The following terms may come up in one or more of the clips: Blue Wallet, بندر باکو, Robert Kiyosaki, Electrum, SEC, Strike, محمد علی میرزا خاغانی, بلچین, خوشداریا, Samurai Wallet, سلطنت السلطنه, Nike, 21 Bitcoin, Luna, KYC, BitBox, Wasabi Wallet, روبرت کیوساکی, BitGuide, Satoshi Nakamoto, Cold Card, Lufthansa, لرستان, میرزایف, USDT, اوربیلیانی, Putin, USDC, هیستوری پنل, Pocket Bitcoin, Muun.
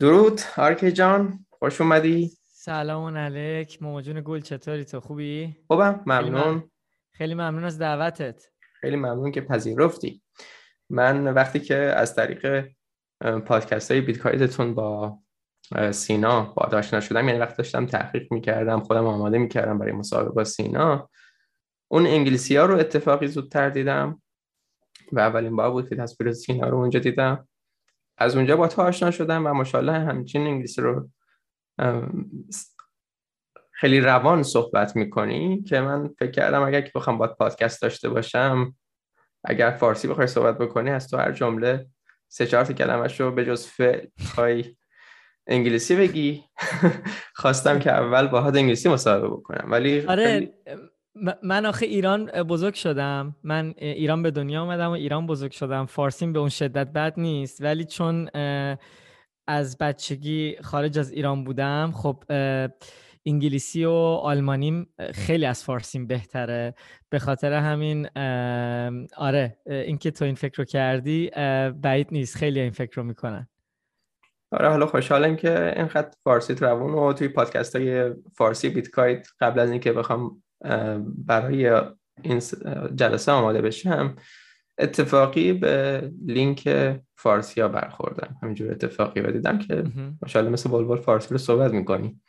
درود آرکی جان، خوش اومدی. سلام علیک موجون گل، چطوری؟ تو خوبی؟ خوبم، ممنون. خیلی ممنون از دعوتت. خیلی ممنون که پذیرفتی. من وقتی که از طریق پادکست های بیتگایدتون با سینا آشنا شدم، یعنی وقتی داشتم تحقیق میکردم، خودم آماده میکردم برای مسابقه با سینا، اون انگلیسی ها رو اتفاقی زودتر دیدم و اولین بار بود که تصویر سینا رو اونجا دیدم. از اونجا با تو آشنا شدم و ماشاءالله همچین انگلیسی رو خیلی روان صحبت میکنی که من فکر کردم اگر که بخوام باید پادکست داشته باشم، اگر فارسی بخوای صحبت بکنی، از تو هر جمله 3-4 کلمش رو به جز فعل خواهی انگلیسی بگی. خواستم که اول باهات انگلیسی مصاحبه بکنم، ولی آره من آخه ایران بزرگ شدم، من ایران به دنیا اومدم و ایران بزرگ شدم، فارسیم به اون شدت بد نیست، ولی چون از بچگی خارج از ایران بودم، خب انگلیسی و آلمانیم خیلی از فارسیم بهتره. به خاطر همین آره، اینکه تو این فکر رو کردی بعید نیست، خیلی این فکر رو میکنن. آره، حالا خوشحالم که اینقدر فارسی روون و توی پادکست های فارسی بیتگاید قبل از اینکه بخوام برای این جلسه آماده بشم اتفاقی به لینک فارسی ها برخوردم، همینجور اتفاقی، و دیدم که ماشاءالله مثل بلبل فارسی رو صحبت میکنی.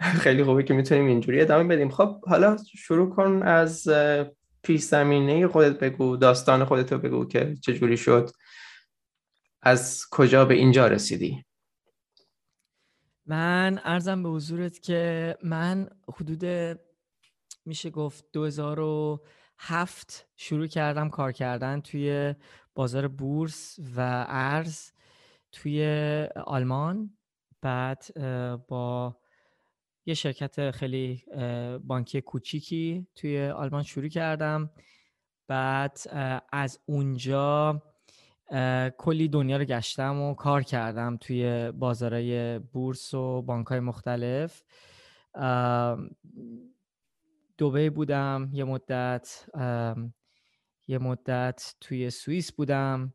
خیلی خوبه که میتونیم اینجوری ادامه بدیم. خب حالا شروع کن، از پیش زمینه خودت بگو، داستان خودت رو بگو که چجوری شد، از کجا به اینجا رسیدی؟ من عرضم به حضورت که من حدود میشه گفت 2007 شروع کردم کار کردن توی بازار بورس و ارز توی آلمان. بعد با یه شرکت خیلی بانکی کوچیکی توی آلمان شروع کردم. بعد از اونجا کلی دنیا رو گشتم و کار کردم توی بازارهای بورس و بانک‌های مختلف. دبی بودم یه مدت، توی سوئیس بودم،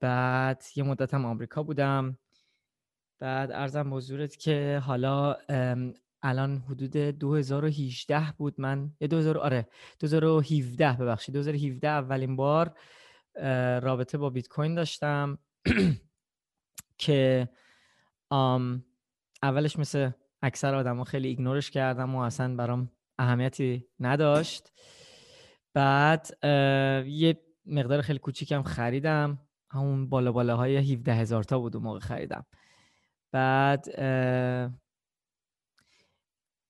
بعد یه مدت هم آمریکا بودم. بعد عرضم حضورت که حالا الان حدود 2018 بود، من 2017 اولین بار رابطه با بیت کوین داشتم که اولش مثل اکثر آدما خیلی ایگنورش کردم و اصلا برام اهمیتی نداشت. بعد یه مقدار خیلی کوچیکم خریدم، همون بالاهای 17,000 تا بود اون موقع خریدم. بعد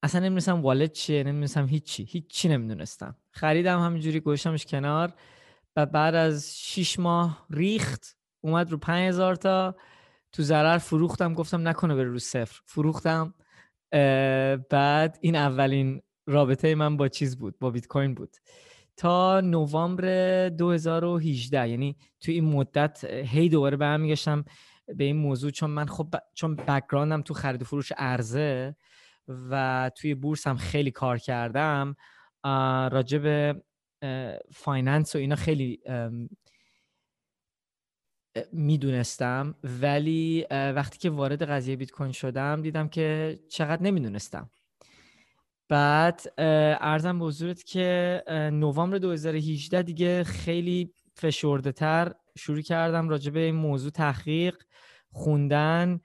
اصلا نمیدونستم والت چیه، نمیدونستم هیچی نمیدونستم، خریدم همینجوری گوشتمش کنار و بعد از 6 ماه ریخت اومد رو 5,000 تا، تو ضرر فروختم، گفتم نکنه بره رو صفر، فروختم. بعد این اولین رابطه من با چیز بود، با بیت کوین بود، تا نوامبر 2018. یعنی تو این مدت هی دوباره برمیگشتم به این موضوع، چون من خب چون بک‌گراندم تو خرید و فروش ارزه و توی بورس هم خیلی کار کردم، راجع به فایننس و اینا خیلی میدونستم، ولی وقتی که وارد قضیه بیت کوین شدم دیدم که چقدر نمیدونستم. بعد عرضم به حضورت که نوامبر 2018 دیگه خیلی فشرده تر شروع کردم راجع به این موضوع تحقیق خوندن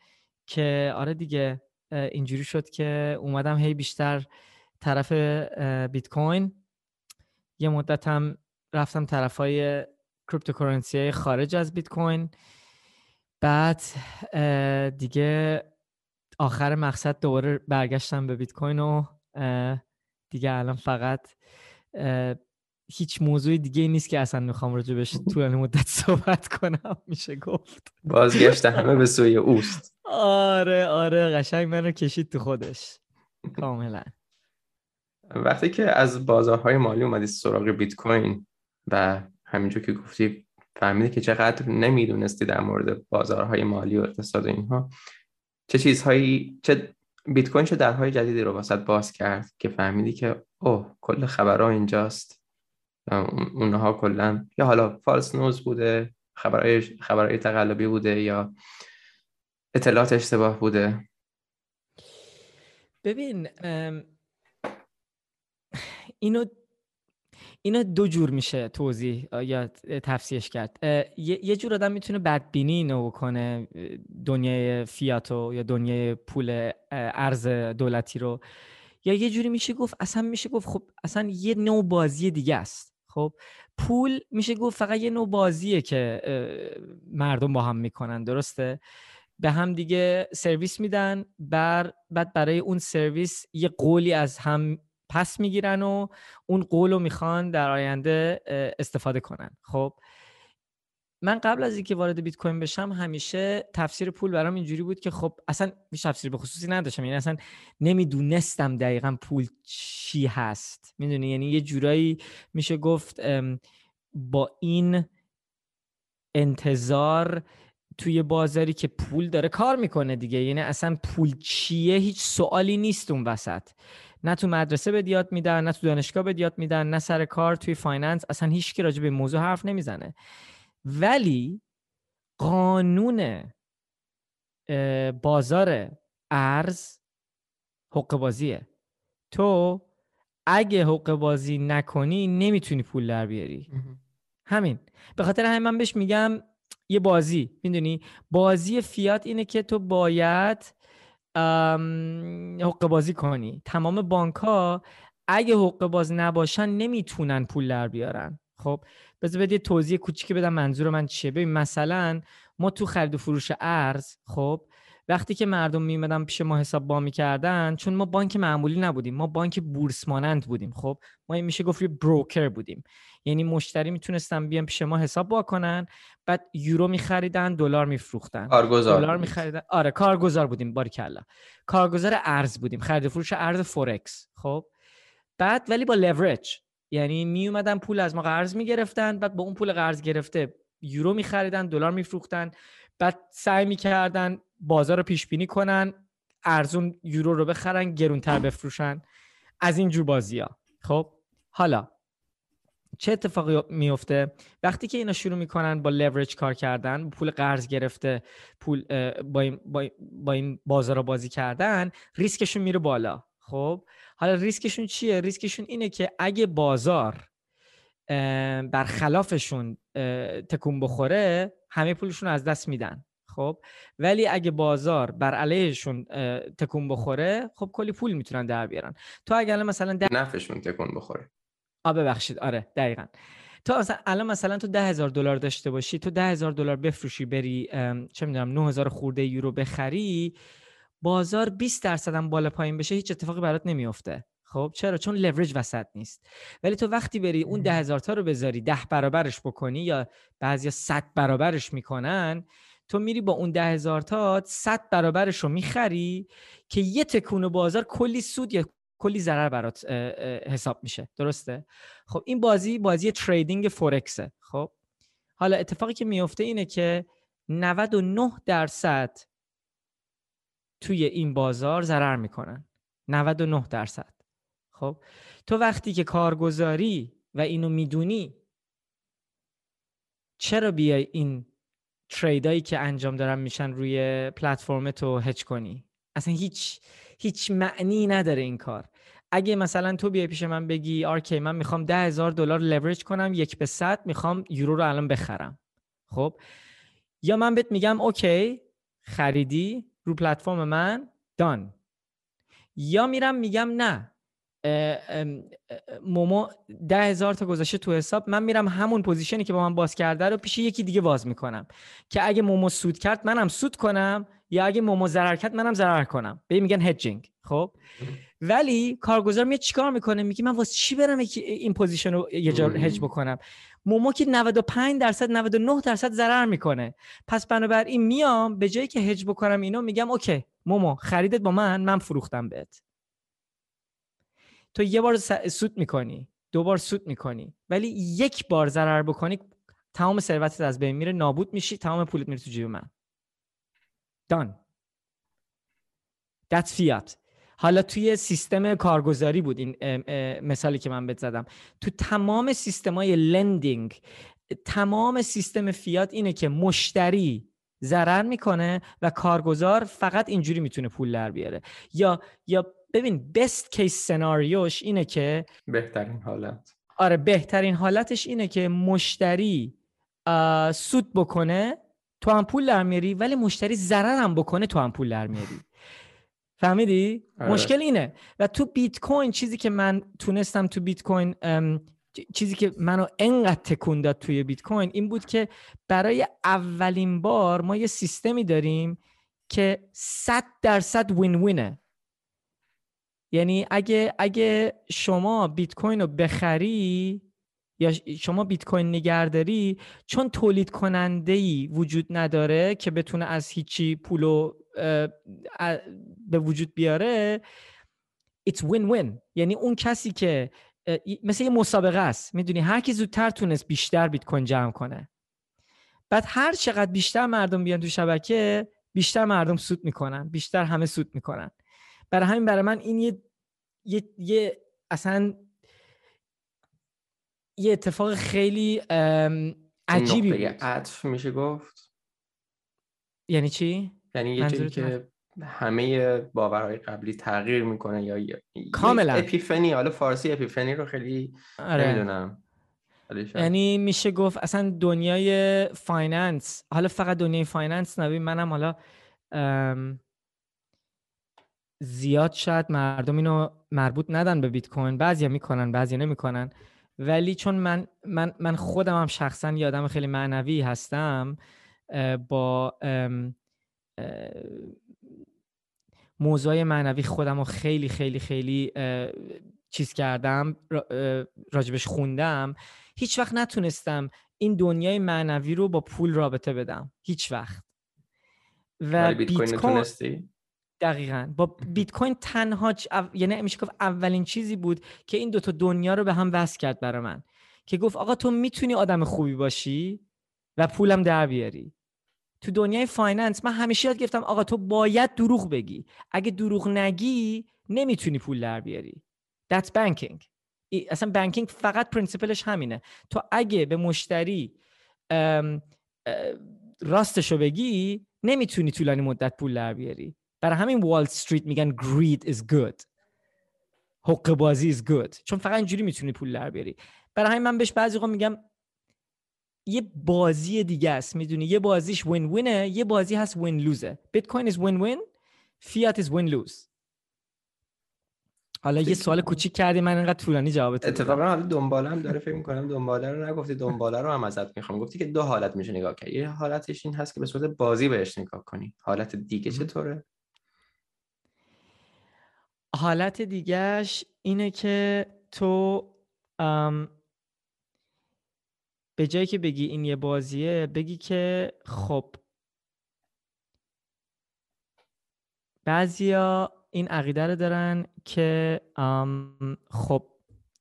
که آره دیگه اینجوری شد که اومدم هی بیشتر طرف بیت کوین، یه مدت هم رفتم طرفای کریپتوکارنسی خارج از بیت کوین. بعد دیگه آخر مقصد دوباره برگشتم به بیت کوین و دیگه الان فقط هیچ موضوعی دیگه نیست که اصلا میخوام راجع بهش طولانی مدت صحبت کنم. میشه گفت بازگشت همه به سوی اوست. آره قشنگ منو کشید تو خودش کاملا. وقتی که از بازارهای مالی اومدی سراغ بیت کوین و همینجور که گفتی فهمیدی که چقدر نمیدونستی در مورد بازارهای مالی و اقتصاد اینها، چه چیزهایی، چه بیت کوین چه درهای جدیدی رو واسط باز کرد که فهمیدی که اوه کل خبرها اینجاست، اونها کلا یا حالا فالس نوز بوده، خبرهای تقلبی بوده یا اطلاعات اشتباه بوده؟ ببین اینا دو جور میشه توضیح یا تفسیرش کرد. یه جور آدم میتونه بدبینی اینو بکنه، دنیای فیاتو یا دنیای پول ارز دولتی رو، یا یه جوری میشه گفت اصلا میشه گفت خب اصلا یه نوع بازی دیگه است. خب پول میشه گفت فقط یه نوع بازیه که مردم با هم میکنن، درسته؟ به هم دیگه سرویس میدن، بعد برای اون سرویس یه قولی از هم پس میگیرن و اون قول رو میخوان در آینده استفاده کنن. خب من قبل از اینکه وارد بیت کوین بشم همیشه تفسیر پول برام اینجوری بود که خب اصلا هیچ تفسیری به خصوصی نداشتم، یعنی اصلا نمیدونستم دقیقاً پول چی هست، میدونی؟ یعنی یه جورایی میشه گفت با این انتظار توی بازاری که پول داره کار میکنه دیگه، یعنی اصلا پول چیه هیچ سوالی نیست اون وسط، نه تو مدرسه به یاد میدن، نه تو دانشگاه به یاد میدن، نه سر کار توی فایننس، اصلا هیچ کی راجع به موضوع حرف نمیزنه. ولی قانون بازار ارز حقه بازیه، تو اگه حقه بازی نکنی نمیتونی پول در بیاری. همین، به خاطر همین من بهش میگم یه بازی، میدونی؟ بازی فیات اینه که تو باید حقه بازی کنی. تمام بانک ها اگه حقه باز نباشن نمیتونن پول در بیارن. خب بذار بده توضیح کوچیکی بدم منظور من چیه. ببین مثلا ما تو خرید و فروش ارز، خب وقتی که مردم میمدن پیش ما حساب با میکردن، چون ما بانک معمولی نبودیم، ما بانک بورس مانند بودیم. خب ما میشه گفت بروکر بودیم، یعنی مشتری میتونستن بیان پیش ما حساب با کنن، بعد یورو میخریدن، دلار میفروختن، دلار میخریدن. آره کارگزار بودیم، باریکلا، کارگزار ارز بودیم، خرید و فروش ارز، فورکس. خب بعد ولی با لورج، یعنی می اومدن پول از ما قرض میگرفتن، بعد با اون پول قرض گرفته یورو میخریدن، دلار میفروختن، بعد سعی میکردن بازار رو پیش بینی کنن، ارزون یورو رو بخرن، گرونتر بفروشن، از این جور بازی‌ها. خب حالا چه اتفاقی میفته وقتی که اینا شروع میکنن با لورج کار کردن، پول قرض گرفته، پول با این بازارا بازی کردن، ریسکشون میره بالا. خب حالا ریسکشون چیه؟ ریسکشون اینه که اگه بازار برخلافشون تکون بخوره همه پولشون از دست میدن. خب ولی اگه بازار بر علیهشون تکون بخوره خب کلی پول میتونن در بیارن. تو اگه الان مثلا نفعشون تکون بخوره، ببخشید، آره دقیقاً، تو مثلا الان مثلا تو $10,000 داشته باشی، تو $10,000 بفروشی، بری چه میدونم 9000 خورده یورو بخری، بازار 20% هم بالا پایین بشه هیچ اتفاقی برات نمیفته. خب چرا؟ چون لورج وسط نیست. ولی تو وقتی بری اون 10,000 تا رو بذاری 10 برابرش بکنی، یا بعضیا 100 برابرش میکنن، تو میری با اون 10,000 تا 100 برابرش رو میخری که یه تکون بازار کلی سود یا کلی ضرر برات حساب میشه، درسته؟ خب این بازی تریدینگ فورکسه. خب حالا اتفاقی که میفته اینه که 99% توی این بازار ضرر میکنن، 99%. خب تو وقتی که کارگزاری و اینو میدونی، چرا بیای این تریدایی که انجام دارن میشن روی پلتفرم تو هج کنی؟ اصلا هیچ معنی نداره این کار. اگه مثلا تو بیای پیش من بگی آرکی من میخوام $10,000 لورج کنم، 1/100 میخوام یورو رو الان بخرم، خب یا من بهت میگم اوکی خریدی رو پلتفرم من، دان، یا میرم میگم نه مومو 10,000 تا گذاشته تو حساب، من میرم همون پوزیشنی که با من باز کرده رو پیش یکی دیگه باز میکنم که اگه مومو سود کرد منم سود کنم، یا اگه مومو ضرر کرد منم ضرر کنم. به این میگن هجینگ. خب ولی کارگزار میاد چیکار میکنه؟ میگه من واسه چی برم این پوزیشن رو یه جا هج بکنم؟ مومو که 95% 99% ضرر میکنه، پس بنابراین میام به جایی که هج بکنم اینو میگم اوکی مومو خریدت با من فروختم بهت. تو یه بار سود میکنی، 2 بار سود میکنی، ولی 1 بار ضرر بکنی تمام ثروتت از بین میره، نابود میشی، تمام پولت میره تو جیب من. دان. That's fiat. حالا توی سیستم کارگزاری بود این مثالی که من بهت زدم. تو تمام سیستم‌های لندینگ، تمام سیستم فیات اینه که مشتری ضرر میکنه و کارگزار فقط اینجوری میتونه پول در بیاره. یا ببین best case scenarioش اینه که بهترین حالت، آره بهترین حالتش اینه که مشتری سود بکنه تو هم پول در میاری، ولی مشتری ضرر هم بکنه تو هم پول در میاری. فهمیدی؟ آره. مشکل اینه. و تو بیت کوین چیزی که من تونستم تو بیت کوین، چیزی که منو انقدر تکون داد توی بیت کوین این بود که برای اولین بار ما یه سیستمی داریم که 100% وین وینه. یعنی اگه شما بیت کوین رو بخری یا شما بیت کوین نگهداری، چون تولید کننده‌ای وجود نداره که بتونه از هیچی پولو به وجود بیاره، it's win-win. یعنی اون کسی که مثل یه مسابقه است، میدونی هر کی زودتر تونست بیشتر بیت کوین جمع کنه، بعد هر چقدر بیشتر مردم بیان تو شبکه، بیشتر مردم سود میکنن، بیشتر همه سود میکنن. برای همین برای من این یه اصلا یه اتفاق خیلی عجیبی بود. نقطه عطف میشه گفت. یعنی چی؟ یعنی یه چیزی که همه باورهای قبلی تغییر میکنه یا کاملا اپیفنی. حالا فارسی اپیفنی رو خیلی نمیدونم، یعنی میشه گفت اصلا دنیای فایننس، حالا فقط دنیای فایننس نبی، منم حالا زیاد شاید مردم اینو مربوط ندن به بیت کوین، بعضیا میکنن بعضیا نمیکنن، ولی چون من خودم هم شخصا یه آدم خیلی معنوی هستم، با موضوع معنوی خودم رو خیلی خیلی خیلی چیز کردم، راجبش خوندم. هیچ وقت نتونستم این دنیای معنوی رو با پول رابطه بدم، هیچ وقت. و بیت کوین دقیقاً با بیت کوین تنها یعنی میشه گفت اولین چیزی بود که این دوتا دنیا رو به هم وصل کرد برای من، که گفت آقا تو میتونی آدم خوبی باشی و پولم در بیاری. تو دنیای فایننس من همیشه یاد گرفتم آقا تو باید دروغ بگی، اگه دروغ نگی نمیتونی پول در بیاری. That's banking. اصلا بانکینگ فقط پرینسیپلش همینه، تو اگه به مشتری راستشو بگی نمیتونی طولانی مدت پول در بیاری. برای همین وال استریت میگن greed is good، حق بازی is good، چون فقط اینجوری میتونی پول در بیاری. برای همین من بهش بعضی وقتا میگم یه بازی دیگه است، میدونی یه بازیش وین وینه، یه بازی هست وین لوزه. بیت کوین از وین وین، فیات از وین لوز. حالا یه سوال کوچیک کردی، من اینقدر طولانی جوابت دادم. اتفاقا حالا دنباله هم داره، فکر می‌کنم دنباله رو نگفتی، دنباله رو هم ازت می‌خوام. گفتی که دو حالت میشه نگاه کرد، یه حالتش این هست که به صورت بازی بهش نگاه کنی، حالت دیگه چطوره؟ حالت دیگه‌ش اینه که تو به جایی که بگی این یه بازیه، بگی که خب بعضیا این عقیده رو دارن که خب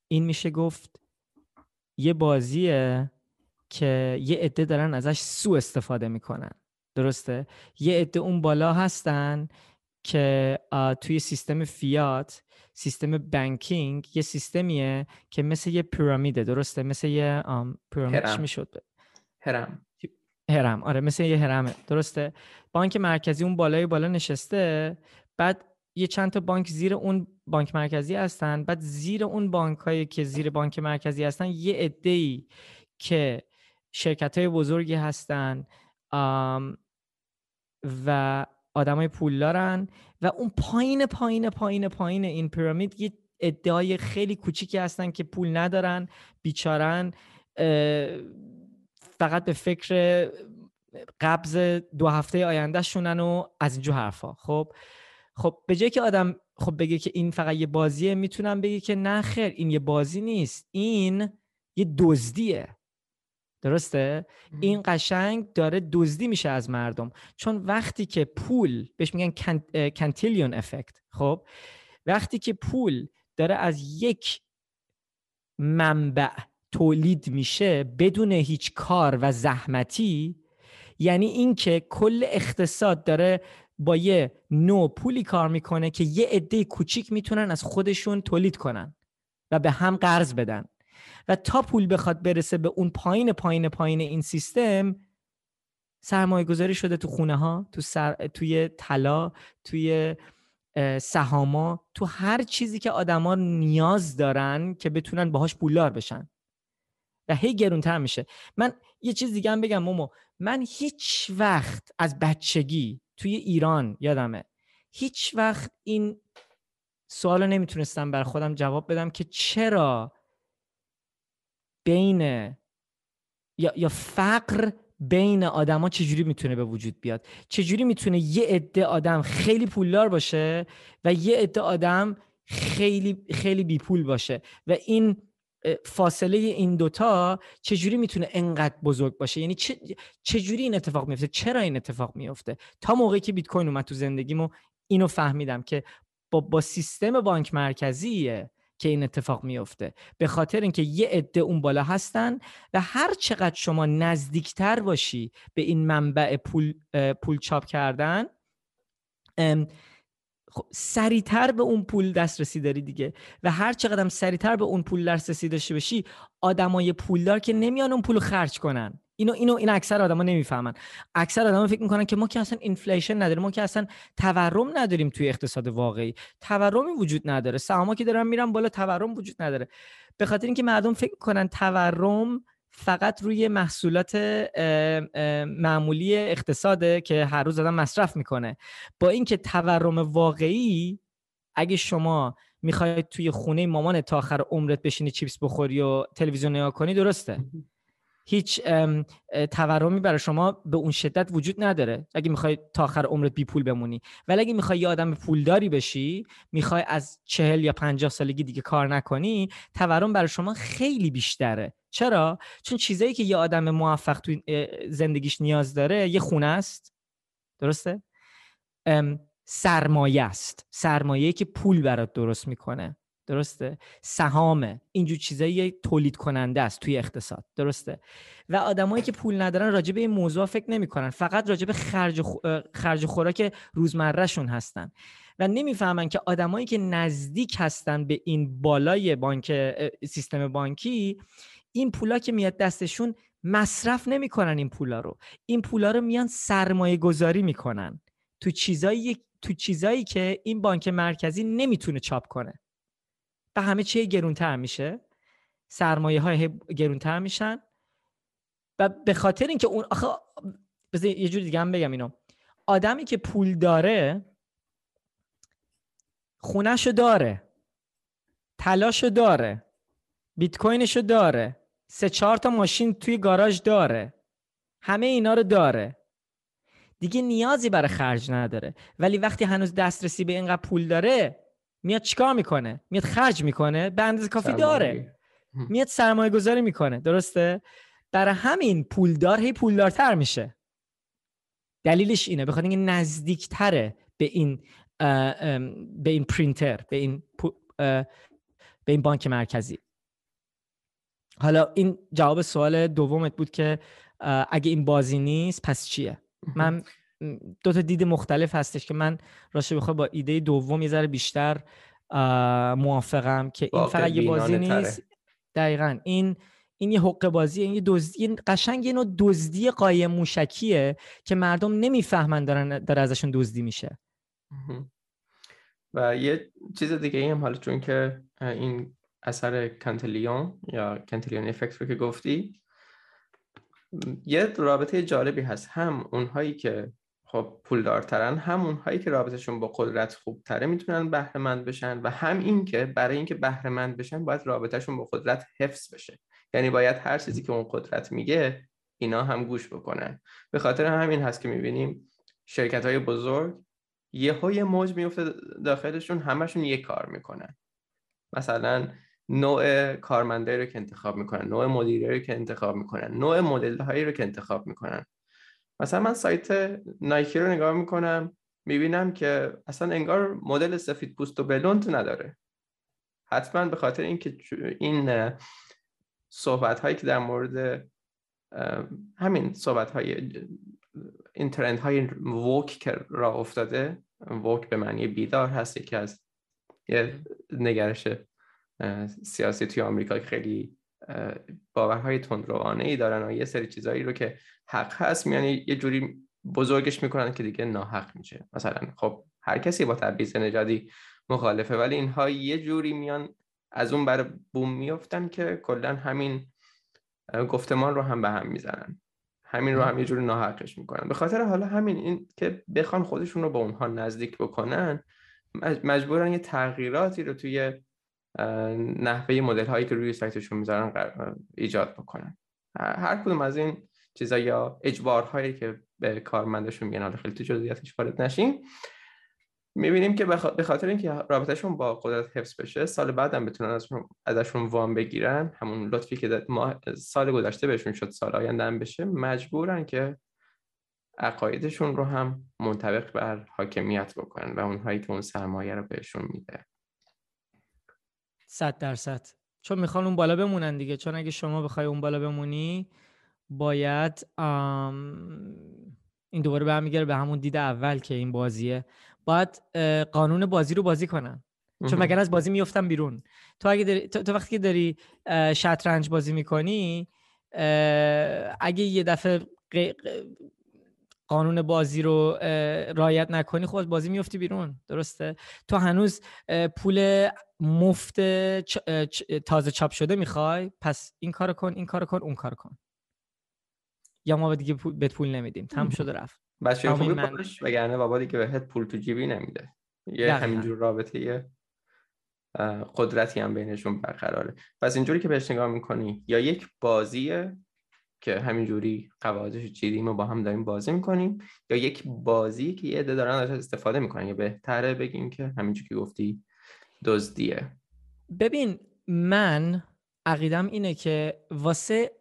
این میشه گفت یه بازیه که یه عده دارن ازش سوء استفاده میکنن، درسته؟ یه عده اون بالا هستن که توی سیستم فیات، سیستم بانکینگ یه سیستمیه که مثل یه پیرامیده، درسته؟ مثل یه پیرامید میشد، هرم، آره مثل یه هرمه، درسته؟ بانک مرکزی اون بالای بالا نشسته، بعد یه چند تا بانک زیر اون بانک مرکزی هستن، بعد زیر اون بانکایی که زیر بانک مرکزی هستن یه عده‌ای که شرکت‌های بزرگی هستن و آدمای پولدارن، و اون پایین پایین پایین پایین این پیرامید یه ادعای خیلی کوچیکی هستن که پول ندارن، بیچارن، فقط به فکر قبض 2 هفته آینده شونن و از اینجور حرفا. خب به جای که آدم خب بگه که این فقط یه بازیه، میتونم بگه که نه خیر، این یه بازی نیست، این یه دزدیه، درسته؟ این قشنگ داره دزدی میشه از مردم. چون وقتی که پول، بهش میگن کانتیلیون افکت، خب وقتی که پول داره از یک منبع تولید میشه بدون هیچ کار و زحمتی، یعنی این که کل اقتصاد داره با یه نوع پولی کار میکنه که یه عده کوچیک میتونن از خودشون تولید کنن و به هم قرض بدن و تا پول بخواد برسه به اون پایین پایین پایین این سیستم، سرمایه گذاری شده تو خونه ها، توی طلا، توی سهاما، تو هر چیزی که آدم ها نیاز دارن که بتونن باهاش پولدار بشن و هی گرونتر میشه. من یه چیز دیگه هم بگم مومو، من هیچ وقت از بچگی توی ایران یادمه هیچ وقت این سوالو نمیتونستم بر خودم جواب بدم که چرا بین یا فقر بین آدم ها چجوری میتونه به وجود بیاد، چجوری میتونه یه عده آدم خیلی پولدار باشه و یه عده آدم خیلی خیلی بی پول باشه و این فاصله این دوتا چجوری میتونه انقدر بزرگ باشه، یعنی چجوری این اتفاق میفته، چرا این اتفاق میفته. تا موقعی که بیت کوین اومد تو زندگیمو اینو فهمیدم که با سیستم بانک مرکزیه که این اتفاق میفته، به خاطر اینکه یه عده اون بالا هستن و هر چقدر شما نزدیکتر باشی به این منبع پول چاپ کردن، سریعتر به اون پول دسترسی داری دیگه و هر چقدر هم سریعتر به اون پول دسترسی داشته باشی، آدمای پولدار که نمیان اون پولو خرج کنن. این اکثر آدما نمیفهمن. اکثر آدما فکر میکنن که ما که اصلا اینفلیشن نداریم، ما که اصلا تورم نداریم، توی اقتصاد واقعی تورمی وجود نداره، سهاما که دارن میرن بالا تورم وجود نداره، به خاطر اینکه مردم فکر میکنن تورم فقط روی محصولات معمولی اقتصاده که هر روز آدم مصرف میکنه، با اینکه تورم واقعی اگه شما میخواید توی خونه مامان تا آخر عمرت بشینی چیپس بخوری و تلویزیون نگاه کنی درسته، هیچ تورمی برای شما به اون شدت وجود نداره اگه میخوای تا آخر عمرت بی پول بمونی. ولی اگه میخوای یه آدم پولداری بشی، میخوای از 40 یا 50 سالگی دیگه کار نکنی، تورم برای شما خیلی بیشتره. چرا؟ چون چیزایی که یه آدم موفق تو زندگیش نیاز داره یه خونه است، درسته؟ سرمایه است، سرمایه‌ای که پول برات درست میکنه، درسته؟ سهامه، اینجور چیزایی تولید کننده است توی اقتصاد، درسته؟ و آدمایی که پول ندارن راجع به این موضوع فکر نمی‌کنن، فقط راجع به خرج خوراک روزمرهشون هستن و نمی‌فهمن که آدمایی که نزدیک هستن به این بالای بانک سیستم بانکی، این پولا که میاد دستشون مصرف نمی‌کنن، این پولا رو میان سرمایه گذاری می‌کنن تو چیزایی که این بانک مرکزی نمی‌تونه چاپ کنه. به همه چیه گرونتر میشه، سرمایه های گرونتر میشن و به خاطر اینکه اون بذار یه جور دیگه هم بگم اینو، آدمی که پول داره خونه‌شو داره، طلاشو داره، بیت کوینشو داره، 3-4 تا ماشین توی گاراژ داره، همه اینا رو داره دیگه، نیازی برای خرج نداره. ولی وقتی هنوز دسترسی به اینقدر پول داره، میاد چیکار میکنه؟ میاد خرج میکنه، به اندازه کافی داره، میاد سرمایه گذاری میکنه، درسته؟ برای همین پولدار هی پولدارتر میشه. دلیلش اینه، بخاطر اینکه نزدیکتره به این پرینتر، به این بانک مرکزی. حالا این جواب سوال دومت بود که اگه این بازی نیست پس چیه؟ من دو تا دید مختلف هستش که من راشه بخواه با ایده دوم یه ذره بیشتر موافقم که این فقط یه بازی نیست. دقیقاً این یه حقه بازیه، این یه دزدی، این قشنگ یه نوع دزدی قایم موشکیه که مردم نمیفهمن داره ازشون دزدی میشه. و یه چیز دیگه هم، حالا چون که این اثر کانتلیون یا کانتلیون افکت رو که گفتی، یه رابطه جالبی هست، هم اونهایی که خب پولدارترن، هم اونهایی که رابطهشون با قدرت خوبتره میتونن بهره‌مند بشن، و هم این که برای اینکه بهره‌مند بشن باید رابطهشون با قدرت حفظ بشه، یعنی باید هر چیزی که اون قدرت میگه اینا هم گوش بکنن. به خاطر همین هست که میبینیم شرکت‌های بزرگ یه موج میفته داخلشون، همشون یه کار میکنن، مثلا نوع کارمندایی رو که انتخاب میکنن، نوع مدیرایی رو که انتخاب میکنن، نوع مدل‌هایی رو که انتخاب میکنن. مثلا من سایت نایکی رو نگاه میکنم، میبینم که اصلا انگار مدل سفید پوست و بلوند نداره، حتما به خاطر اینکه این صحبت هایی که در مورد همین صحبت های این ترند های ووک که را افتاده، ووک به معنی بیدار هست، یکی از یه نگرش سیاسی توی آمریکا که خیلی باورهای تندروانه ای دارن و یه سری چیزایی رو که حق هست یعنی یه جوری بزرگش میکنن که دیگه ناحق میشه. مثلا خب هر کسی با تبعیض نژادی مخالفه، ولی اینها یه جوری میان از اون بر بوم میافتن که کلا همین گفتمان رو هم به هم میزنن، همین رو هم یه جوری ناحقش میکنن. به خاطر حالا همین این که بخوان خودشون رو به اونها نزدیک بکنن، مجبورن یه تغییراتی رو توی نحوه مدل هایی که روی سایتشون میذارن ایجاد بکنن. هر کدوم از این چیزا یا اجبارهایی که به کارمندشون میگن، حالا خیلی تو جزئیاتش وارد نشیم، میبینیم که به خاطر اینکه رابطهشون با قدرت حفظ بشه، سال بعدم بتونن ازشون وام بگیرن، همون لطفی که سال گذشته بهشون شد سال آینده هم بشه، مجبورن که عقایدشون رو هم منطبق بر حاکمیت بکنن و اونهایی که اون سرمایه رو بهشون میده. 100% چون میخوان اون بالا بمونن دیگه. چون اگه شما بخوای اون بالا بمونی، باید این دوباره برمیگره به همون دید اول که این بازیه، باید قانون بازی رو بازی کنن، چون مگر از بازی میافتن بیرون. تو اگه داری... تو وقتی که داری شطرنج بازی میکنی، اگه یه دفعه قانون بازی رو رعایت نکنی، خود بازی میفتی بیرون. درسته؟ تو هنوز پول مفت تازه چاپ شده میخوای، پس این کارو کن، این کارو کن، اون کارو کن، یا ما دیگه بهت پول نمیدیم. تموم شد و رفت. بس شو پول باش، وگرنه بابا دیگه بهت پول تو جیبی نمیده. یه همینجور رابطه قدرتی هم بینشون برقراره. پس اینجوری که بهش نگاه میکنی، یا یک بازیه که همینجوری قواعدش چیدیم و با هم داریم بازی میکنیم، یا یک بازی که یه عده دارن ازش استفاده میکنن، یا بهتره بگیم که همینجوری که گفتی دزدیه. ببین، من عقیدم اینه که واسه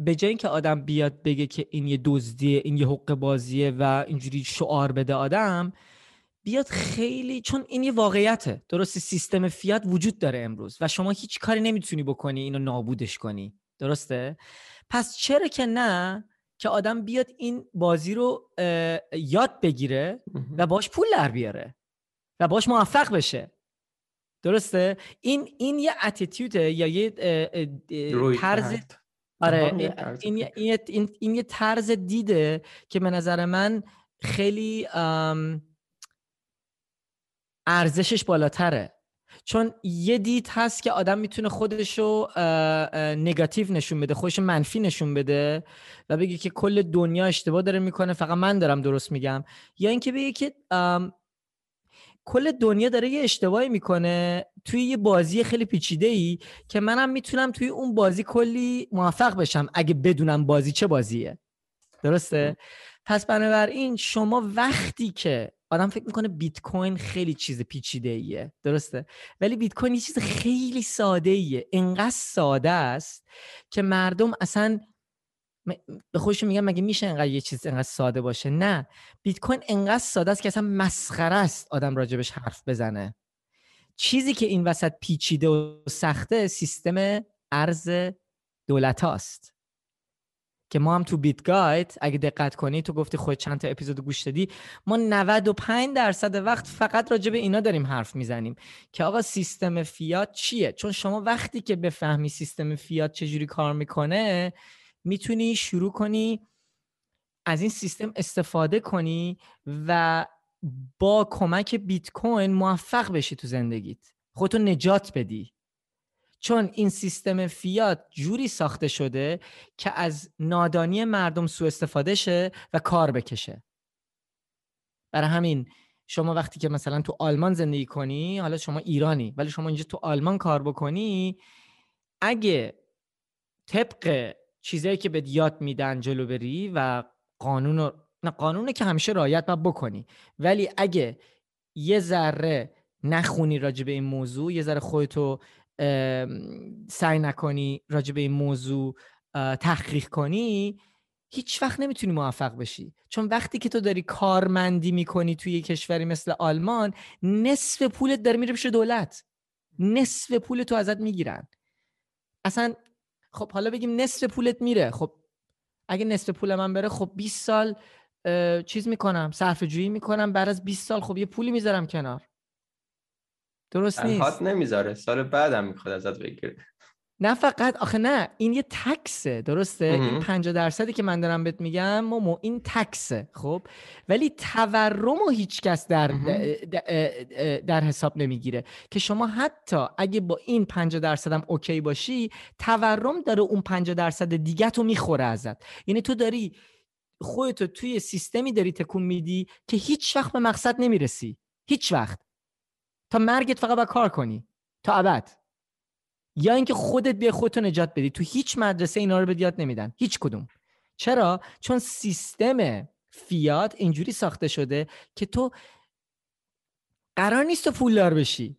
به جای اینکه آدم بیاد بگه که این یه دزدیه، این یه حق بازیه و اینجوری شعار بده، آدم بیاد خیلی، چون این یه واقعیته. درسته؟ سیستم فیات وجود داره امروز و شما هیچ کاری نمیتونی بکنی اینو نابودش کنی. درسته؟ پس چرا که نه که آدم بیاد این بازی رو یاد بگیره و باش پول در بیاره و باش موفق بشه. درسته؟ این یه اتیتیود یا یه طرز، آره، این یه طرز دیده که به نظر من خیلی ارزشش بالاتره. چون یه دید هست که آدم میتونه خودشو نگاتیو نشون بده، خودشو منفی نشون بده و بگه که کل دنیا اشتباه داره میکنه، فقط من دارم درست میگم، یا اینکه بگه که کل دنیا داره یه اشتباهی میکنه توی یه بازی خیلی پیچیده‌ای که منم میتونم توی اون بازی کلی موفق بشم اگه بدونم بازی چه بازیه. درسته؟ پس بنابراین شما وقتی که آدم فکر میکنه بیت کوین خیلی چیز پیچیده ایه، درسته، ولی بیت کوین یه چیز خیلی ساده ایه. انقدر ساده است که مردم اصلا به خودشون میگن مگه میشه انقدر یه چیز انقدر ساده باشه؟ نه، بیت کوین انقدر ساده است که اصلا مسخره است آدم راجبش حرف بزنه. چیزی که این وسط پیچیده و سخته سیستم ارز دولت هاست که ما هم تو بیتگاید اگه دقت کنی، تو گفتی خود چند تا اپیزود گوش دادی، ما 95% وقت فقط راجع به اینا داریم حرف میزنیم که آقا سیستم فیات چیه. چون شما وقتی که بفهمی سیستم فیات چجوری کار میکنه، میتونی شروع کنی از این سیستم استفاده کنی و با کمک بیت کوین موفق بشی تو زندگیت، خودتو نجات بدی. چون این سیستم فیات جوری ساخته شده که از نادانی مردم سوء استفاده شه و کار بکشه. برای همین شما وقتی که مثلا تو آلمان زندگی کنی، حالا شما ایرانی ولی شما اینجا تو آلمان کار بکنی، اگه طبق چیزایی که بهت یاد میدن جلو بری و قانونه که همیشه رعایت بکنی، ولی اگه یه ذره نخونی راجع به این موضوع، یه ذره خودتو سعی نکنی راجع به این موضوع تحقیق کنی، هیچ وقت نمیتونی موفق بشی. چون وقتی که تو داری کارمندی میکنی توی یه کشوری مثل آلمان، نصف پولت داره میره پیش دولت، نصف پولتو ازت میگیرن. اصلا خب حالا بگیم نصف پولت میره، خب اگه نصف پول من بره خب 20 سال چیز میکنم، صرفه جویی میکنم، بعد از 20 سال خب یه پولی میذارم کنار. درست نیست. هات نمیذاره، سال بعدم میخواد ازت بگیره. نه فقط آخه نه، این یه تکسه، درسته؟ این 50% که من دارم بهت میگم مامو این تکسه. خب ولی تورمو هیچ کس در حساب نمیگیره که شما حتی اگه با این 50% هم اوکی باشی، تورم داره اون 50% دیگه تو میخوره ازت. یعنی تو داری خودتو توی سیستمی داری تکون میدی که هیچ وقت به مقصد نمیرسی، هیچ وقت، تا مرگت فقط با کار کنی تا ابد، یا اینکه خودت بیای خودتو نجات بدی. تو هیچ مدرسه اینا رو به یاد نمیدن، هیچ کدوم. چرا؟ چون سیستم فیات اینجوری ساخته شده که تو قرار نیست تو پولدار بشی،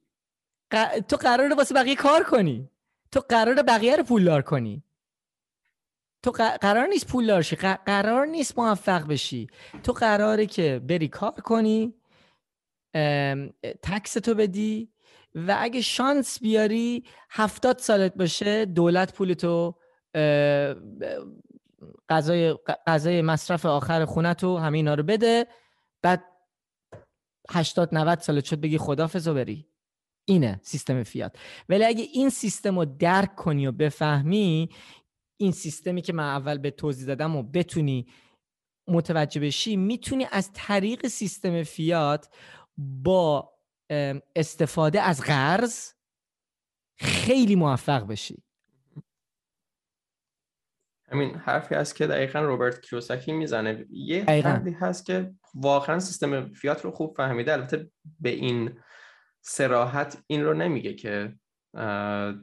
تو قراره واسه بقیه کار کنی، تو قراره بقیه رو پولدار کنی، تو قرار نیست پولدار شی، قرار نیست موفق بشی، تو قراره که بری کار کنی، تکس تو بدی و اگه شانس بیاری 70 سالت باشه دولت پولتو، غذای مصرف آخر خونتو همه اینا رو بده، بعد 80-90 سالت شد بگی خداحافظ و بری. اینه سیستم فیات. ولی اگه این سیستم رو درک کنی و بفهمی، این سیستمی که من اول به توضیح دادم و بتونی متوجه بشی، میتونی از طریق سیستم فیات با استفاده از قرض خیلی موفق بشی. همین حرفی هست که دقیقاً روبرت کیوساکی میزنه. یه حرفی هست که واقعاً سیستم فیات رو خوب فهمیده، البته به این صراحت این رو نمیگه که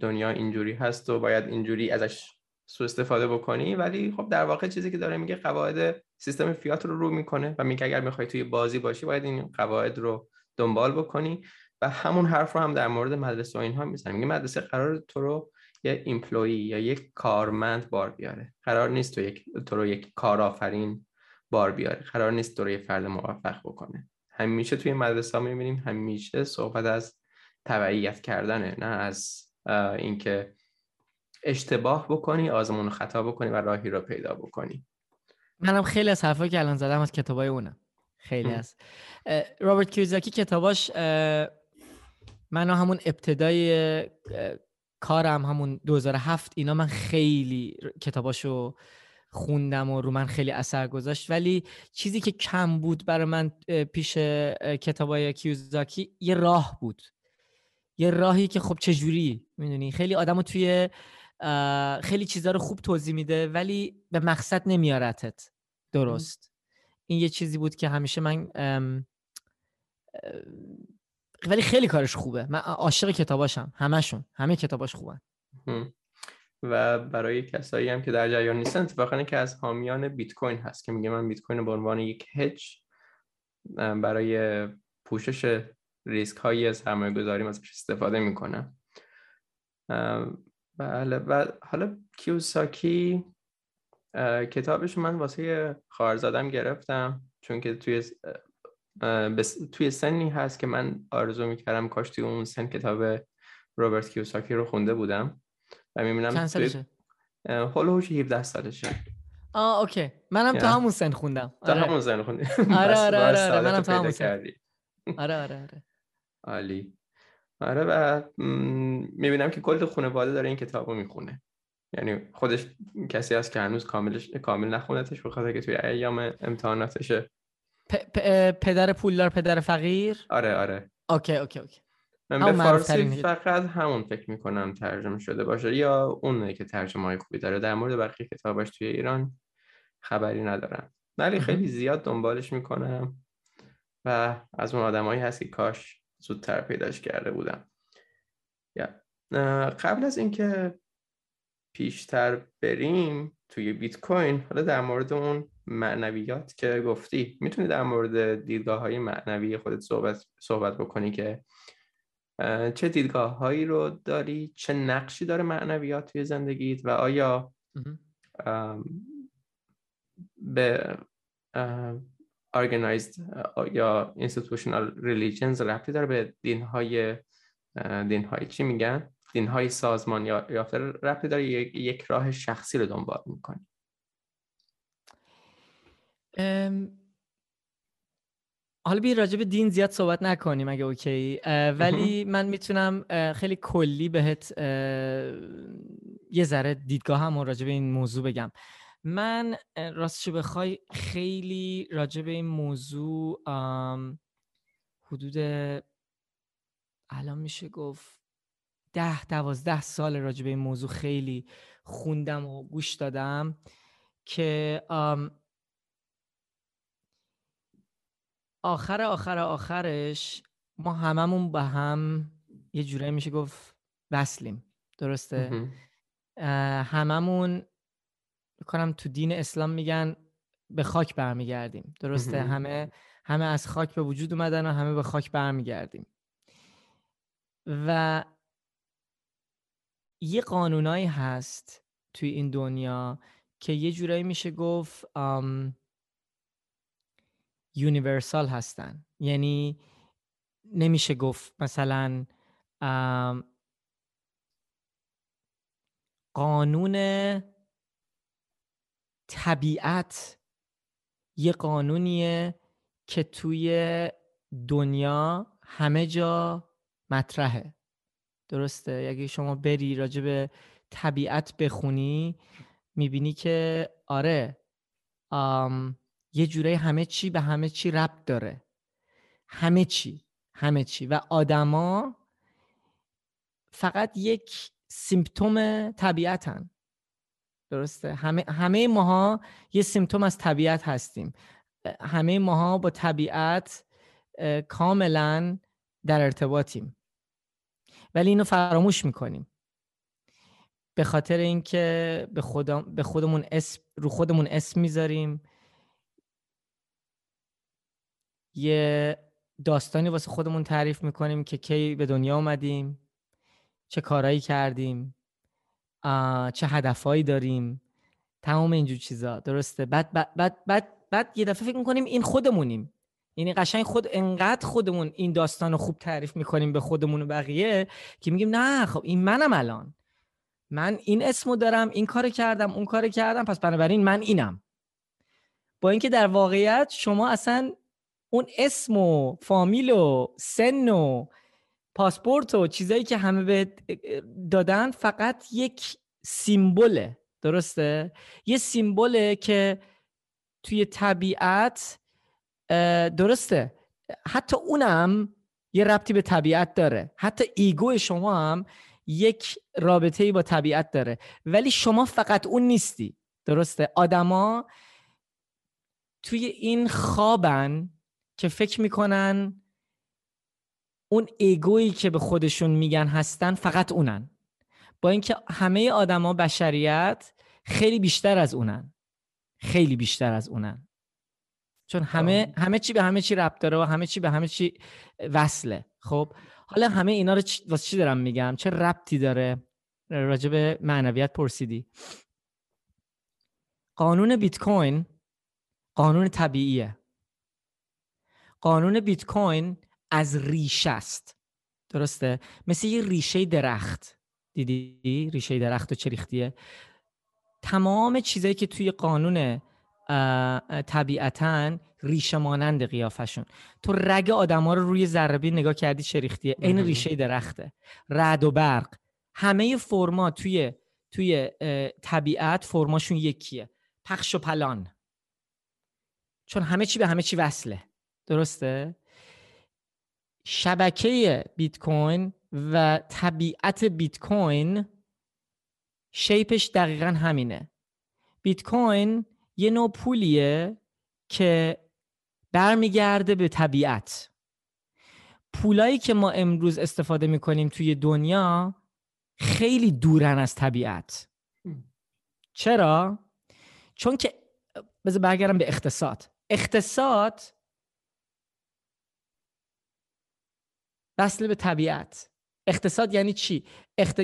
دنیا اینجوری هست و باید اینجوری ازش سوء استفاده بکنی، ولی خب در واقع چیزی که داره میگه قواعد سیستم فیات رو میکنه و میگه اگر میخوای توی بازی باشی باید این قواعد رو دنبال بکنی. و همون حرف رو هم در مورد مدرسه و اینها میزنه، میگه مدرسه قرار تو رو یه ایمپلوی یا یک کارمند بار بیاره، قرار نیست تو رو یک کارآفرین بار بیاره، قرار نیست تو رو یه فرد موفق بکنه. همیشه توی مدرسه میبینیم همیشه صحبت از تبعیت کردنه، نه از اینکه اشتباه بکنی، آزمون خطا بکنی و راهی رو پیدا بکنی. منم خیلی از حرفایی که الان زدم از کتابای اونم، خیلی از رابرت کیوزاکی کتاباش. من همون ابتدای کارم، همون 2007 اینا، من خیلی کتاباشو خوندم و رو من خیلی اثر گذاشت. ولی چیزی که کم بود برای من پیش کتابای کیوزاکی یه راه بود، یه راهی که خب چجوری، میدونی خیلی آدمو توی خیلی چیزا رو خوب توضیح میده ولی به مقصد نمیارتت. درست. این یه چیزی بود که همیشه من ولی خیلی کارش خوبه، من عاشق کتاباشم، همشون، همه کتاباش خوبن. و برای کسایی هم که در جریان نیستن، اتفاقا که از حامیان بیت کوین هست که میگه من بیت کوین رو به عنوان یک هج برای پوشش ریسک هایی از سرمایه گذاریم ازش استفاده میکنم. بله. و حالا کیوساکی کتابش من واسه خواهرزادم گرفتم، چون که توی سنی هست که من آرزو میکردم کاش توی اون سن کتاب رابرت کیوساکی رو خونده بودم. و میبینم چند سالشه؟ هولوش 17 سالشه. آه اوکی، منم تا همون سن خوندم. تا همون سن خوندی؟ آره منم تا همون سن. آره عالی. آره و میبینم که کل خانواده داره این کتابو میخونه، یعنی خودش کسی هست که هنوز کامل نخوندتش بخاطر که توی ایام امتحاناتشه. پدر پولدار، پدر فقیر. آره اوکی. من به فارسی فقط همون فکر میکنم ترجمه شده باشه، یا اونه که ترجمه های خوبی داره. در مورد بقیه کتاباش توی ایران خبری ندارم، ولی خیلی زیاد دنبالش میکنم و از اون آدمایی هست که کاش زودتر پیداش کرده بودم. قبل از اینکه پیشتر بریم توی بیت کوین، حالا در مورد اون معنویات که گفتی، میتونی در مورد دیدگاه‌های معنوی خودت صحبت بکنی که چه دیدگاه‌هایی رو داری، چه نقشی داره معنویات توی زندگیت و آیا به organized یا institutional religions ربطی داره، به دین‌های چی میگن؟ دین‌های سازمان یافته ربطی داره، یک راه شخصی رو دنبال میکنی. حالا بیا راجع به دین زیاد صحبت نکنیم اگه اوکی، ولی من میتونم خیلی کلی بهت یه ذره دیدگاهم راجع به این موضوع بگم. من راستش بخوای خیلی راجع به این موضوع حدود الان میشه گفت 10-12 سال راجع به این موضوع خیلی خوندم و گوش دادم که آخرش ما هممون به هم یه جوره میشه گفت وصلیم، درسته؟ هممون میکنم تو دین اسلام میگن به خاک برمیگردیم، درسته؟ همه از خاک به وجود اومدن و همه به خاک برمیگردیم. و یه قانونایی هست توی این دنیا که یه جورایی میشه گفت یونیورسال هستن، یعنی نمیشه گفت مثلا قانون طبیعت یه قانونیه که توی دنیا همه جا مطرحه، درسته؟ اگه شما بری راجع به طبیعت بخونی میبینی که آره یه جوری همه چی به همه چی ربط داره، همه چی و آدما فقط یک سیمپتوم طبیعتن، درسته؟ همه ماها یه سیمپتوم از طبیعت هستیم، همه ماها با طبیعت کاملا در ارتباطیم، ولی اینو فراموش میکنیم به خاطر اینکه به خودمون اسم رو خودمون اسم میذاریم، یه داستانی واسه خودمون تعریف میکنیم که کی به دنیا اومدیم، چه کارایی کردیم، چه هدفایی داریم، تمام اینجور چیزا، درسته؟ بعد یه دفعه فکر میکنیم این خودمونیم، یعنی قشنگ انقدر خودمون این داستانو خوب تعریف میکنیم به خودمون و بقیه که میگیم نه خب این منم، الان من این اسمو دارم، این کارو کردم، اون کارو کردم، پس بنابراین من اینم. با اینکه در واقعیت شما اصلا اون اسم و فامیل و سن و پاسپورت و چیزایی که همه به دادن فقط یک سیمبوله، درسته؟ یه سیمبوله که توی طبیعت، درسته، حتی اونم یه ربطی به طبیعت داره، حتی ایگو شما هم یک رابطه‌ای با طبیعت داره، ولی شما فقط اون نیستی، درسته؟ آدما توی این خوابن که فکر میکنن اون ایگویی که به خودشون میگن هستن فقط اونن، با اینکه همه آدما بشریت خیلی بیشتر از اونن، چون همه چی به همه چی ربط داره و همه چی به همه چی وصله. خب حالا همه اینا رو واسه چی دارم میگم؟ چه ربطی داره؟ راجع به معنویت پرسیدی. قانون بیت کوین قانون طبیعیه. قانون بیت کوین از ریشه است، درسته؟ مثل یه ریشه درخت، دیدی ریشه درخت و چه ریختیه؟ تمام چیزایی که توی قانون طبیعتاً ریشه مانند قیافشون، تو رگ آدما رو روی ذره‌بین نگاه کردی چه ریختیه؟ این ریشه درخته. رعد و برق، همه فرما توی طبیعت فرماشون یکیه، پخش و پلان، چون همه چی به همه چی وصله، درسته؟ شبکه بیت کوین و طبیعت بیت کوین شیپش دقیقاً همینه. بیت کوین یه نوع پولیه که برمیگرده به طبیعت. پولایی که ما امروز استفاده میکنیم توی دنیا خیلی دورن از طبیعت. چرا؟ چون که بذار برگردم به اقتصاد وصل به طبیعت. اقتصاد یعنی چی؟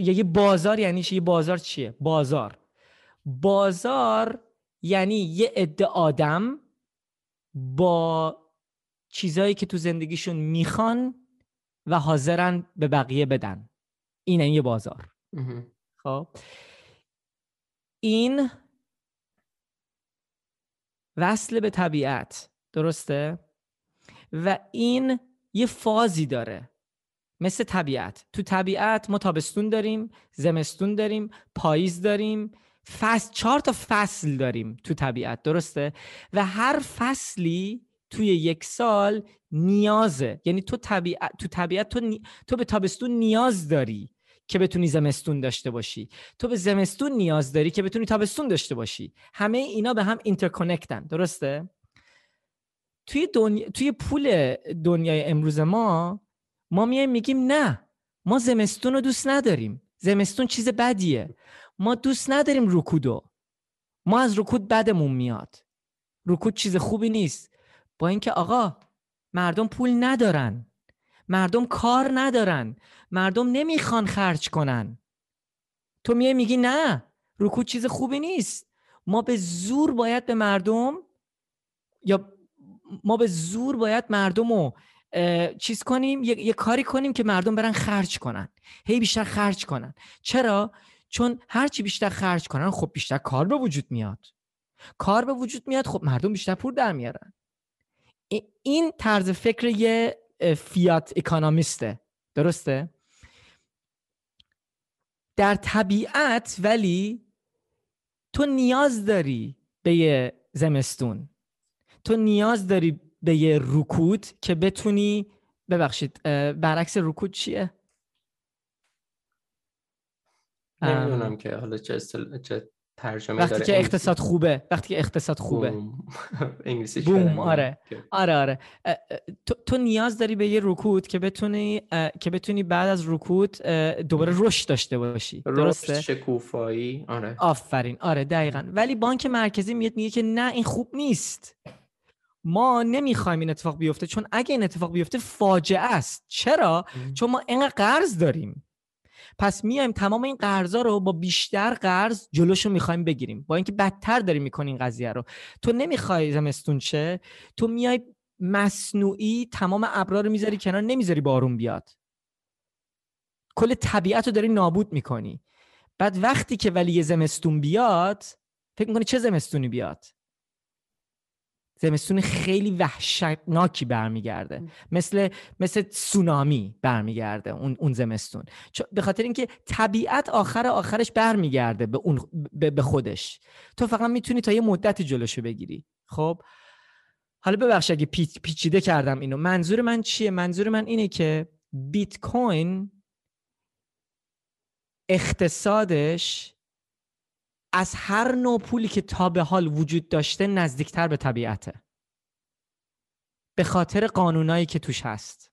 یه بازار یعنی چی؟ بازار چیه؟ بازار یعنی یه عده آدم با چیزایی که تو زندگیشون میخوان و حاضرن به بقیه بدن. اینه یه بازار. خب این وصل به طبیعت، درسته؟ و این یه فازی داره مثل طبیعت. تو طبیعت ما تابستون داریم، زمستون داریم، پاییز داریم، فصل، 4 تا فصل داریم تو طبیعت، درسته؟ و هر فصلی توی یک سال نیازه، یعنی تو به تابستون نیاز داری که بتونی زمستون داشته باشی، تو به زمستون نیاز داری که بتونی تابستون داشته باشی. همه اینا به هم اینترکانکتن، درسته؟ توی پول دنیای امروز ما میایم میگیم نه، ما زمستون رو دوست نداریم، زمستون چیز بدیه، ما دوست نداریم رکودو، ما از رکود بدمون میاد، رکود چیز خوبی نیست. با اینکه آقا مردم پول ندارن، مردم کار ندارن، مردم نمیخوان خرج کنن، تو میای میگی نه رکود چیز خوبی نیست، ما به زور باید مردم رو چیز کنیم، یه کاری کنیم که مردم برن خرج کنن، هی بیشتر خرج کنن. چرا؟ چون هرچی بیشتر خرج کنن خب بیشتر کار به وجود میاد، کار به وجود میاد خب مردم بیشتر پول در میارن. این طرز فکر یه فیات اکانومیسته، درسته؟ در طبیعت ولی تو نیاز داری به یه زمستون، تو نیاز داری به یه رکود که بتونی، ببخشید برعکس رکود چیه؟ نمیدونم که حالا چه ترجمه داره. وقتی که اقتصاد خوبه، انگلیسیش بوم. آره. تو نیاز داری به یه رکود که بتونی بعد از رکود دوباره رشد داشته باشی، درسته؟ رشد، شکوفایی. آره آفرین، آره دقیقاً. ولی بانک مرکزی میگه که نه این خوب نیست، ما نمیخوایم این اتفاق بیفته، چون اگه این اتفاق بیفته فاجعه است. چرا؟ چون ما اینقدر قرض داریم، پس میایم تمام این قرضا رو با بیشتر قرض جلوشو میخوایم بگیریم، با اینکه بدتر داری میکنی این قضیه رو. تو نمیخوای زمستون چه، تو میای مصنوعی تمام ابرار رو میذاری کنار، نمیذاری بارون بیاد، کل طبیعت رو داری نابود میکنی. بعد وقتی که ولی یه زمستون بیاد فکر میکنی چه زمستونی بیاد، زمستون خیلی وحشتناکی برمیگرده، مثل سونامی برمیگرده اون زمستون، به خاطر اینکه طبیعت آخرش برمیگرده به خودش. تو فقط میتونی تا یه مدتی جلوشو بگیری. خب حالا ببخش اگه پیچیده کردم اینو. منظور من چیه؟ منظور من اینه که بیت کوین اقتصادش از هر نوع پولی که تا به حال وجود داشته نزدیکتر به طبیعته، به خاطر قانونایی که توش هست،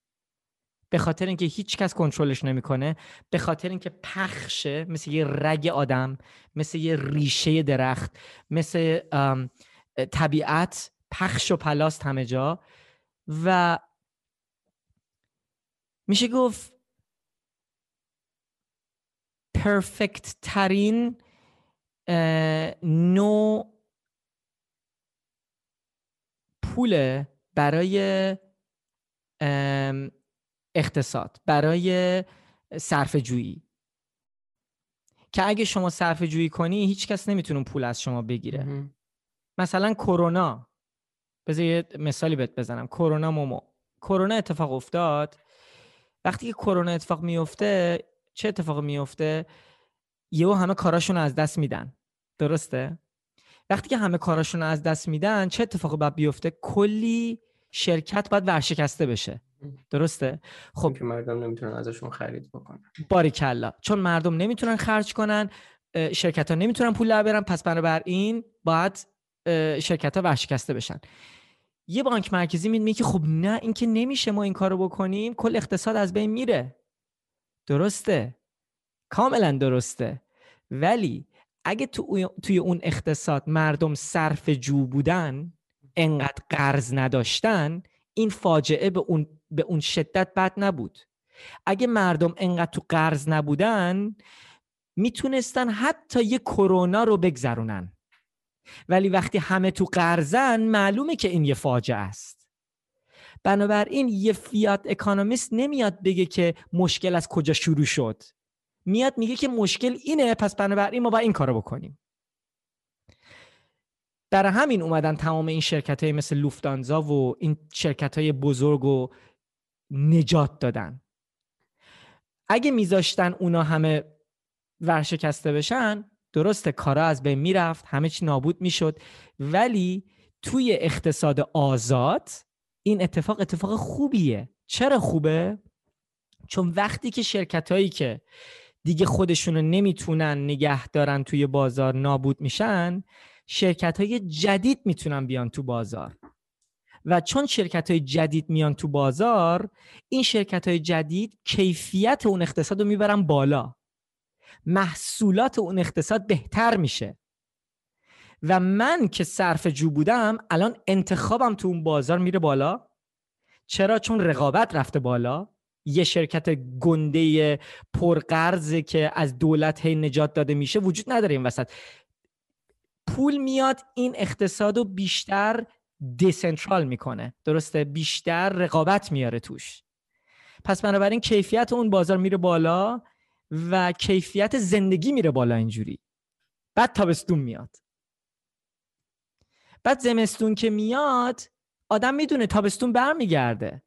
به خاطر اینکه هیچ کس کنترلش نمیکنه، به خاطر اینکه پخشه، مثل یه رگ آدم، مثل یه ریشه درخت، مثل طبیعت، پخش و پلاست همه جا. و میشه گفت پرفکت ترین نو پول برای اقتصاد، برای صرفه جویی، که اگه شما صرفه جویی کنی هیچ کس نمیتونه اون پول از شما بگیره. مثلا کرونا، بذار یه مثالی بهت بزنم. کرونا اتفاق افتاد. وقتی که کرونا اتفاق میفته چه اتفاقی میفته؟ یهو همه کاراشون از دست میدن، درسته؟ وقتی که همه کاراشون از دست میدن چه اتفاقی باید بیفته؟ کلی شرکت باید ورشکسته بشه، درسته؟ خب که مردم نمیتونن ازشون خرید بکنن. باریکلا، چون مردم نمیتونن خرج کنن، شرکت ها نمیتونن پول در بیارن، پس بنابراین باید شرکت ها ورشکسته بشن. یه بانک مرکزی میگه که خب نه، این که نمیشه، ما این کارو بکنیم کل اقتصاد از بین میره. درسته، کاملا درسته. ولی اگه توی اون اقتصاد مردم صرفه جو بودن، انقدر قرض نداشتن، این فاجعه به اون شدت بد نبود. اگه مردم انقدر تو قرض نبودن میتونستن حتی یه کرونا رو بگذرونن. ولی وقتی همه تو قرضن معلومه که این یه فاجعه است. بنابراین یه فیات اکانومیست نمیاد بگه که مشکل از کجا شروع شد، میاد میگه که مشکل اینه، پس بنابراین ما باید این کارو بکنیم. برای همین اومدن تمام این شرکت‌های مثل لوفتانزا و این شرکت‌های بزرگ رو نجات دادن. اگه میذاشتن اونا همه ورشکسته بشن، درسته کارا از بین میرفت، همه چی نابود میشد، ولی توی اقتصاد آزاد این اتفاق خوبیه. چرا خوبه؟ چون وقتی که شرکت‌هایی که دیگه خودشونو نمیتونن نگه دارن توی بازار نابود میشن، شرکت‌های جدید میتونن بیان تو بازار. و چون شرکت‌های جدید میان تو بازار، این شرکت‌های جدید کیفیت اون اقتصاد رو میبرن بالا، محصولات اون اقتصاد بهتر میشه. و من که صرف جو بودم، الان انتخابم تو اون بازار میره بالا. چرا؟ چون رقابت رفته بالا. یه شرکت گنده پرقرضه که از دولت هی نجات داده میشه وجود نداره. این وسط پول میاد، این اقتصادو بیشتر دیسنترال میکنه، درسته؟ بیشتر رقابت میاره توش. پس بنابراین کیفیت اون بازار میره بالا و کیفیت زندگی میره بالا. اینجوری بعد تابستون میاد، بعد زمستون که میاد، آدم میدونه تابستون برمیگرده.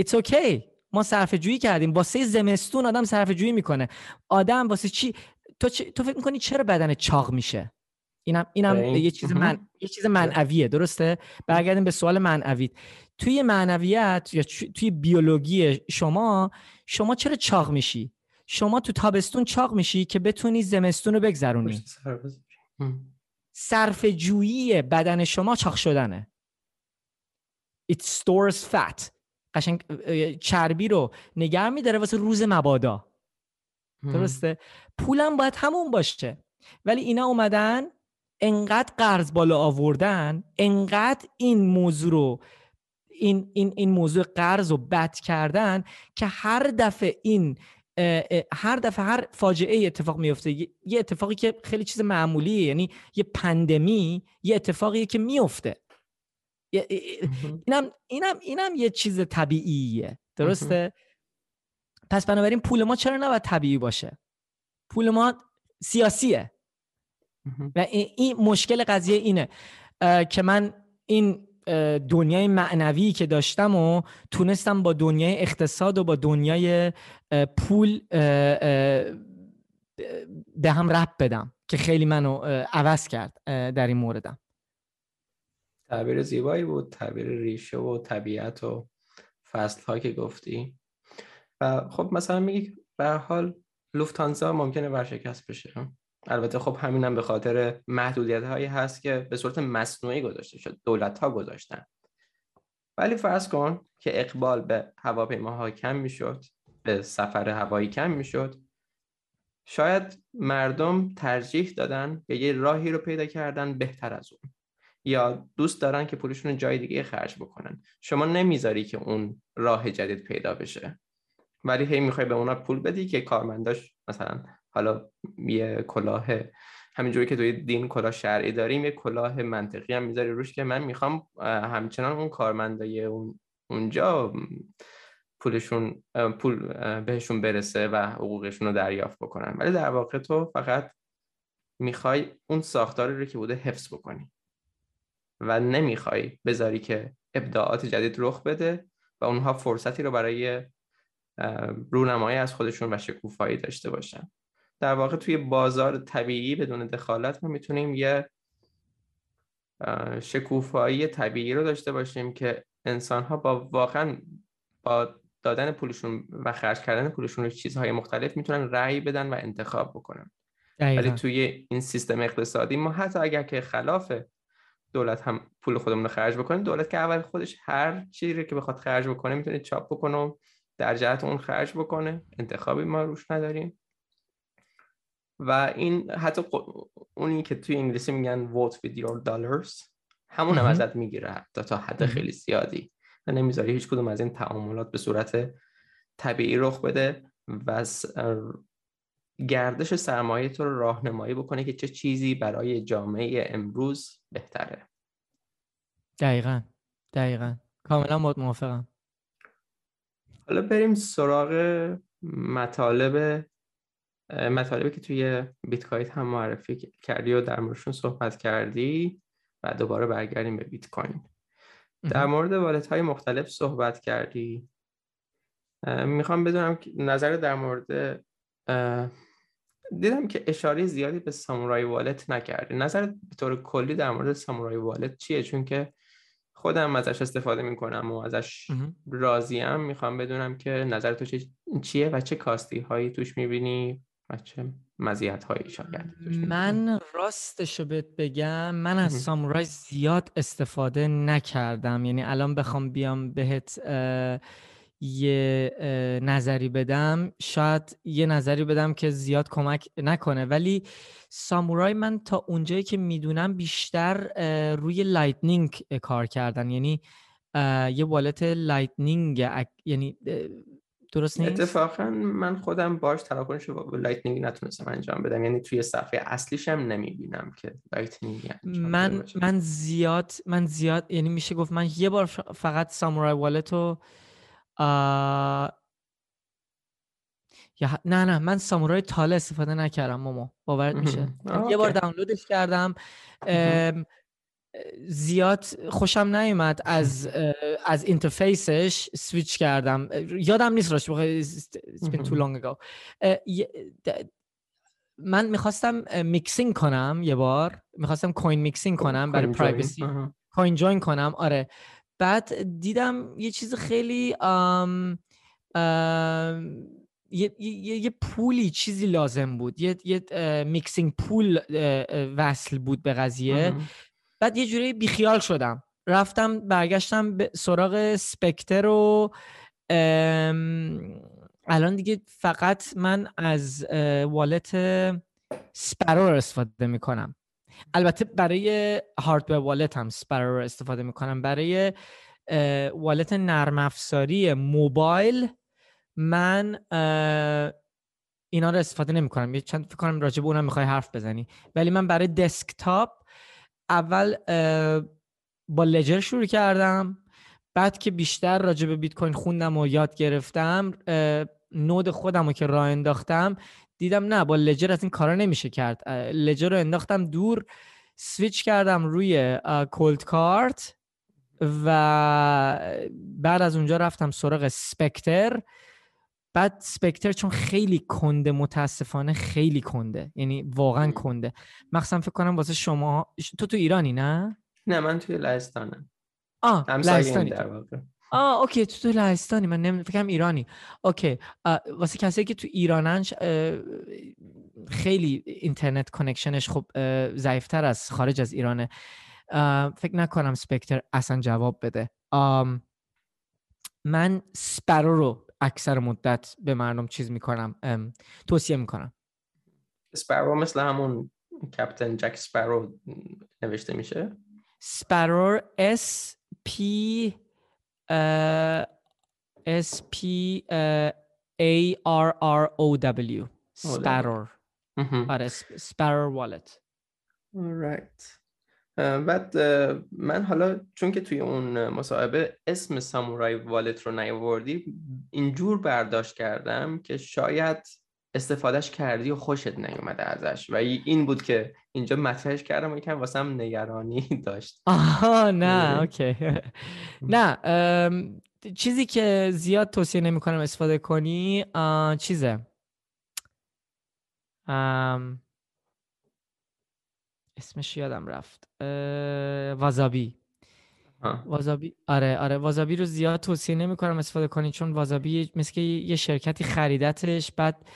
It's okay. ما صرفه جویی کردیم. واسه زمستون آدم صرفه جویی میکنه. آدم واسه چی؟ تو فکر میکنی چرا بدن چاق میشه؟ اینم یه چیز معنویه، درسته؟ برگردیم به سوال معنوی. توی معنویت یا توی بیولوژی شما چرا چاق میشی؟ شما تو تابستون چاق میشی که بتونی زمستون رو بگذرونی. صرفه جویی بدن شما چاق شدنه. It stores fat. قشنگ چربی رو نگه می‌داره واسه روز مبادا. درسته؟ پولم باید همون باشه. ولی اینا اومدن انقدر قرض بالا آوردن، انقدر این موضوع رو این موضوع قرض رو بد کردن که هر دفعه هر فاجعه اتفاق میفته. یه اتفاقی که خیلی چیز معمولیه، یعنی یه پندمی، یه اتفاقی که میفته. اینم یه چیز طبیعیه، درسته؟ پس بنابراین پول ما چرا نباید طبیعی باشه؟ پول ما سیاسیه. و این مشکل قضیه اینه که من این دنیای معنوی که داشتم و تونستم با دنیای اقتصاد و با دنیای پول به هم ربط بدم که خیلی منو عوض کرد در این موردم. تعبیر زیبایی بود، تعبیر ریشه و طبیعت و فصل‌ها که گفتی. و خب مثلا میگی به هر حال لوفتانزا ممکنه ورشکست بشه. البته خب همینم به خاطر محدودیت‌هایی هست که به صورت مصنوعی گذاشته شد، دولت‌ها گذاشتن. ولی فرض کن که اقبال به هواپیماها کم میشد، به سفر هوایی کم میشد. شاید مردم ترجیح دادن که یه راهی رو پیدا کردن بهتر از اون، یا دوست دارن که پولشون رو جای دیگه خرج بکنن. شما نمیذاری که اون راه جدید پیدا بشه، ولی هی میخوای به اونا پول بدی که کارمنداش مثلا حالا یه کلاه، همینجوری که توی دین کلاه شرعی داریم، یه کلاه منطقی هم میذاری روش که من میخوام همچنان اون کارمندای اونجا پولشون، پول بهشون برسه و حقوقشون رو دریافت بکنن. ولی در واقع تو فقط میخوای اون ساختاری رو که بوده حفظ بکنی و نمیخوای بذاری که ابداعات جدید رخ بده و اونها فرصتی رو برای رونمایی از خودشون و شکوفایی داشته باشن. در واقع توی بازار طبیعی بدون دخالت ما میتونیم یه شکوفایی طبیعی رو داشته باشیم که انسان‌ها با واقعا با دادن پولشون و خرج کردن پولشون رو چیزهای مختلف میتونن رأی بدن و انتخاب بکنن. ولی توی این سیستم اقتصادی ما حتی اگر که خلاف دولت هم پول خودمون رو خرج بکنیم، دولت که اول خودش هر چیزی رو که بخواد خرج بکنه میتونه چاپ بکنه و در جهت اون خرج بکنه، انتخابی ما روش نداریم. و این حتی اونی که توی انگلیسی میگن vote with your dollars، همون هم ازت میگیره حتی تا حد خیلی زیادی. نمیذاری هیچ کدوم از این تعاملات به صورت طبیعی رخ بده و گردش سرمایه تو رو راهنمایی بکنه که چه چیزی برای جامعه امروز بهتره. دقیقاً کاملا باهات موافقم. حالا بریم سراغ مطالبی که توی بیتگاید هم معرفی کردی و در موردشون صحبت کردی. و دوباره برگردیم به بیت کوین. در مورد والت های مختلف صحبت کردی. میخوام بدونم نظر در مورد، دیدم که اشاره زیادی به سامورای والت نکردی. نظر به طور کلی در مورد سامورای والت چیه؟ چون که خودم ازش استفاده میکنم و ازش راضیم. میخوام بدونم که نظر تو چیه و چه کاستی هایی توش میبینی و چه مزیت هایی شاید توش میبینی. من راستشو بهت بگم، من از سامورای زیاد استفاده نکردم. یعنی الان بخوام بیام بهت یه نظری بدم، شاید یه نظری بدم که زیاد کمک نکنه، ولی سامورای من تا اونجایی که میدونم بیشتر روی لایتنینگ کار کردن، یعنی یه والت لایتنینگ، یعنی درست نیست؟ اتفاقا من خودم باش تراکنش با لایتنینگ نتونستم انجام بدم، یعنی توی صفحه اصلیش هم نمیبینم که لایتنینگ انجام من زیاد یعنی میشه گفت من یه بار فقط سامورای والت رو نه من سامورای تاله استفاده نکردم. ماما باورت میشه؟ یه بار دانلودش کردم، زیاد خوشم نیومد از اینترفیسش، سویچ کردم. یادم نیست راست بخوام، it's been too long ago. من میخواستم میکسینگ کنم، یه بار میخواستم کوین میکسینگ کنم برای پرایوسی، کوین جوین کنم، آره. بعد دیدم یه چیز خیلی یه پولی چیزی لازم بود، یه میکسینگ پول وصل بود به قضیه. بعد یه جوری بیخیال شدم، رفتم برگشتم به سراغ سپکتر و الان دیگه فقط من از والت سپرو استفاده میکنم. البته برای هاردور والت هم سپرو رو استفاده میکنم. برای والت نرم افزاری موبایل من اینا رو استفاده نمیکنم. چند فکر کنم راجع به اونم میخوای حرف بزنی، ولی من برای دسکتاپ اول با لجر شروع کردم، بعد که بیشتر راجع به بیت کوین خوندم و یاد گرفتم، نود خودم رو که راه انداختم، دیدم نه، با لجر از این کارا نمیشه کرد. لجر رو انداختم دور، سویچ کردم روی کولد کارت و بعد از اونجا رفتم سراغ سپکتر. بعد سپکتر چون خیلی کنده، متاسفانه خیلی کنده، یعنی واقعا کنده. مخصوصا فکر کنم واسه شما، تو ایرانی نه؟ نه من توی لهستانم. لهستانی در واقع. اوکی، تو لهستانی. من فکرم ایرانی. اوکی، واسه کسی که تو ایرانن خیلی اینترنت کانکشنش خب ضعیفتر از خارج از ایرانه. فکر نکنم سپکتر اصلا جواب بده. من سپرو رو اکثر مدت به مردم چیز میکنم، توصیه میکنم. سپرو مثل همون کپتن جک سپرو نوشته میشه؟ سپرو SPARROW Sparrow. آره، Sparrow Wallet. Alright. بعد من حالا چون که توی اون مصاحبه اسم سامورای والت رو نیاوردی، اینجور برداشت کردم که شاید استفادهش کردی و خوشت نیومده ازش، و این بود که اینجا مطرحش کردم و یکم واسه هم نگرانی داشت. نه اوکی. نه، چیزی که زیاد توصیه نمی کنم استفاده کنی چیزه، اسمش یادم رفت، وازابی. وازابی، آره وازابی رو زیاد توصیه نمی‌کنم استفاده کنید، چون وازابی مثل که یه شرکتی خریدتش، بعد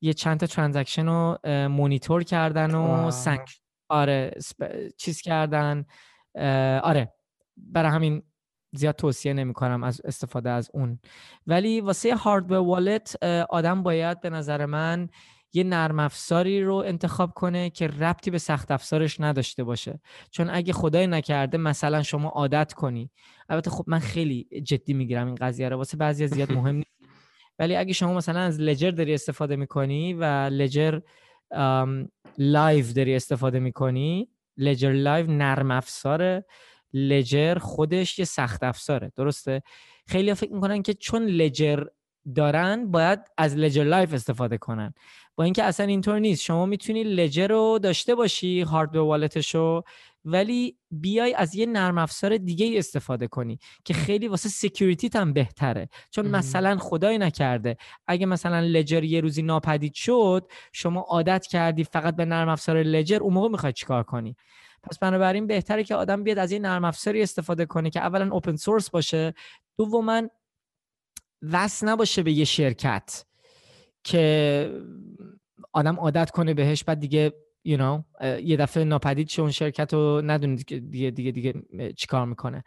یه چند تا ترانزکشن رو مونیتور کردن و چیز کردن. آره، برای همین زیاد توصیه نمی‌کنم از استفاده از اون. ولی واسه هاردور والت آدم باید به نظر من یه نرم افزاری رو انتخاب کنه که ربطی به سخت افزارش نداشته باشه، چون اگه خدای نکرده مثلا شما عادت کنی، البته خب من خیلی جدی میگیرم این قضیه رو، واسه بعضی زیاد مهم نیست، ولی اگه شما مثلا از لجر داری استفاده میکنی و لجر لایو داری استفاده میکنی، لجر لایو نرم افزاره، لجر خودش یه سخت افزاره، درسته؟ خیلی فکر میکنن که چون لجر دارن باید از لجر لایف استفاده کنن، با اینکه اصلا اینطور نیست. شما میتونی لجر رو داشته باشی، هاردور والتش رو، ولی بیای از یه نرم افزار دیگه ای استفاده کنی که خیلی واسه سکیوریتیت هم بهتره. چون مثلا خدای نکرده اگه مثلا لجر یه روزی ناپدید شد، شما عادت کردی فقط به نرم افزار لجر، اون موقع میخوای چیکار کنی؟ پس بنابراین بهتره که آدم بیاد از یه نرم افزاری استفاده کنه که اولا اوپن سورس باشه، دوما وصل نباشه به یه شرکت که آدم عادت کنه بهش، بعد دیگه یه دفعه ناپدید چه اون شرکت رو ندونید که دیگه چیکار میکنه.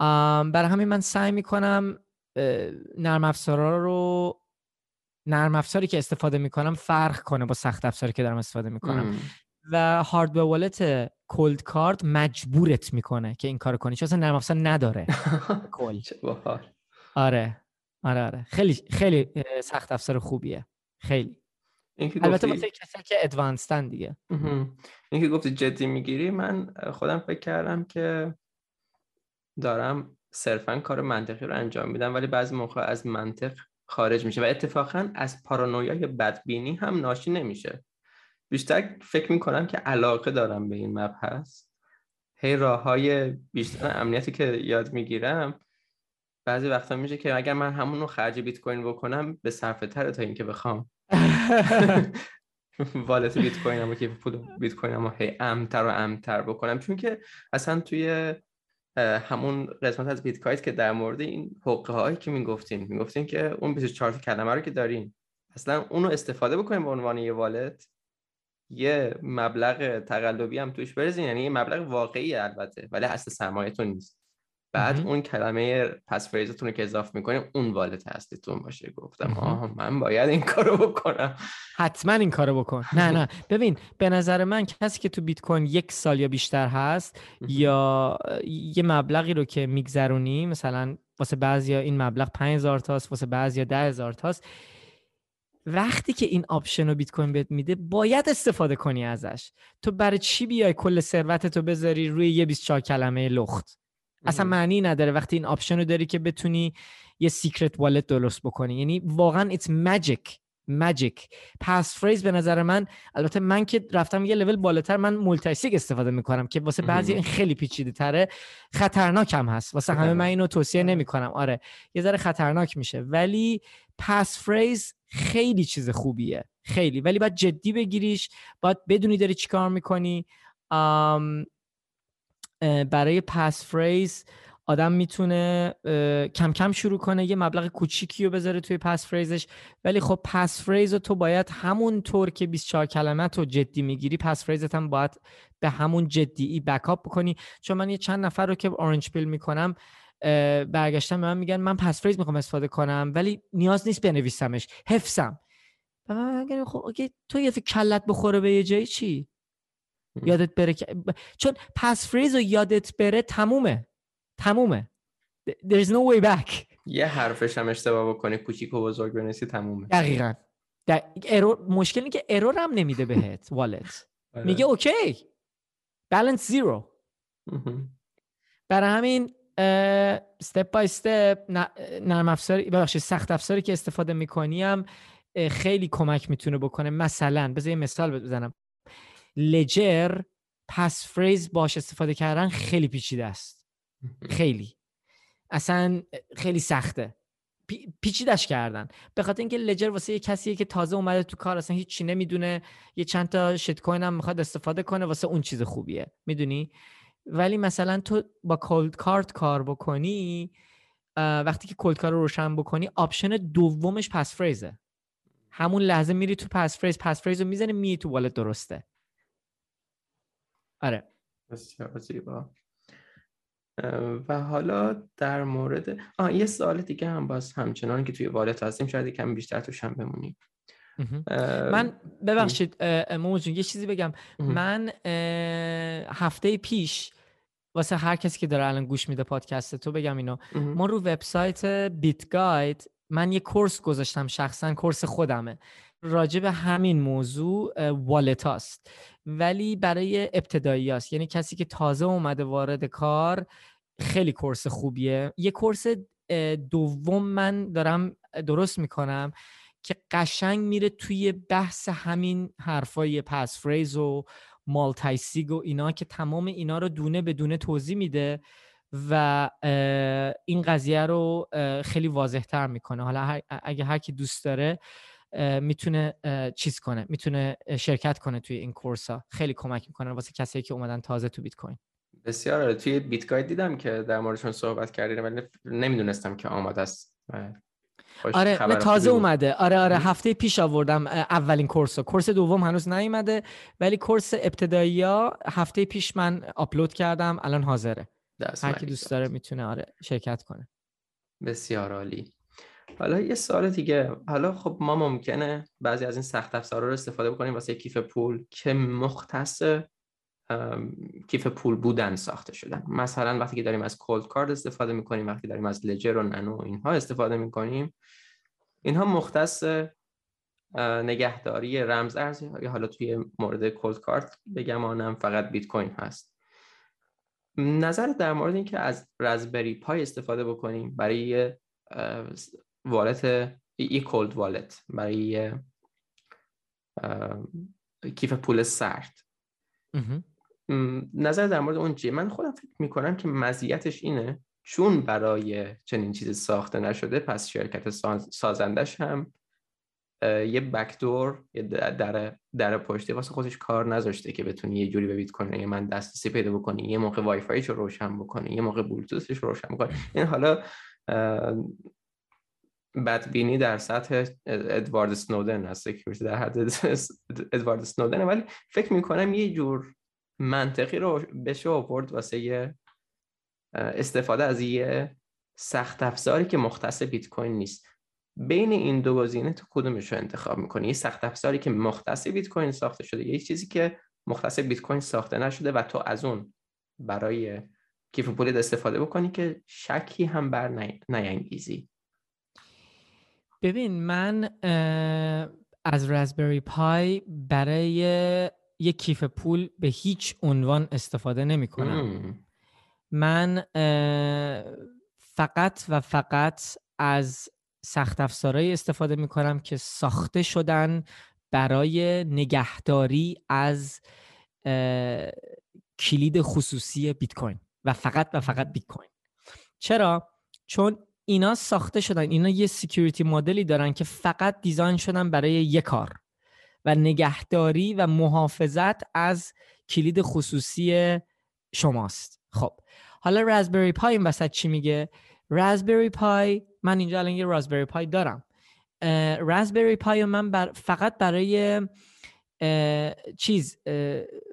برای همین من سعی میکنم نرم افزاری که استفاده میکنم فرق کنه با سخت افزاری که دارم استفاده میکنم. و هاردور والت کولد کارت مجبورت میکنه که این کارو کنی، چون اصلا نرم افزار نداره. آره خیلی سخت افزار خوبیه، خیلی. البته واسه کسی که ادوانس تن دیگه. اینکه گفتی جدی میگیری، من خودم فکر کردم که دارم صرفا کار منطقی رو انجام میدم، ولی بعضی موقع از منطق خارج میشه و اتفاقا از پارانویا یا بدبینی هم ناشی نمیشه. بیشتر فکر میکنم که علاقه دارم به این مبحث، هی راههای بیشتر امنیتی که یاد میگیرم. بعضی وقتا میشه که اگر من همون رو خرج بیت کوین بکنم به صرفه تره تا اینکه بخوام والت بیت کوینمو که پول بیت کوینمو هی امن‌تر بکنم، چون که اصلا توی همون قسمت از بیتگاید که در مورد این حقه هایی که میگفتیم که اون 24 کلمه رو که دارین اصلا اونو استفاده بکنیم به عنوان یه والت، یه مبلغ تقلبی هم توش بریزین، یعنی یه مبلغ واقعی البته ولی اصل سرمایه‌تون نیست. بعد اون کلمه پسفریزتون رو که اضافه میکنیم اون والت هستیتون باشه. گفتم من باید این کارو بکنم، حتما این کارو بکن. نه ببین، به نظر من کسی که تو بیت کوین 1 سال یا بیشتر هست یا یه مبلغی رو که میگذرونی، مثلا واسه بعضیا این مبلغ 5000 تاست، واسه بعضیا 10000 تاست، وقتی که این آپشن رو بیت کوین بهت میده باید استفاده کنی ازش. تو برای چی بیای کل ثروتت رو بذاری روی یه 24 کلمه لخت؟ اصلا معنی نداره وقتی این آپشن رو داری که بتونی یه سیکرت والت درست بکنی. یعنی واقعا ایتس ماجیک. پاس فریز به نظر من، البته من که رفتم یه لول بالاتر، من مولتی سیگ استفاده میکنم که واسه بعضی این خیلی پیچیده تره، خطرناک هم هست. واسه همه من اینو توصیه نمیکنم، آره یه ذره خطرناک میشه، ولی پاس فریز خیلی چیز خوبیه، خیلی. ولی باید جدی بگیریش، باید بدونی داری چیکار میکنی. برای پاس فریز آدم میتونه کم کم شروع کنه، یه مبلغ کوچیکی رو بذاره توی پاس فریزش. ولی خب پاس فریز رو تو باید همون طور که 24 کلمه تو جدی میگیری، پاس فریزت هم باید به همون جدیی بکاپ بکنی. چون من یه چند نفر رو که اورنج پیل میکنم برگشتن به من میگن من پاس فریز میخوام استفاده کنم ولی نیاز نیست بنویسمش، حفظم. و من میگم خب اوکی، تو یه کلت بخوره به یه جایی چی یادت بره چون پاس فریز رو یادت بره تمومه. There is no way back. یه حرفش هم اشتباه بکنی، کوچیک و بزرگ بنویسی، تمومه. دقیقاً. مشکل اینه که ارور هم نمیده بهت والت. میگه اوکی. بالانس 0. برای همین استپ بای استپ نرم افزاری، ببخشید سخت افزاری که استفاده میکنیم خیلی کمک میتونه بکنه. مثلا بذار یه مثال بزنم. لجر پاس فریز باش استفاده کردن خیلی پیچیده است، خیلی اصلا خیلی سخته پیچیدش کردن، به خاطر اینکه لجر واسه یه کسیه که تازه اومده تو کار، اصلا هیچ چی نمیدونه، یه چند تا شیت کوین هم میخواد استفاده کنه، واسه اون چیز خوبیه، میدونی. ولی مثلا تو با کولد کارت کار بکنی، وقتی که کولد کارت رو روشن بکنی آپشن دومش پاس فریزه، همون لحظه میری تو پاس فریز رو میزنی، میری تو والت، درسته. آره بسیار زیبا. و حالا در مورد یه سوال دیگه هم، باز همچنان که توی والت هستیم شاید کمی بیشتر توش هم بمونیم. من ببخشید موجون یه چیزی بگم. من هفته پیش واسه هر کسی که داره الان گوش میده پادکست تو بگم اینو، ما رو وبسایت بیتگاید من یه کورس گذاشتم، شخصا کورس خودمه، راجع به همین موضوع والت هاست، ولی برای ابتدایی هاست. یعنی کسی که تازه اومده وارد کار خیلی کورس خوبیه. یه کورس دوم من دارم درست میکنم که قشنگ میره توی بحث همین حرفای پس فریز و مالتی سیگ و اینا که تمام اینا رو دونه به دونه توضیح میده و این قضیه رو خیلی واضح تر میکنه. حالا اگه هر کی دوست داره میتونه چیز کنه، میتونه شرکت کنه توی این کورس ها، خیلی کمک میکنه واسه کسایی که اومدن تازه تو بیت کوین. بسیار. توی بیتگاید دیدم که در موردشون صحبت کردین ولی نمیدونستم که آماده است. آره تازه اومده. آره هفته پیش آوردم اولین کورسو. کورس دوم هنوز نیومده ولی کورس ابتدایی ها هفته پیش من آپلود کردم، الان حاضره. هر کی دوست داره میتونه آره شرکت کنه. بسیار عالی. حالا یه سوال دیگه. حالا خب ما ممکنه بعضی از این سخت افزارا رو استفاده بکنیم واسه کیف پول که مختص کیف پول بودن ساخته شدن. مثلا وقتی که داریم از کولد کارد استفاده میکنیم، وقتی داریم از لجر و نانو اینها استفاده میکنیم، اینها مختص نگهداری رمز ارز یا حالا توی مورد کولد کارد بگم آنم فقط بیت کوین هست. نظر در مورد این که از رزبری پای استفاده بکنیم برای والت ای کولد والت، برای کیف پول سرد، نظر در مورد اون چیه؟ من خودم فکر میکنم که مزیتش اینه چون برای چنین چیزی ساخته نشده، پس شرکت سازندش هم یه بکدور، یه در پشتی واسه خودش کار نذاشته که بتونی یه جوری به بیت کوین من دسترسی پیدا بکنی، یه موقع وای فایش رو روشن بکنی، یه موقع بلوتوثش رو روشن بکنی. این حالا بدبینی در سطح ادوارد سنودن هست، سکیوریتی در حد ادوارد سنودن، ولی فکر میکنم یه جور منطقی رو بشه آورد واسه استفاده از یه سخت افزاری که مختص بیت کوین نیست. بین این دو گزینه تو کدومش رو انتخاب میکنی؟ یه سخت افزاری که مختص بیت کوین ساخته شده، یه چیزی که مختص بیت کوین ساخته نشده و تو از اون برای کیف پولت استفاده بکنی که شکی هم بر نیانگیزی. ببین من از رزبری پای برای یک کیف پول به هیچ عنوان استفاده نمی کنم. من فقط و فقط از سخت افزارهایی استفاده می کنم که ساخته شدن برای نگهداری از کلید خصوصی بیت کوین و فقط بیت کوین. چرا؟ چون اینا ساخته شدن، اینا یه سکیوریتی مدلی دارن که فقط دیزاین شدن برای یک کار و نگهداری و محافظت از کلید خصوصی شماست. خب حالا رزبری پای این وسط چی میگه؟ رزبری پای، من اینجا الان یه رزبری پای دارم. رزبری پای من فقط برای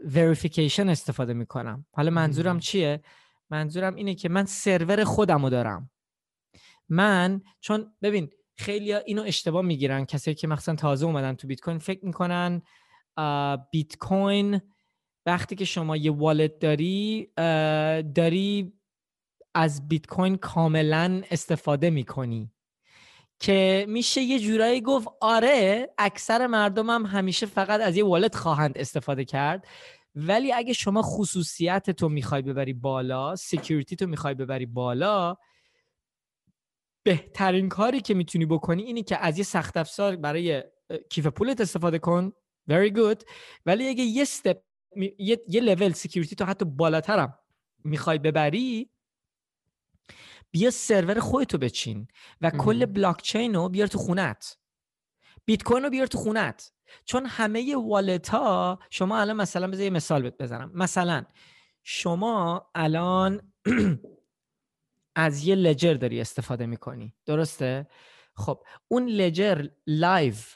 وریفیکیشن استفاده میکنم. حالا منظورم چیه؟ منظورم اینه که من سرور خودمو دارم. من چون ببین خیلیا اینو اشتباه میگیرن، کسایی که مثلا تازه اومدن تو بیت کوین فکر میکنن بیت کوین وقتی که شما یه والت داری از بیت کوین کاملا استفاده میکنی، که میشه یه جورایی گفت آره اکثر مردم هم همیشه فقط از یه والت خواهند استفاده کرد. ولی اگه شما خصوصیت تو میخوای ببری بالا، سکیوریتی تو میخوای ببری بالا، بهترین کاری که میتونی بکنی اینه که از یه سخت افزار برای کیف پولت استفاده کن. Very good. ولی اگه یه استپ، یه لول سکیوریتی تو حتی بالاترم میخوای ببری، بیا سرور خودتو بچین و کل بلاکچین رو بیار تو خونت، بیت کوین رو بیار تو خونت. چون همه والت ها شما الان، مثلا بذار یه مثال بهت بزنم، مثلا شما الان از یه لجر داری استفاده میکنی، درسته؟ خب اون لجر لایف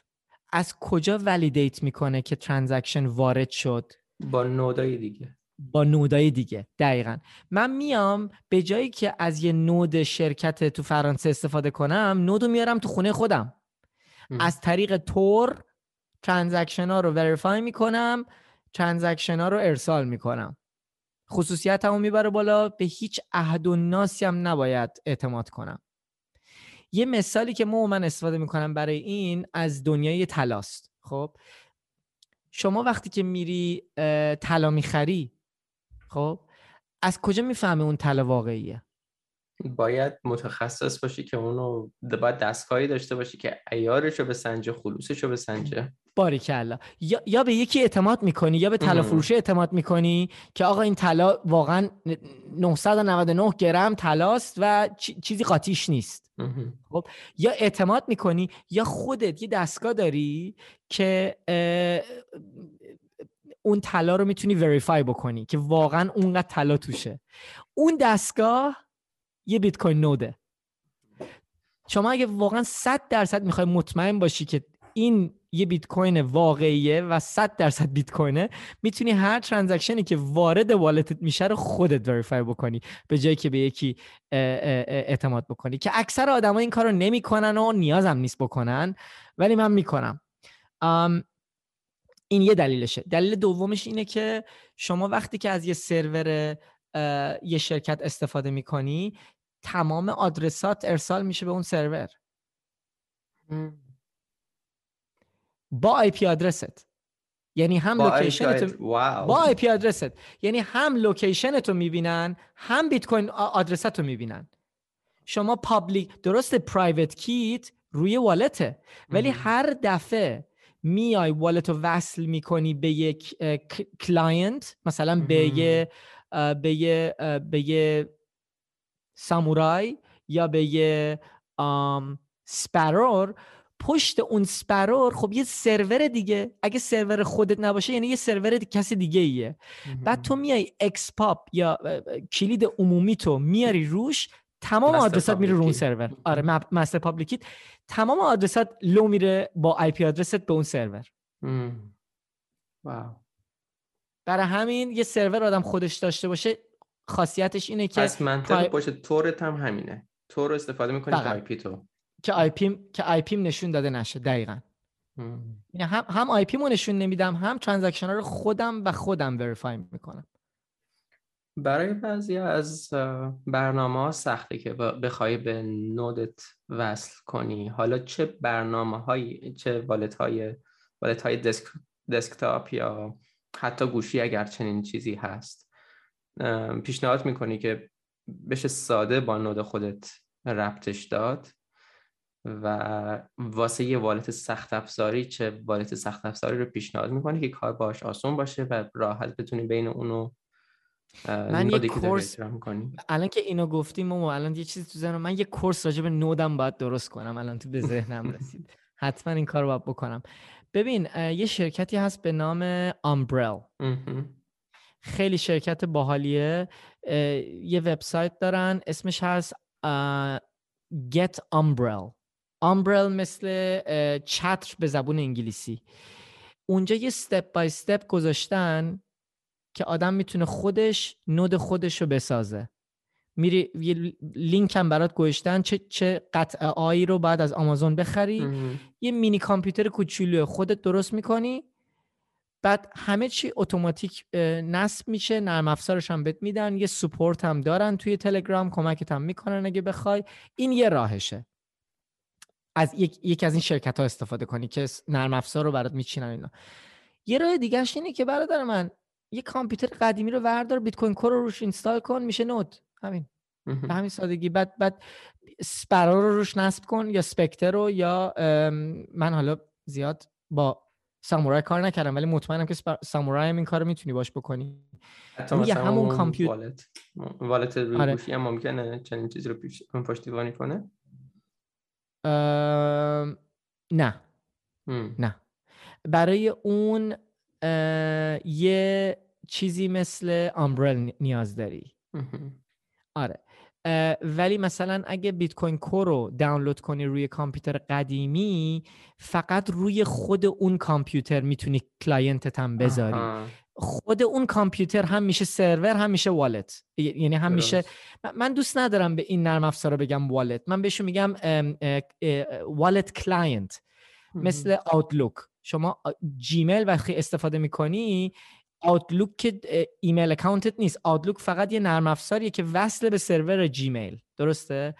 از کجا ولیدیت میکنه که ترانزکشن وارد شد؟ با نودای دیگه. با نودای دیگه، دقیقاً. من میام به جایی که از یه نود شرکت تو فرانسه استفاده کنم، نودو میارم تو خونه خودم، از طریق تور ترانزکشن ها رو وریفای میکنم، ترانزکشن ها رو ارسال میکنم، خصوصیت همون میبره بالا، به هیچ عهد و ناسی هم نباید اعتماد کنم. یه مثالی که من استفاده میکنم برای این از دنیای طلاست. خب شما وقتی که میری طلا میخری، خب از کجا میفهمی اون طلا واقعیه؟ باید متخصص باشی که اونو باید دستگاهی داشته باشی که عیارشو بسنجه، خلوصشو بسنجه. باریکالله. یا به یکی اعتماد میکنی یا به طلا فروشه اعتماد میکنی که آقا این طلا واقعا 999 گرم طلاست و چیزی قاطیش نیست. خب یا اعتماد میکنی یا خودت یه دستگاه داری که اون طلا رو میتونی وریفای بکنی که واقعا اونقدر طلا توشه. اون دستگاه یه بیت کوین نوده. شما اگه واقعا 100% میخوای مطمئن باشی که این یه بیت کوین واقعیه و 100% بیت کوینه، میتونی هر ترانزکشنی که وارد والتت میشه رو خودت وریفای بکنی به جایی که به یکی اعتماد بکنی، که اکثر آدما این کارو نمیکنن و نیازم نیست بکنن، ولی من میکنم. این یه دلیلشه. دلیل دومش اینه که شما وقتی که از یه سرور یه شرکت استفاده میکنی، تمام آدرسات ارسال میشه به اون سرور با IP آدرست، یعنی هم لوکیشنتو با IP آدرست، یعنی هم لوکیشنتو میبینن هم بیت کوین آدرستو میبینن. شما پابلیک، درسته پرایوت کیت روی والته، ولی هر دفعه میای والتو وصل میکنی به یک کلاینت، مثلا به یه سامورای یا به یه سپرور. پشت اون سپرور خب یه سرور دیگه، اگه سرور خودت نباشه یعنی یه سرور کسی دیگه ایه. بعد تو میای اکس پاپ یا کلید عمومی تو میاری روش، تمام آدرسات میره رو اون سرور. آره، مستر پابلیکیت. تمام آدرسات لو میره با IP آدرست به اون سرور. واو. برای همین یه سرور آدم خودش داشته باشه، خاصیتش اینه که از منطق پشت تورت هم همینه، تور رو استفاده میکنی که آی پی تو، که آی پیم نشون داده نشه. دقیقاً. یعنی هم آی پیمو نشون نمیدم، هم ترانزکشن‌ها رو خودم وریفای میکنم. برای بعضی از برنامه‌ها سخته که بخوای به نودت وصل کنی. حالا چه برنامه‌هایی، چه والت‌های دسکتاپ یا حتی گوشی، اگر چنین چیزی هست، پیشنهاد میکنی که بشه ساده با نود خودت ربطش داد؟ و واسه یه والت سخت افزاری چه والت سخت افزاری رو پیشنهاد میکنی که کار باش آسان باشه و راحت بتونی بین اونو نودی که داری میکنی؟ الان که اینو گفتیم، الان یه چیزی تو ذهنم، من یه کورس راجع به نودم باید درست کنم، الان تو به ذهنم رسید. حتما این کار رو باید بکنم. ببین یه شرکتی هست به نام Umbrella. خیلی شرکت باحالیه. یه وبسایت دارن اسمش هست Get Umbrella. Umbrella مثل چتر به زبون انگلیسی. اونجا یه استپ بای استپ گذاشتن که آدم میتونه خودش نود خودش رو بسازه. میری یه لینک هم برات گوشتن چه قطعه آیی رو بعد از آمازون بخری. یه مینی کامپیوتر کوچولو خودت درست میکنی، بعد همه چی اتوماتیک نصب میشه، نرم افزارش هم بهت میدن، یه سپورت هم دارن توی تلگرام، کمکت هم میکنن اگه بخوای. این یه راهشه از یک از این شرکت ها استفاده کنی که نرم افزار رو برات میچینن اینا. یه راه دیگه‌ش اینه که برادر من، یه کامپیوتر قدیمی رو وردار، بیت کوین کور رو روش اینستال کن، میشه نود. همین، به همین سادگی. بعد سپرو رو روش نصب کن یا سپکتر رو، یا من حالا زیاد با سامورای کار نکردم ولی مطمئنم که سامورای هم این کارو میتونی باش بکنی. یا همون کامپیوتر والت روی گوشی هم ممکنه چنین چیزی رو پشتیبانی کنه. نه. نه. برای اون یه چیزی مثل Umbrella نیاز داری. آره. ولی مثلا اگه بیت کوین کور رو دانلود کنی روی کامپیوتر قدیمی، فقط روی خود اون کامپیوتر میتونی کلاینتت هم بذاری. خود اون کامپیوتر هم میشه سرور، هم میشه والت. یعنی هم میشه، من دوست ندارم به این نرم افزار رو بگم والت، من بهش میگم والت کلاینت. مثل آوتلوک، شما جیمیل وقتی استفاده میکنی، آوتلوک که ایمیل اکانتت نیست، آوتلوک فقط یه نرم افزاریه که وصل به سرور جیمیل، درسته؟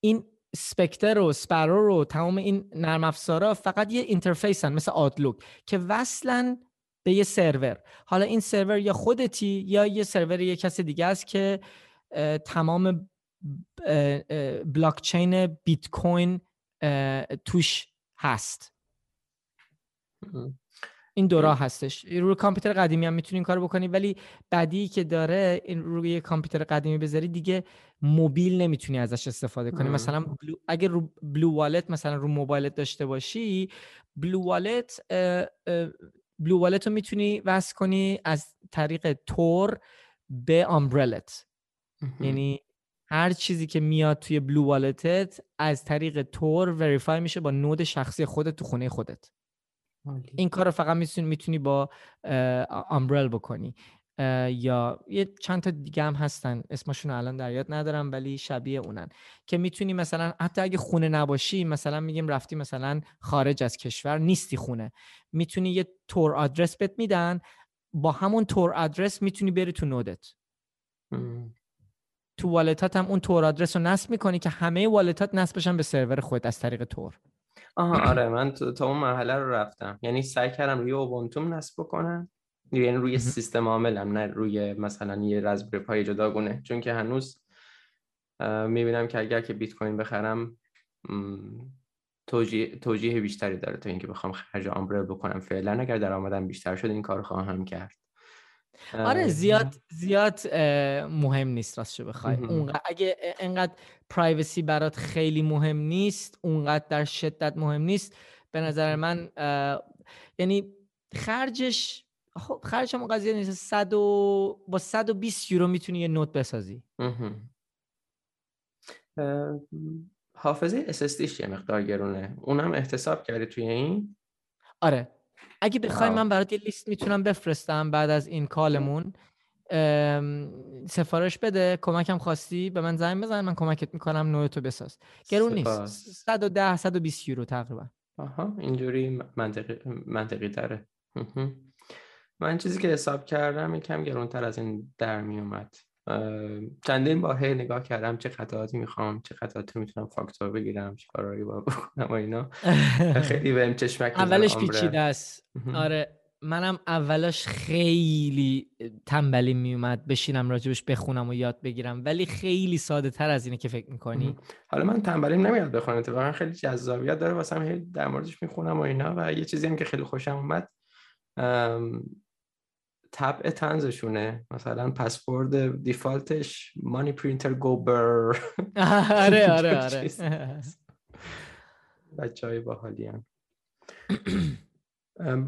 این سپکتر و سپرو و تمام این نرم افزارا فقط یه اینترفیسن مثل آوتلوک که وصلن به یه سرور. حالا این سرور یا خودتی یا یه سرور یه کس دیگه است که تمام بلاکچین بیت کوین توش هست. این دو راه هستش. روی کامپیوتر قدیمی هم میتونی این کارو بکنی، ولی بدی که داره این روی یه کامپیوتر قدیمی بذاری دیگه موبیل نمیتونی ازش استفاده کنی. مثلا اگه رو بلو والت مثلا رو موبایلت داشته باشی، بلو والت رو میتونی وصل کنی از طریق تور به آمبرلت. یعنی هر چیزی که میاد توی بلو والتت از طریق تور وریفای میشه با نود شخصی خودت تو خونه خودت. این کار رو فقط میتونی با امبرل بکنی، یا یه چند تا دیگه هم هستن اسمشون الان در یاد ندارم ولی شبیه اونن که میتونی مثلا حتی اگه خونه نباشی، مثلا میگیم رفتی مثلا خارج از کشور نیستی خونه، میتونی یه تور آدرس بهت میدن، با همون تور آدرس میتونی بری تو نودت. تو والتات هم اون تور آدرس رو نصب میکنی که همه والتات نصب بشن به سرور خودت از طریق تور. آره من تا اون مرحله رو رفتم، یعنی سعی کردم روی اوبونتوم نصب کنم، یعنی روی سیستم عاملم، نه روی مثلا یه رزبری پای جداگونه، چون که هنوز میبینم که اگر که بیت کوین بخرم توجیه بیشتری داره تا اینکه بخوام خرج آمبرل بکنم. فعلا اگر درآمدم بیشتر شد این کار خواهم کرد. آره زیاد مهم نیست راستش بخوای. اونقدر اگه انقدر پرایوسی برات خیلی مهم نیست، اونقدر در شدت مهم نیست به نظر من. یعنی خرجش هم قضیه نیست. 120 یورو میتونی یه نوت بسازی. حافظه SSDش یه مقدار گرونه، اونم احتساب کردی توی این؟ آره اگه بخوای من برات یه لیست میتونم بفرستم بعد از این کالمون، سفارش بده. کمکم خواستی به من زنگ بزن، من کمکت میکنم نوتو بساز. گرون نیست، 110 120 یورو تقریبا. آها اینجوری منطقی تره. من چیزی که حساب کردم یکم گرونتر از این در میومد. چندین بار هی نگاه کردم چه قطعاتی میخوام، چه قطعاتی میتونم فاکتور بگیرم، چه کارایی باید بکنم و اینا. خیلی بهم چشمک میزنه. اولش پیچیده است. آره منم اولش خیلی تنبلی میومد بشینم راجبش بخونم و یاد بگیرم، ولی خیلی ساده تر از اینه که فکر میکنی. حالا من تنبلیم نمیاد بخونم، اتفاقا خیلی جذابیت داره واسم، هی در موردش میخونم و اینا. و یه چیزی هم که خیلی خوشم اومد طبع طنزشونه، مثلا پسورد دیفالتش مانی پرینتر گو بر. آره بچهای باحالین.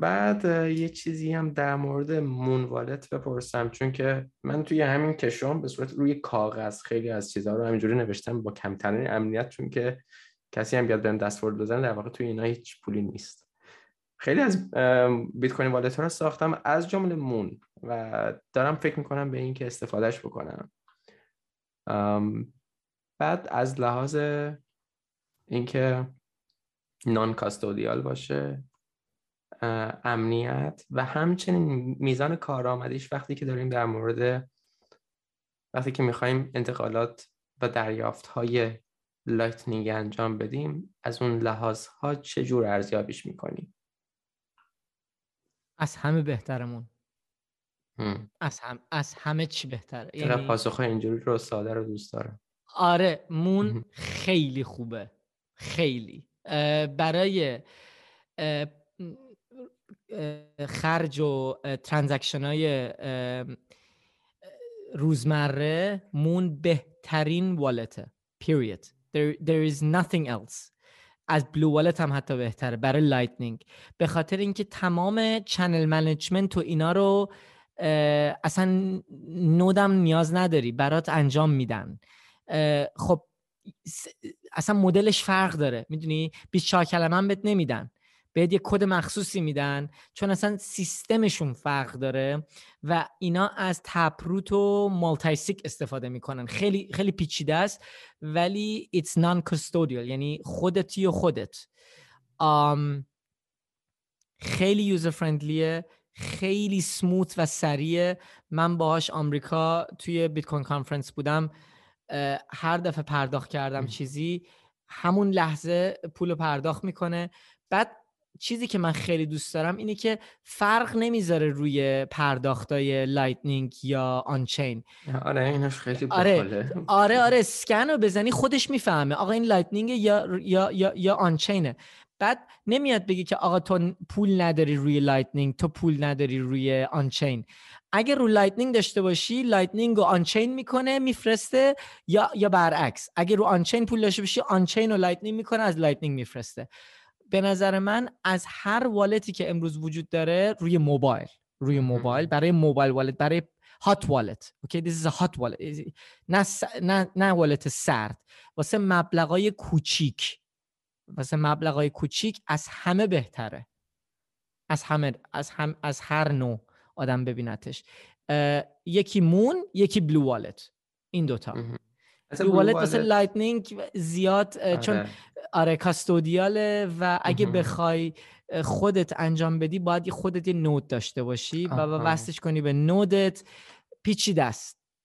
بعد یه چیزی هم در مورد مون والت بپرسم، چون که من توی همین کشم به صورت روی کاغذ خیلی از چیزها رو همینجوری نوشتم با کمترین امنیت، چون که کسی هم بیاد بهم دستورد بزنه در واقع توی اینا هیچ پولی نیست. خیلی از بیت کوین والت ها رو ساختم از جمله مون و دارم فکر میکنم به این که استفادهش بکنم. بعد از لحاظ اینکه نان کاستودیال باشه، امنیت و همچنین میزان کارآمدیش وقتی که داریم در مورد وقتی که میخوایم انتقالات و دریافت های لایتنینگ انجام بدیم، از اون لحاظ ها چجور ارزیابیش میکنیم؟ از همه بهترمون. از همه چی بهتره؟ یعنی پاسخ اینجوری رو ساده رو دوست دارم. آره مون خیلی خوبه، خیلی برای خرج و ترانزکشن های روزمره مون بهترین والته. period. there is nothing else. از بلو والت هم حتی بهتره برای لایتنینگ، به خاطر اینکه تمام چنل منیجمنت و اینا رو اصلا نودم نیاز نداری، برات انجام میدن. خب اصلا مدلش فرق داره، میدونی 24 کلمه هم بهت نمیدن، بهت یه کد مخصوصی میدن، چون اصلا سیستمشون فرق داره و اینا از تپروت و مالتیسیک استفاده میکنن. خیلی خیلی پیچیده است ولی it's non-custodial، یعنی خودتی و خودت. خیلی یوزر فرندلیه، خیلی سموت و سریه. من باهاش آمریکا توی بیت کوین کانفرنس بودم، هر دفعه پرداخت کردم چیزی همون لحظه پولو پرداخت میکنه. بعد چیزی که من خیلی دوست دارم اینه که فرق نمیذاره روی پرداختای لایتنینگ یا آنچین. آره اینش خیلی باحاله. آره اسکنو بزنی خودش میفهمه آقا این لایتنینگ یا آنچینه. بعد نمیاد بگی که آقا تو پول نداری روی لایتنینگ، تو پول نداری روی آنچین. اگر رو لایتنینگ داشته باشی لایتنینگ رو آنچین میکنه میفرسته، یا برعکس اگر رو آنچین پول داشته باشی آنچین رو لایتنینگ میکنه از لایتنینگ میفرسته. به نظر من از هر والتی که امروز وجود داره روی موبایل برای موبایل والت، برای هات والت، اوکی دیس از هات والت، نه والت سرد، واسه مبلغای کوچیک از همه بهتره، از هر نوع آدم ببینتش. یکی مون، یکی بلو والت، این دوتا. بلو والت واسه لایتنینگ زیاد، چون آره کاستودیاله و اگه بخوای خودت انجام بدی باید خودت یه نود داشته باشی و وصلش کنی به نودت.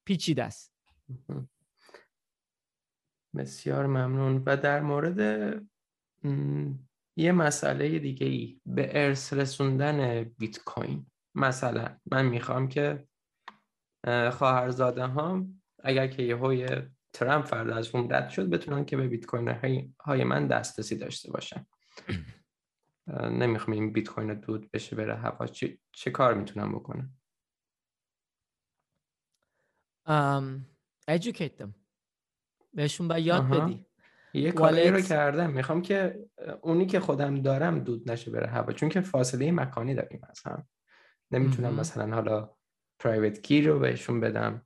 پیچیده است. بسیار ممنون. و در مورد یه مسئله دیگه ای، به ارث رسوندن بیت کوین، مثلا من میخوام که خواهرزاده هم اگر که یهوی ترامپ فردا از اون رد شد بتونن که به بیت کوین های من دسترسی داشته باشن. نمیخوام این بیت کوین دود بشه بره هوا. چه کار میتونم بکنم؟ educate them، بهشون باید یاد بدی. یه کاری رو کردم، میخوام که اونی که خودم دارم دود نشه بره هوا، چون که فاصله مکانی داریم از هم. نمیتونم مثلا حالا پرایوت کی رو بهشون بدم.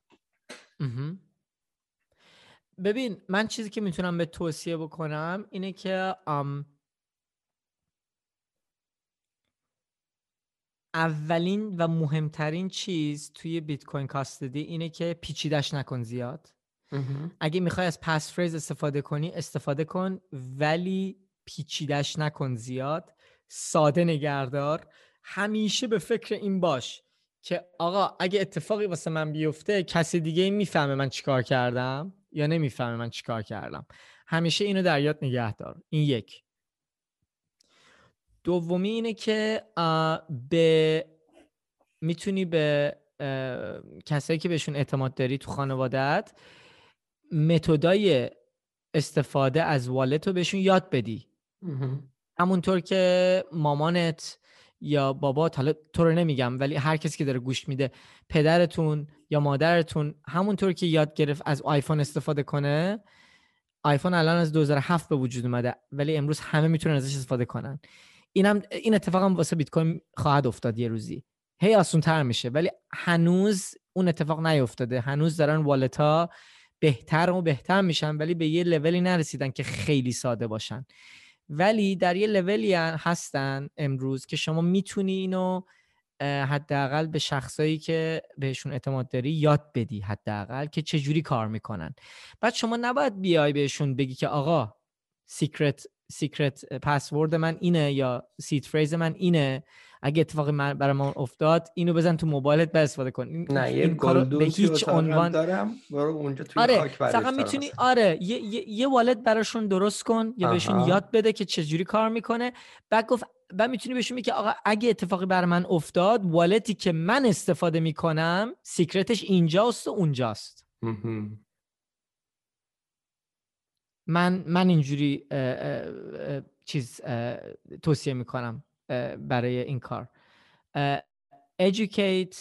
ببین من چیزی که میتونم به توصیه بکنم اینه که اولین و مهمترین چیز توی بیت کوین کاستدی اینه که پیچیدش نکن زیاد. اگه میخوای از پس فریز استفاده کنی استفاده کن، ولی پیچیدش نکن زیاد، ساده نگهدار. همیشه به فکر این باش که آقا اگه اتفاقی واسه من بیفته کسی دیگه میفهمه من چیکار کردم یا نمیفهمه من چیکار کردم. همیشه اینو در یاد نگه دار. این یک. دومی اینه که میتونی به کسایی که بهشون اعتماد داری تو خانواده‌ات متدای استفاده از والت رو بهشون یاد بدی. همونطور که مامانت یا بابات، حالا تو رو نمیگم ولی هر کسی که داره گوش میده، پدرتون یا مادرتون همونطور که یاد گرفت از آیفون استفاده کنه. آیفون الان از 2007 به وجود اومده ولی امروز همه میتونن ازش استفاده کنن. این اتفاق هم واسه بیت کوین خواهد افتاد یه روزی، هی آسان‌تر میشه، ولی هنوز اون اتفاق نیفتاده. هنوز دارن والت ها بهتر و بهتر میشن ولی به یه لولی نرسیدن که خیلی ساده باشن، ولی در یه لولی هستن امروز که شما میتونی اینو حداقل به شخصایی که بهشون اعتماد داری یاد بدی، حداقل که چه جوری کار میکنن. بعد شما نباید بیای بهشون بگی که آقا سیکرت پسورد من اینه یا سید فریز من اینه، اگه اتفاقی برای من افتاد اینو بزن تو موبایلت بر استفاده کن. نه یه گلدون هیچ عنوان دارم برو اونجا توی خاک برات. آره فقط میتونی یه والت براشون درست کن یا بهشون یاد بده که چجوری کار میکنه. بعد میتونی بهشون بگی که آقا اگه اتفاقی برای من افتاد والتی که من استفاده میکنم سیکرتش اینجاست و اونجاست. من اینجوری توصیه میکنم برای این کار. educate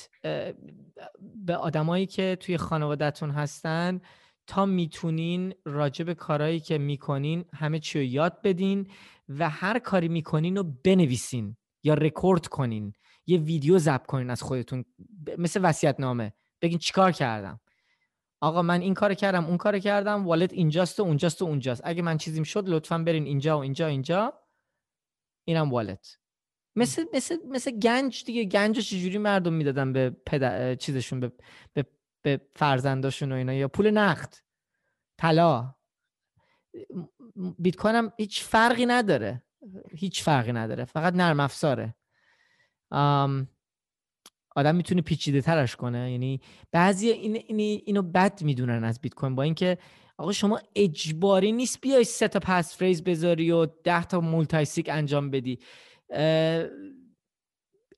به آدمایی که توی خانواده‌تون هستن تا میتونین راجب کارهایی که میکنین همه چی رو یاد بدین و هر کاری میکنین رو بنویسین یا رکورد کنین، یه ویدیو ضبط کنین از خودتون، مثل وصیت‌نامه بگین چیکار کردم، آقا من این کار کردم اون کار کردم، والت اینجاست و اونجاست و اونجاست، اگه من چیزیم شد لطفاً برین اینجا و اینجا، اینم والت. مثل گنج دیگه. گنج چجوری مردم میدادن به چیزشون، به فرزنداشون و اینا، یا پول نقد، طلا. بیت کوین هم هیچ فرقی نداره، فقط نرم افزاره. آدم میتونه پیچیده ترش کنه. یعنی بعضی اینو بد میدونن از بیت کوین، با اینکه آقا شما اجباری نیست بیای 3 تا پس فریز بذاری و 10 تا مولتی سیک انجام بدی.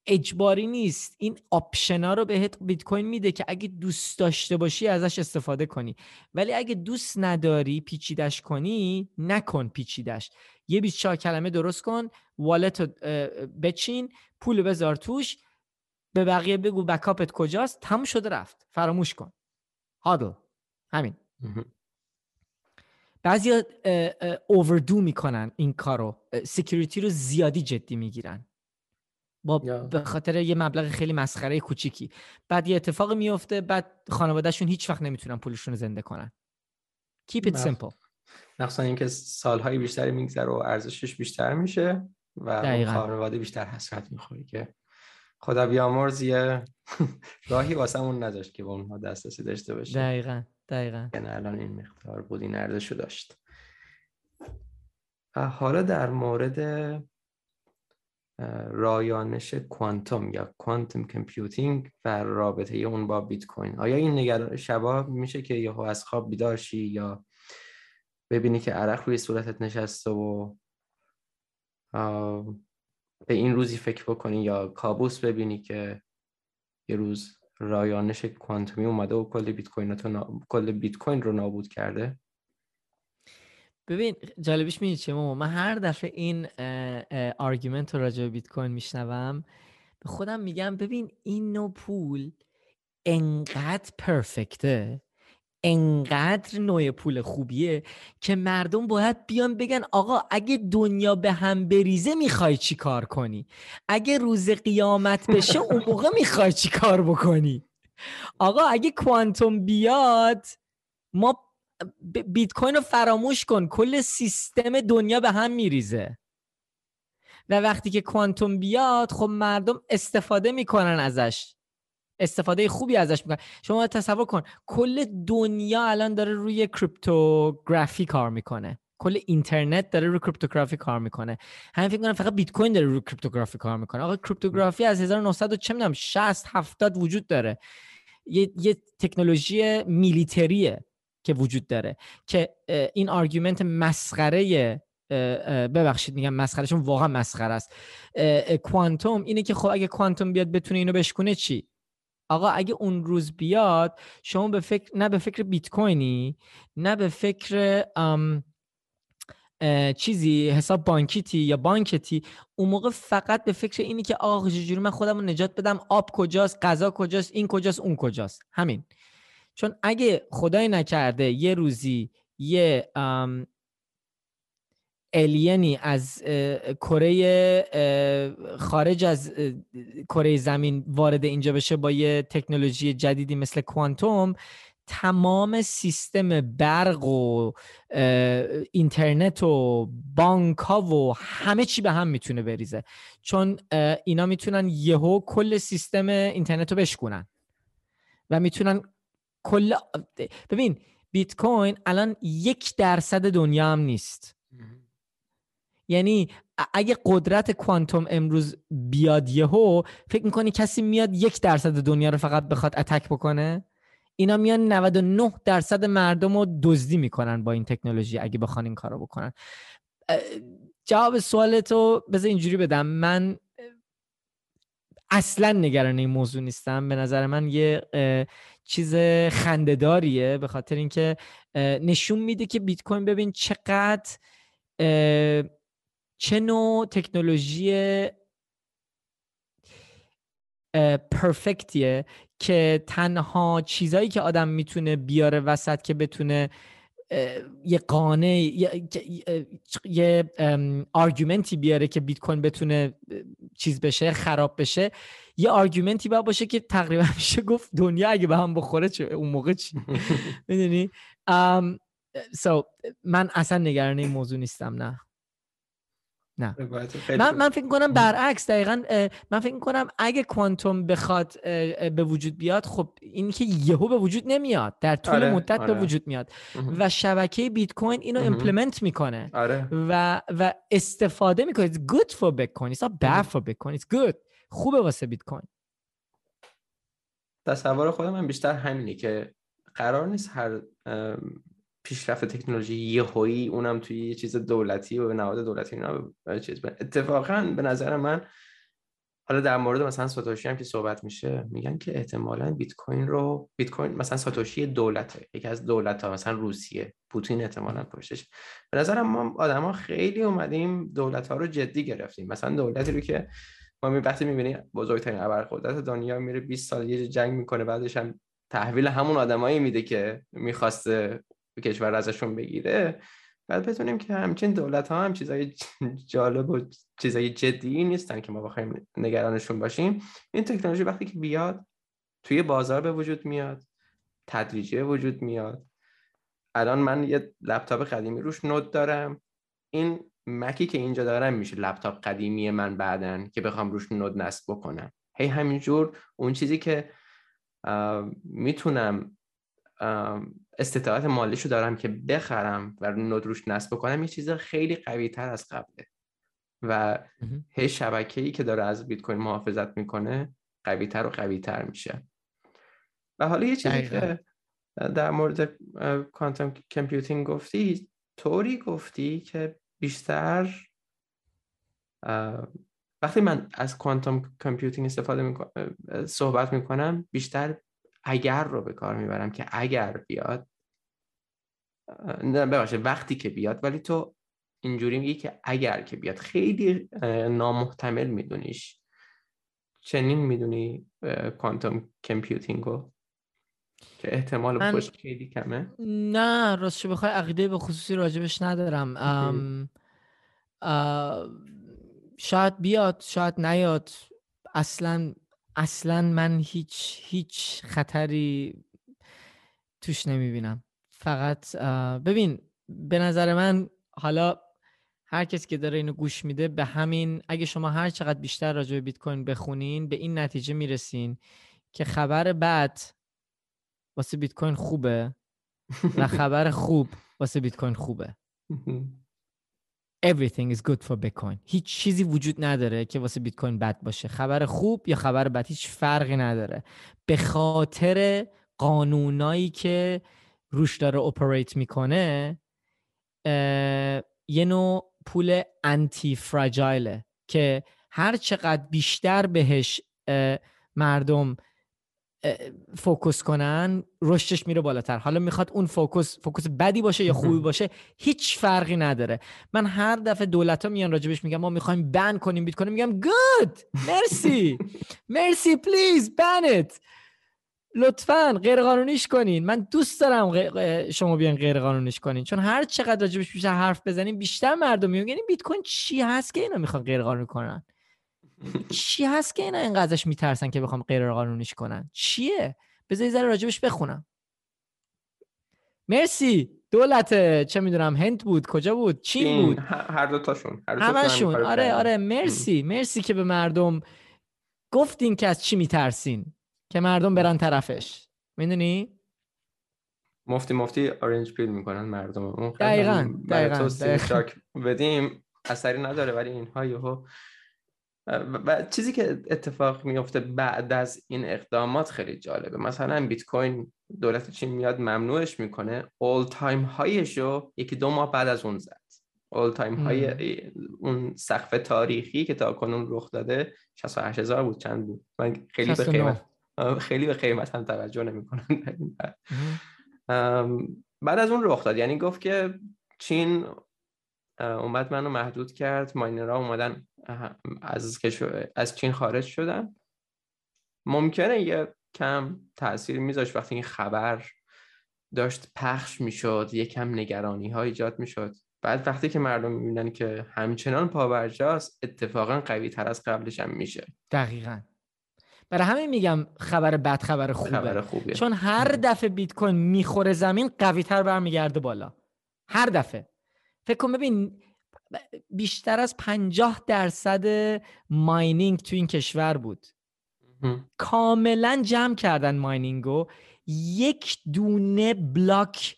اجباری نیست. این آپشنا رو بهت بیت کوین میده که اگه دوست داشته باشی ازش استفاده کنی، ولی اگه دوست نداری پیچیدش کنی نکن پیچیدش. یه 24 کلمه درست کن، والت رو بچین، پول بذار توش، به بقیه بگو بکاپت کجاست، تموم شده رفت، فراموش کن، هادل. همین. بعضیا اووردو میکنن این کارو، سکیوریتی رو زیادی جدی میگیرن به خاطر یه مبلغ خیلی مسخره کوچیکی. بعد یه اتفاق میفته، بعد خانوادهشون هیچ وقت نمیتونن پولشون رو زنده کنن. Keep it simple. مخصوصا اینکه سالهای بیشتری میگذره و ارزشش بیشتر میشه و خانواده بیشتر حسرت میخوره که خدا بیامرز یه راهی واسمون نذاشت که به اونها دسترسی داشته باشه. دقیقاً. یعنی الان این مقدار بود این ارزشو داشت. حالا در مورد رایانش کوانتوم یا کوانتوم کامپیوتینگ و رابطه اون با بیت کوین، آیا این نگران شبا میشه که یهو از خواب بیدار شی یا ببینی که عرق روی صورتت نشسته و به این روزی فکر بکنی یا کابوس ببینی که یه روز رایانش کوانتومی اومده و کل بیت کوین رو نابود کرده؟ ببین جالبیش میدید چه ماما، من هر دفعه این آرگومنت رو راجع به بیت کوین میشنوم به خودم میگم ببین این نوع پول انقدر پرفکته، انقدر نوع پول خوبیه که مردم باید بیان بگن آقا اگه دنیا به هم بریزه میخوای چی کار کنی؟ اگه روز قیامت بشه اون موقع میخوای چی کار بکنی؟ آقا اگه کوانتوم بیاد ما بیت کوین رو فراموش کن، کل سیستم دنیا به هم میریزه. و وقتی که کوانتوم بیاد خب مردم استفاده میکنن ازش، استفاده خوبی ازش میکنن. شما تصور کن کل دنیا الان داره روی کریپتوگرافی کار میکنه، کل اینترنت داره روی کریپتوگرافی کار میکنه. همین فکر میکنن فقط بیت کوین داره روی کریپتوگرافی کار میکنه. آقا کریپتوگرافی از 1960 70 وجود داره، یه تکنولوژی میلیتریه که وجود داره که این آرگومنت مسخره، ببخشید میگم مسخره چون واقعا مسخره است، کوانتوم اینه که خب اگه کوانتوم بیاد بتونه اینو بشکونه چی؟ آقا اگه اون روز بیاد شما به فکر نه به فکر بیت کوینی، نه به فکر چیزی حساب بانکیتی یا بانکتی، اون موقع فقط به فکر اینی که آقا چجوری من خودم رو نجات بدم، آب کجاست، غذا کجاست، این کجاست، اون کجاست. همین. چون اگه خدای نکرده یه روزی یه الینی از کره خارج از کره زمین وارد اینجا بشه با یه تکنولوژی جدیدی مثل کوانتوم، تمام سیستم برق و اینترنت و بانک ها و همه چی به هم میتونه بریزه، چون اینا میتونن یهو کل سیستم اینترنت رو بشکونن و میتونن کل... ببین بیت کوین الان 1% دنیا هم نیست. یعنی اگه قدرت کوانتوم امروز بیاد یهو فکر میکنی کسی میاد 1% دنیا رو فقط بخواد اتک بکنه؟ اینا میان 99% مردم رو دزدی میکنن با این تکنولوژی اگه بخوان این کار رو بکنن. جواب سوالتو بذار اینجوری بدم، من اصلا نگران این موضوع نیستم. به نظر من یه چیز خنده‌داریه به خاطر اینکه نشون میده که بیت کوین ببین چقدر چه نوع تکنولوژی پرفکتیه که تنها چیزایی که آدم میتونه بیاره وسط که بتونه یه قانع یه آرگومنتی بیاره که بیت کوین بتونه چیز بشه، خراب بشه، یه آرگومنتی باید باشه که تقریبا میشه گفت دنیا اگه به هم بخوره چه اون موقع چی میدونی. سو من اصلا نگران این موضوع نیستم. نه من فکر کنم برعکس. دقیقاً من فکر کنم اگه کوانتوم بخواد به وجود بیاد، خب این که یهو به وجود نمیاد، در طول مدت به وجود میاد و شبکه بیت کوین اینو ایمپلمنت میکنه و استفاده میکنه. It's good for Bitcoin. It's not bad for Bitcoin. It's good. خوبه واسه بیت کوین. تصور خودم بیشتر همینه که قرار نیست هر پیشرفت تکنولوژی یهویی، اونم توی یه چیز دولتی و نهاد دولتی اینا چیز. اتفاقا به نظر من حالا در مورد مثلا ساتوشی هم که صحبت میشه، میگن که احتمالاً بیت کوین رو، بیت کوین مثلا ساتوشی دولته، یکی از دولت‌ها مثلا روسیه، پوتین احتمالاً پشتش. به نظر من آدما خیلی اومدیم دولت‌ها رو جدی گرفتیم. مثلا دولتی رو که ما وقتی می‌بینی بزرگترین ابرقدرت دنیا میره 20 سال یه جنگ میکنه، بعدش هم تحویل همون آدمایی میده که می‌خواسته کشور ازشون بگیره، بعد بتونیم که همچین دولت‌ها هم چیزای جالب و چیزای جدی نیستن که ما بخوایم نگرانشون باشیم. این تکنولوژی وقتی که بیاد توی بازار به وجود میاد، تدریجی به وجود میاد. الان من یه لپتاپ قدیمی روش نود دارم، این مکی که اینجا دارم میشه لپتاپ قدیمی من بعدن که بخوام روش نود نصب بکنم. هی همینجور اون چیزی که میتونم استطاعت مالیشو دارم که بخرم و نود روش نصب کنم، یه چیز خیلی قوی تر از قبله و هی شبکه‌ای که داره از بیت کوین محافظت میکنه قوی تر و قوی تر میشه. و حالا یه چیزی که در مورد کوانتوم کامپیوتینگ گفتی، طوری گفتی که بیشتر وقتی من از کوانتوم کامپیوتینگ استفاده صحبت میکنم، بیشتر اگر رو به کار میبرم که اگر بیاد، نه ببخشه وقتی که بیاد، ولی تو اینجوری میگی که اگر که بیاد خیلی نامحتمل میدونیش. چنین میدونی کوانتوم کامپیوتینگو که احتمال پشت خیلی کمه؟ نه راستش بخوای عقیده به خصوصی راجبش ندارم. شاید بیاد شاید نیاد، اصلا من هیچ خطری توش نمیبینم. فقط ببین به نظر من، حالا هر کسی که داره اینو گوش میده، به همین اگه شما هر چقدر بیشتر راجع به بیت کوین بخونین به این نتیجه میرسین که خبر بد واسه بیت کوین خوبه و خبر خوب واسه بیت کوین خوبه. Everything is good for Bitcoin. هیچ چیزی وجود نداره که واسه بیت کوین بد باشه. خبر خوب یا خبر بد هیچ فرقی نداره، به خاطر قانونایی که روش داره اپریت میکنه. یه نوع پول انتی فراجایله که هر چقدر بیشتر بهش مردم فوکس کنن رشدش میره بالاتر. حالا میخواد اون فوکس بدی باشه یا خوبی باشه، هیچ فرقی نداره. من هر دفعه دولت ها میان راجبش میگم ما میخوایم بند کنیم بیت کوین، میگم گود، مرسی پلیز بنت، لطفاً غیرقانونیش کنین. من دوست دارم شما بیان غیرقانونیش کنین، چون هر چقدر راجبش بیشتر حرف بزنیم بیشتر مردم میگن این بیت کوین چی هست که اینا میخوان غیرقانونی کنن، چی هست که اینا اینقدر ازش میترسن که بخوام غیرقانونیش کنن، چیه؟ بذار یه ذره راجبش بخونم. مرسی دولت چه میدونم هند بود، کجا بود، چین بود، هر دو تاشون، همشون آره مرسی که به مردم گفتین که از چی میترسین که مردم برن طرفش. میدونی مفتی اورنج پیل میکنن مردم. اون دقیقاً توصیه شاک بدیم اثری نداره، ولی اینها یهو و چیزی که اتفاق میفته بعد از این اقدامات خیلی جالبه. مثلا بیت کوین دولت چین میاد ممنوعش میکنه، اول تایم هایشو یکی دو ماه بعد از اون زد. اول تایم های اون سقف تاریخی که تا کنون رخ داده 68000 بود، چند بود؟ من خیلی به قیمت هم توجه نمیکنم. بعد از اون رخ داد، یعنی گفت که چین اومد منو محدود کرد، ماینرها اومدن از چین خارج شدن. ممکنه یه کم تأثیر میذاشت وقتی این خبر داشت پخش میشد، یه کم نگرانی ها ایجاد میشد. بعد وقتی که مردم میبینن که همچنان پابرجاست، اتفاقا قوی تر از قبلش هم میشه. دقیقاً برای همین میگم خبر بد خبر خوبه. چون هر دفعه بیت کوین میخوره زمین قوی تر برمیگرده بالا، هر دفعه. فکر کن ببین بیشتر از 50% ماینینگ تو این کشور بود. کاملا جمع کردن ماینینگو، یک دونه بلاک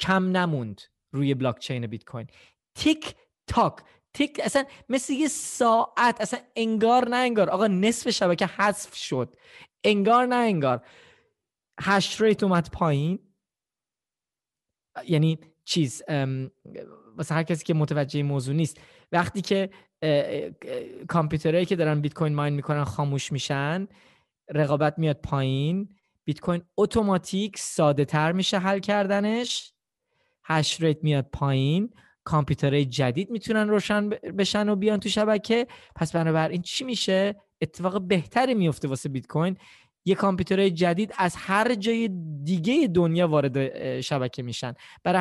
کم نموند روی بلاکچین بیت کوین. تیک تاک تیک، اصلا مثل یه ساعت، اصلا انگار نه انگار، آقا نصف شبکه حذف شد، انگار نه انگار. هش ریت اومد پایین، یعنی چیز واسه هر کسی که متوجه موضوع نیست، وقتی که کامپیوترهایی که دارن بیت کوین ماین میکنن خاموش میشن، رقابت میاد پایین، بیت کوین اتوماتیک ساده تر میشه حل کردنش، هش ریت میاد پایین، کامپیوترهای جدید میتونن روشن بشن و بیان تو شبکه. پس بنابراین چی میشه؟ اتفاق بهتری میفته واسه بیت کوین. یه کامپیوترهای جدید از هر جای دیگه دنیا وارد شبکه میشن. برای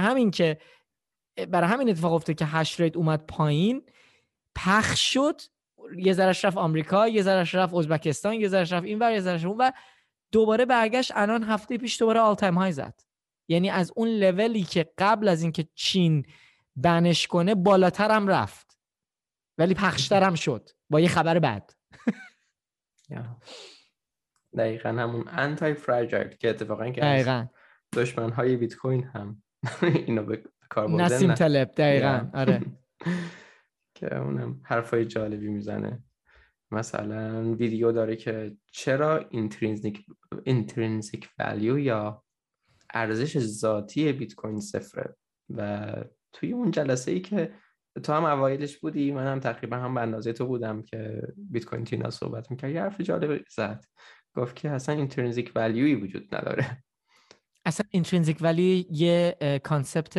همین اتفاق افتاد که هش ریت اومد پایین، پخش شد، یه ذرهش رفت آمریکا، یه ذرهش رفت ازبکستان، یه ذرهش رفت اینور، یه ذرهش اونور، دوباره برگشت الان هفته پیش دوباره آل تایم های زد. یعنی از اون لولی که قبل از اینکه چین بنش کنه بالاتر هم رفت، ولی پخشتر هم شد با یه خبر بد. دقیقاً همون انتی فراجایل که اتفاقا اینکه دشمن های بیت کوین هم اینو به کار بردن، نسیم طلب دقیقاً، آره، که اونم حرفای جالبی میزنه. مثلا ویدیو داره که چرا اینترینسیک ولیو یا ارزش ذاتی بیت کوین صفره، و توی اون جلسه ای که تو هم اوایلش بودی، من هم تقریبا هم به اندازه تو بودم که بیت کوین تینا صحبت می‌کرد، یه حرف جالب زد، گفت که اصلا اینترینسیک ولیوی وجود نداره. اصلا اینترینسیک ولیو یه کانسپت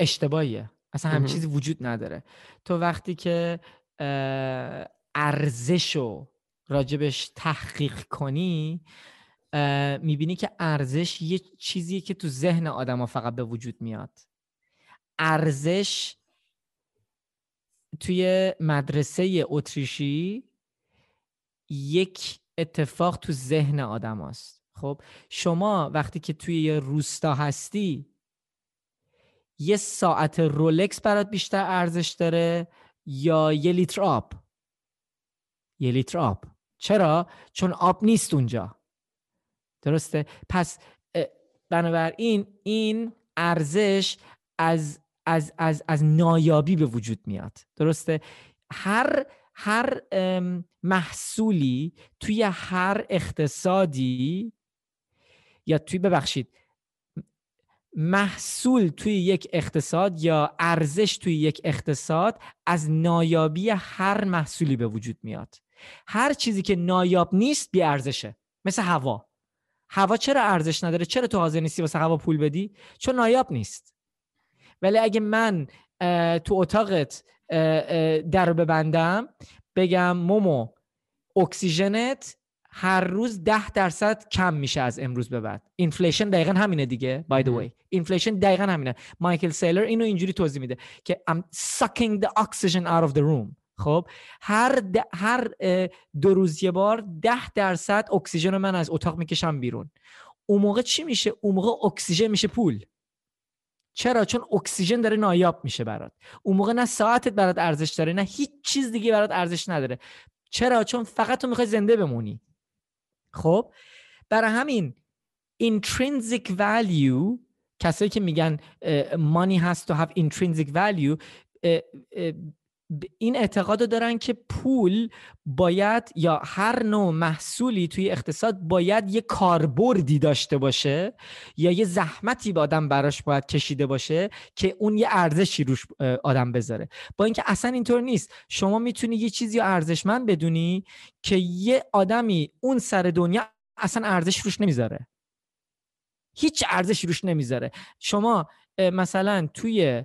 اشتباهیه، اصلا هم چیزی وجود نداره. تو وقتی که ارزشو راجبش تحقیق کنی، میبینی که ارزش یه چیزیه که تو ذهن آدما فقط به وجود میاد. ارزش توی مدرسه اتریشی یک اتفاق تو ذهن آدم هست. خب شما وقتی که توی یه روستا هستی، یه ساعت رولکس برات بیشتر ارزش داره یا یه لیتر آب؟ چرا؟ چون آب نیست اونجا، درسته؟ پس بنابراین این ارزش از نایابی به وجود میاد، درسته؟ هر محصولی توی هر اقتصادی یا توی محصول توی یک اقتصاد یا ارزش توی یک اقتصاد از نایابی هر محصولی به وجود میاد. هر چیزی که نایاب نیست بی ارزشه. مثل هوا چرا ارزش نداره؟ چرا تو حاضر نیستی واسه هوا پول بدی؟ چون نایاب نیست. ولی اگه من تو اتاقت در ببندم بگم مومو اکسیژنت هر روز 10% کم میشه از امروز به بعد، اینفلیشن دقیقاً همینه دیگه. بای دی وی، اینفلیشن دقیقاً همینه. مایکل سیلر اینو اینجوری توضیح میده که I'm sucking the oxygen out of the room. خب هر 2 روز یه بار 10% اکسیژن من از اتاق میکشم بیرون. اون موقع چی میشه؟ اون موقع اکسیژن میشه پول. چرا؟ چون اکسیژن داره نایاب میشه برات. اون موقع نه ساعتت برات ارزش داره، نه هیچ چیز دیگه برات ارزش نداره. چرا؟ چون فقط تو میخوای زنده بمونی. خب برای همین intrinsic value، کسایی که میگن money has to have intrinsic value، این اعتقاد دارن که پول باید یا هر نوع محصولی توی اقتصاد باید یه کاربردی داشته باشه یا یه زحمتی با آدم براش باید کشیده باشه که اون یه ارزشی روش آدم بذاره، با اینکه اصلا اینطور نیست. شما میتونی یه چیزی ارزشمند بدونی که یه آدمی اون سر دنیا اصلا ارزش روش نمیذاره، هیچ ارزشی روش نمیذاره. شما مثلا توی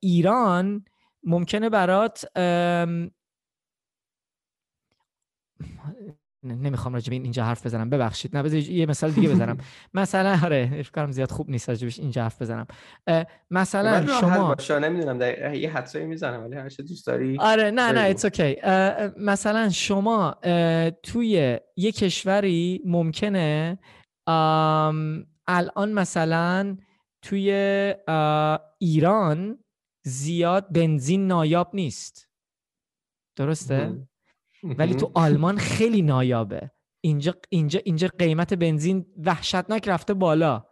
ایران ممکنه برات نمیخوام راجع به اینجا حرف بزنم، ببخشید، نه بذارید یه مثال دیگه بزنم. مثلا آره افکارم زیاد خوب نیست راجع بهش اینجا حرف بزنم. مثلا شما نمیدونم دقیقاً یه حدسایی میزنم، ولی هر چه دوست داری. آره نه ایتس اوکی. مثلا شما توی یه کشوری ممکنه الان مثلا توی ایران زیاد بنزین نایاب نیست، درسته؟ ولی تو آلمان خیلی نایابه. اینجا قیمت بنزین وحشتناک رفته بالا.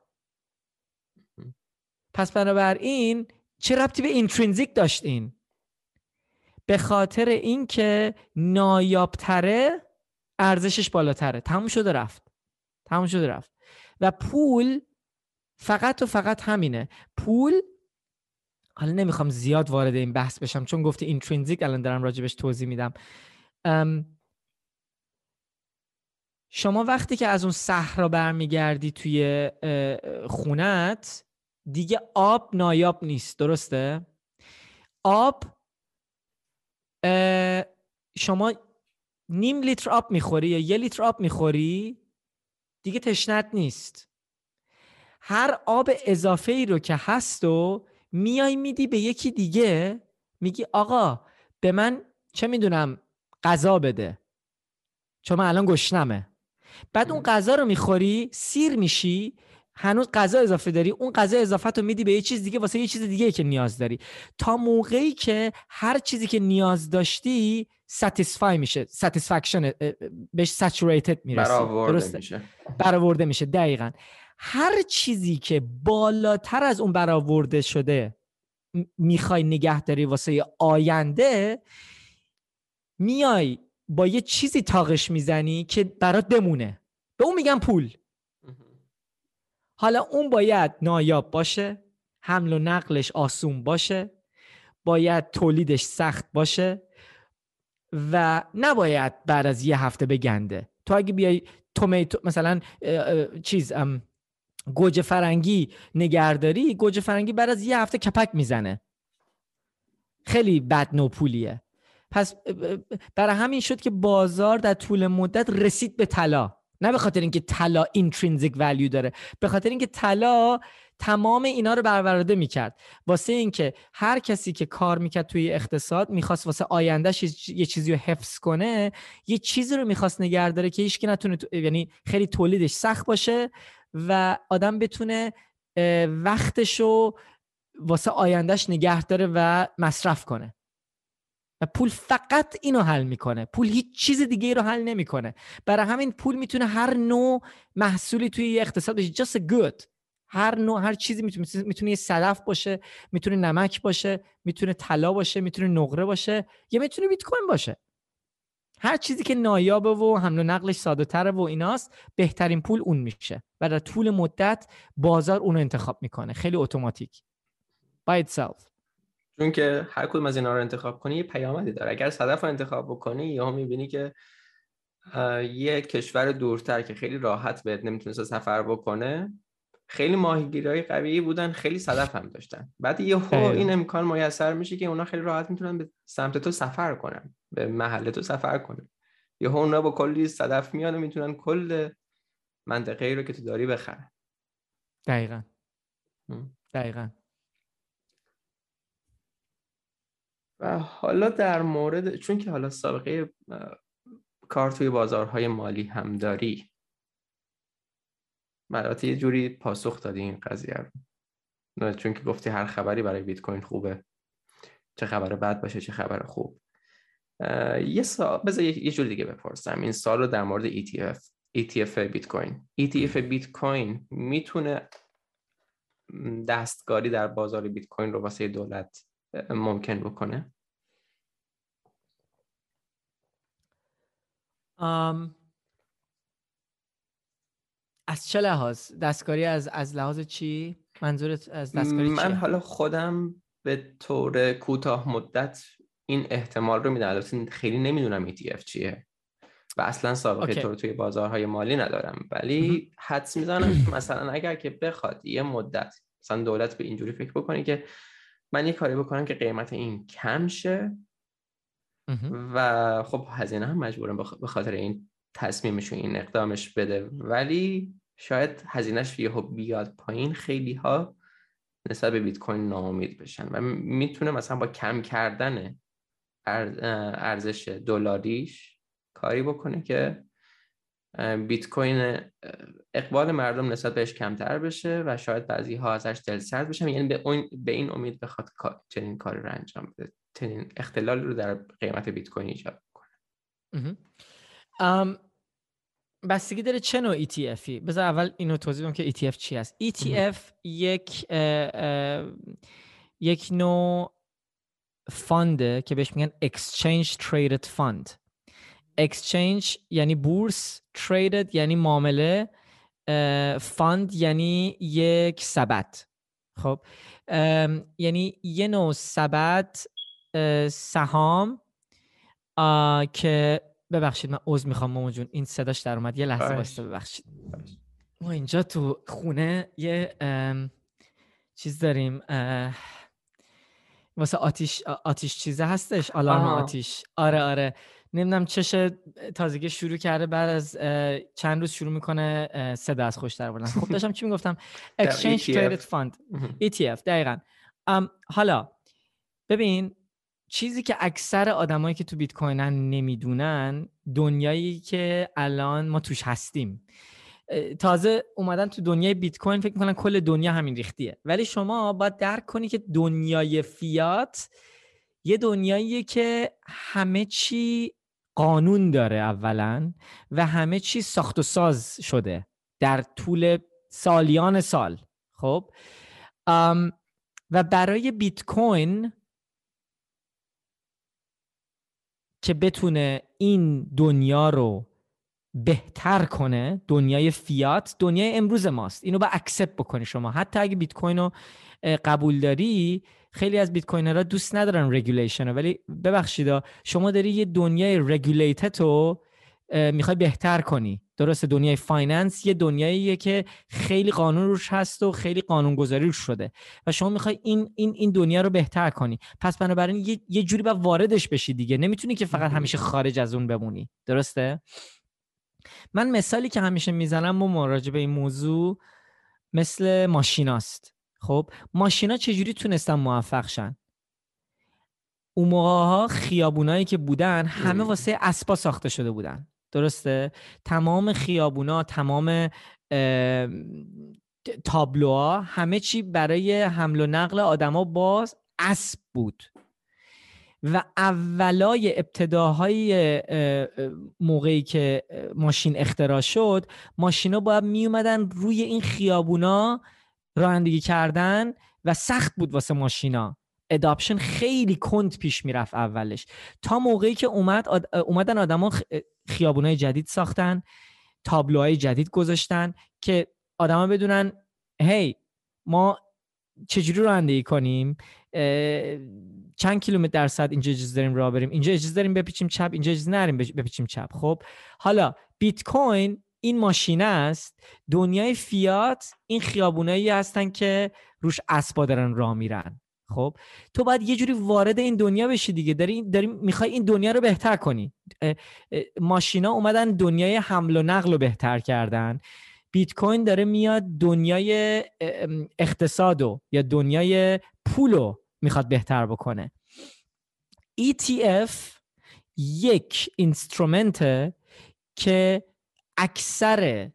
پس بنابراین چه ربطی به اینترینزیک داشت این؟ به خاطر اینکه نایابتره ارزشش بالاتره. تموم شده رفت. و پول فقط و فقط همینه. پول، حالا نمیخوام زیاد وارد این بحث بشم چون گفتی اینترینزیک، الان دارم راجبش توضیح میدم. شما وقتی که از اون صحرا برمیگردی توی خونت، دیگه آب نایاب نیست، درسته؟ آب، شما نیم لیتر آب میخوری یا 1 لیتر آب میخوری، دیگه تشنت نیست. هر آب اضافه ای رو که هست و میای میدی به یکی دیگه، میگی آقا به من چه میدونم غذا بده چون من الان گشنمه. بعد اون غذا رو میخوری، سیر میشی، هنوز غذا اضافه داری، اون غذا اضافه تو میدی به یه چیز دیگه واسه یه چیز دیگه که نیاز داری، تا موقعی که هر چیزی که نیاز داشتی ساتیسفای میشه، ساتیسفکشن بهش ساتوریتد میرسه، برآورده میشه. دقیقاً هر چیزی که بالاتر از اون برآورده شده میخوای نگه داری واسه آینده، میای با یه چیزی تاقش میزنی که برات بمونه، به اون میگن پول. حالا اون باید نایاب باشه، حمل و نقلش آسون باشه، باید تولیدش سخت باشه و نباید بعد از یه هفته بگنده. تو اگه بیای تومیتو مثلا گوجه فرنگی نگهداری، گوجه فرنگی بعد از یه هفته کپک میزنه، خیلی بد نوپولیه. پس برای همین شد که بازار در طول مدت رسید به طلا، نه به خاطر اینکه طلا اینترینزیک ولیو داره، به خاطر اینکه طلا تمام اینا رو برآورده میکرد، واسه اینکه هر کسی که کار میکرد توی اقتصاد میخواست واسه آیندهش یه چیزی رو حفظ کنه، یه چیزی رو میخواست نگه داره که هیچکی نتونه یعنی خیلی تولیدش سخت باشه و آدم بتونه وقتشو واسه آیندهش نگه داره و مصرف کنه. و پول فقط اینو حل میکنه، پول هیچ چیز دیگه ای رو حل نمیکنه. برای همین پول میتونه هر نوع محصولی توی اقتصاد باشه، just a good، هر نوع، هر چیزی میتونه یه صدف باشه، میتونه نمک باشه، میتونه طلا باشه، میتونه نقره باشه، یا میتونه بیت کوین باشه. هر چیزی که نایابه و حمل و نقلش ساده تره و ایناست، بهترین پول اون میشه و در طول مدت بازار اون رو انتخاب میکنه، خیلی اتوماتیک by itself. چون که هر کدوم از اینا رو انتخاب کنی یه پیامدی داره. اگر صدف رو انتخاب بکنی، یا میبینی که یه کشور دورتر که خیلی راحت بهت نمیتونست سفر بکنه، خیلی ماهیگیرای قوی بودن، خیلی صدف هم داشتن، بعد یهو این امکان میسر میشه که اونا خیلی راحت میتونن به سمت تو سفر کنن، به محل تو سفر کنن. یهو اونا با کلی صدف میان و میتونن کل منطقه‌ای رو که تو داری بخرن. دقیقاً. و حالا در مورد، چون که حالا سابقه کار توی بازارهای مالی هم داری، البته یه جوری پاسخ دادی این قضیه رو، نه چون که گفتی هر خبری برای بیت کوین خوبه، چه خبر بد باشه چه خبر خوب. بذار یه جوری دیگه بپرسم، این سال رو در مورد ETF بیت کوین، ETF بیت کوین میتونه دستکاری در بازار بیت کوین رو واسه دولت ممکن بکنه؟ از چه لحاظ دستکاری؟ از لحاظ چی منظورت از دستکاری؟ من حالا خودم به طور کوتاه مدت این احتمال رو میدم، البته خیلی نمیدونم ETF چیه و اصلا سابقه طور توی بازارهای مالی ندارم، ولی حدس میزنم مثلا اگر که بخواد یه مدت مثلا دولت به اینجوری فکر بکنه که من یه کاری بکنم که قیمت این کم شه و خب هزینه هم مجبورم به خاطر این تصمیمش و این اقدامش بده، ولی شاید هزینهش یهو بیاد پایین، خیلی ها نسبت به بیت کوین ناامید بشن و میتونه مثلا با کم کردن ارزش دلاریش کاری بکنه که بیت کوین اقبال مردم نسبت بهش کمتر بشه و شاید بعضی ها ازش دلسرد بشن، یعنی به این امید بخواد چنین کاری رو انجام بده، چنین اختلال رو در قیمت بیت کوین ایجاد کنه. بستگی داره چه نوع ETFی. بذار اول اینو توضیح بدم که ETF چی هست. ETF یک نوع فانده که بهش میگن Exchange Traded Fund. اکسچنج یعنی بورس، تریدد یعنی معامله، فاند یعنی یک سبد. خب یعنی یه نوع سبد سهام که ببخشید من عذر میخوام مامان جون این صداش در اومد یه لحظه واسه ببخشید. ما اینجا تو خونه یه چیز داریم واسه آتیش چیزه هستش، آلارم آتیش. آره نمیدونم چشه تازگی شروع کرده، بعد از چند روز شروع میکنه صدا از خوش در بردن. خب داشتم چی میگفتم؟ Exchange Traded Fund ETF. دقیقاً. حالا ببین چیزی که اکثر آدمایی که تو بیت کوینن نمیدونن، دنیایی که الان ما توش هستیم، تازه اومدن تو دنیای بیت کوین فکر میکنن کل دنیا همین ریختیه، ولی شما باید درک کنی که دنیای فیات یه دنیاییه که همه چی قانون داره اولا و همه چی ساخت و ساز شده در طول سالیان سال. خب و برای بیت کوین که بتونه این دنیا رو بهتر کنه، دنیای فیات دنیای امروز ماست، اینو با اکسپت بکنی شما. حتی اگه بیت کوین رو قبول داری، خیلی از بیت کوینرها دوست ندارن رگولیشن، ولی ببخشید شما داری یه دنیای رگولیتد رو میخوای بهتر کنی. درسته دنیای فایننس یه دنیاییه که خیلی قانون روش هست و خیلی قانونگذاری روش شده و شما میخوای این دنیا رو بهتر کنی، پس بنابراین یه جوری باید واردش بشی دیگه، نمیتونی که فقط همیشه خارج از اون بمونی. درسته؟ من مثالی که همیشه میزنم با راجع به این موضوع مثل ماشیناست. خب ماشینا چجوری تونستن موفق شن؟ اون موقع ها خیابونایی که بودن همه واسه اسبا ساخته شده بودن. درسته؟ تمام خیابونا، تمام تابلوها، همه چی برای حمل و نقل آدما باز اسب بود و اولای ابتداهای موقعی که ماشین اختراع شد، ماشینا باید می اومدن روی این خیابونا رانندگی کردن و سخت بود واسه ماشینا. اداپشن خیلی کند پیش میرفت اولش، تا موقعی که اومدن آدما خیابونای جدید ساختن، تابلوهای جدید گذاشتن که آدما بدونن هی ما چجوری رانندگی کنیم، چند کیلومتر در ساعت اینجا اجازه داریم راه بریم، اینجا اجازه داریم بپیچیم چپ، اینجا اجازه نداریم بپیچیم چپ. خب حالا بیت کوین این ماشین است، دنیای فیات این خیابونایی هستن که روش اسبا دارن راه میرن. خب تو باید یه جوری وارد این دنیا بشی دیگه، داری میخوای این دنیا رو بهتر کنی. ماشینا اومدن دنیای حمل و نقل رو بهتر کردن، بیت کوین داره میاد دنیای اقتصادو یا دنیای پولو میخواد بهتر بکنه. ETF یک اینسترومنته که اکثر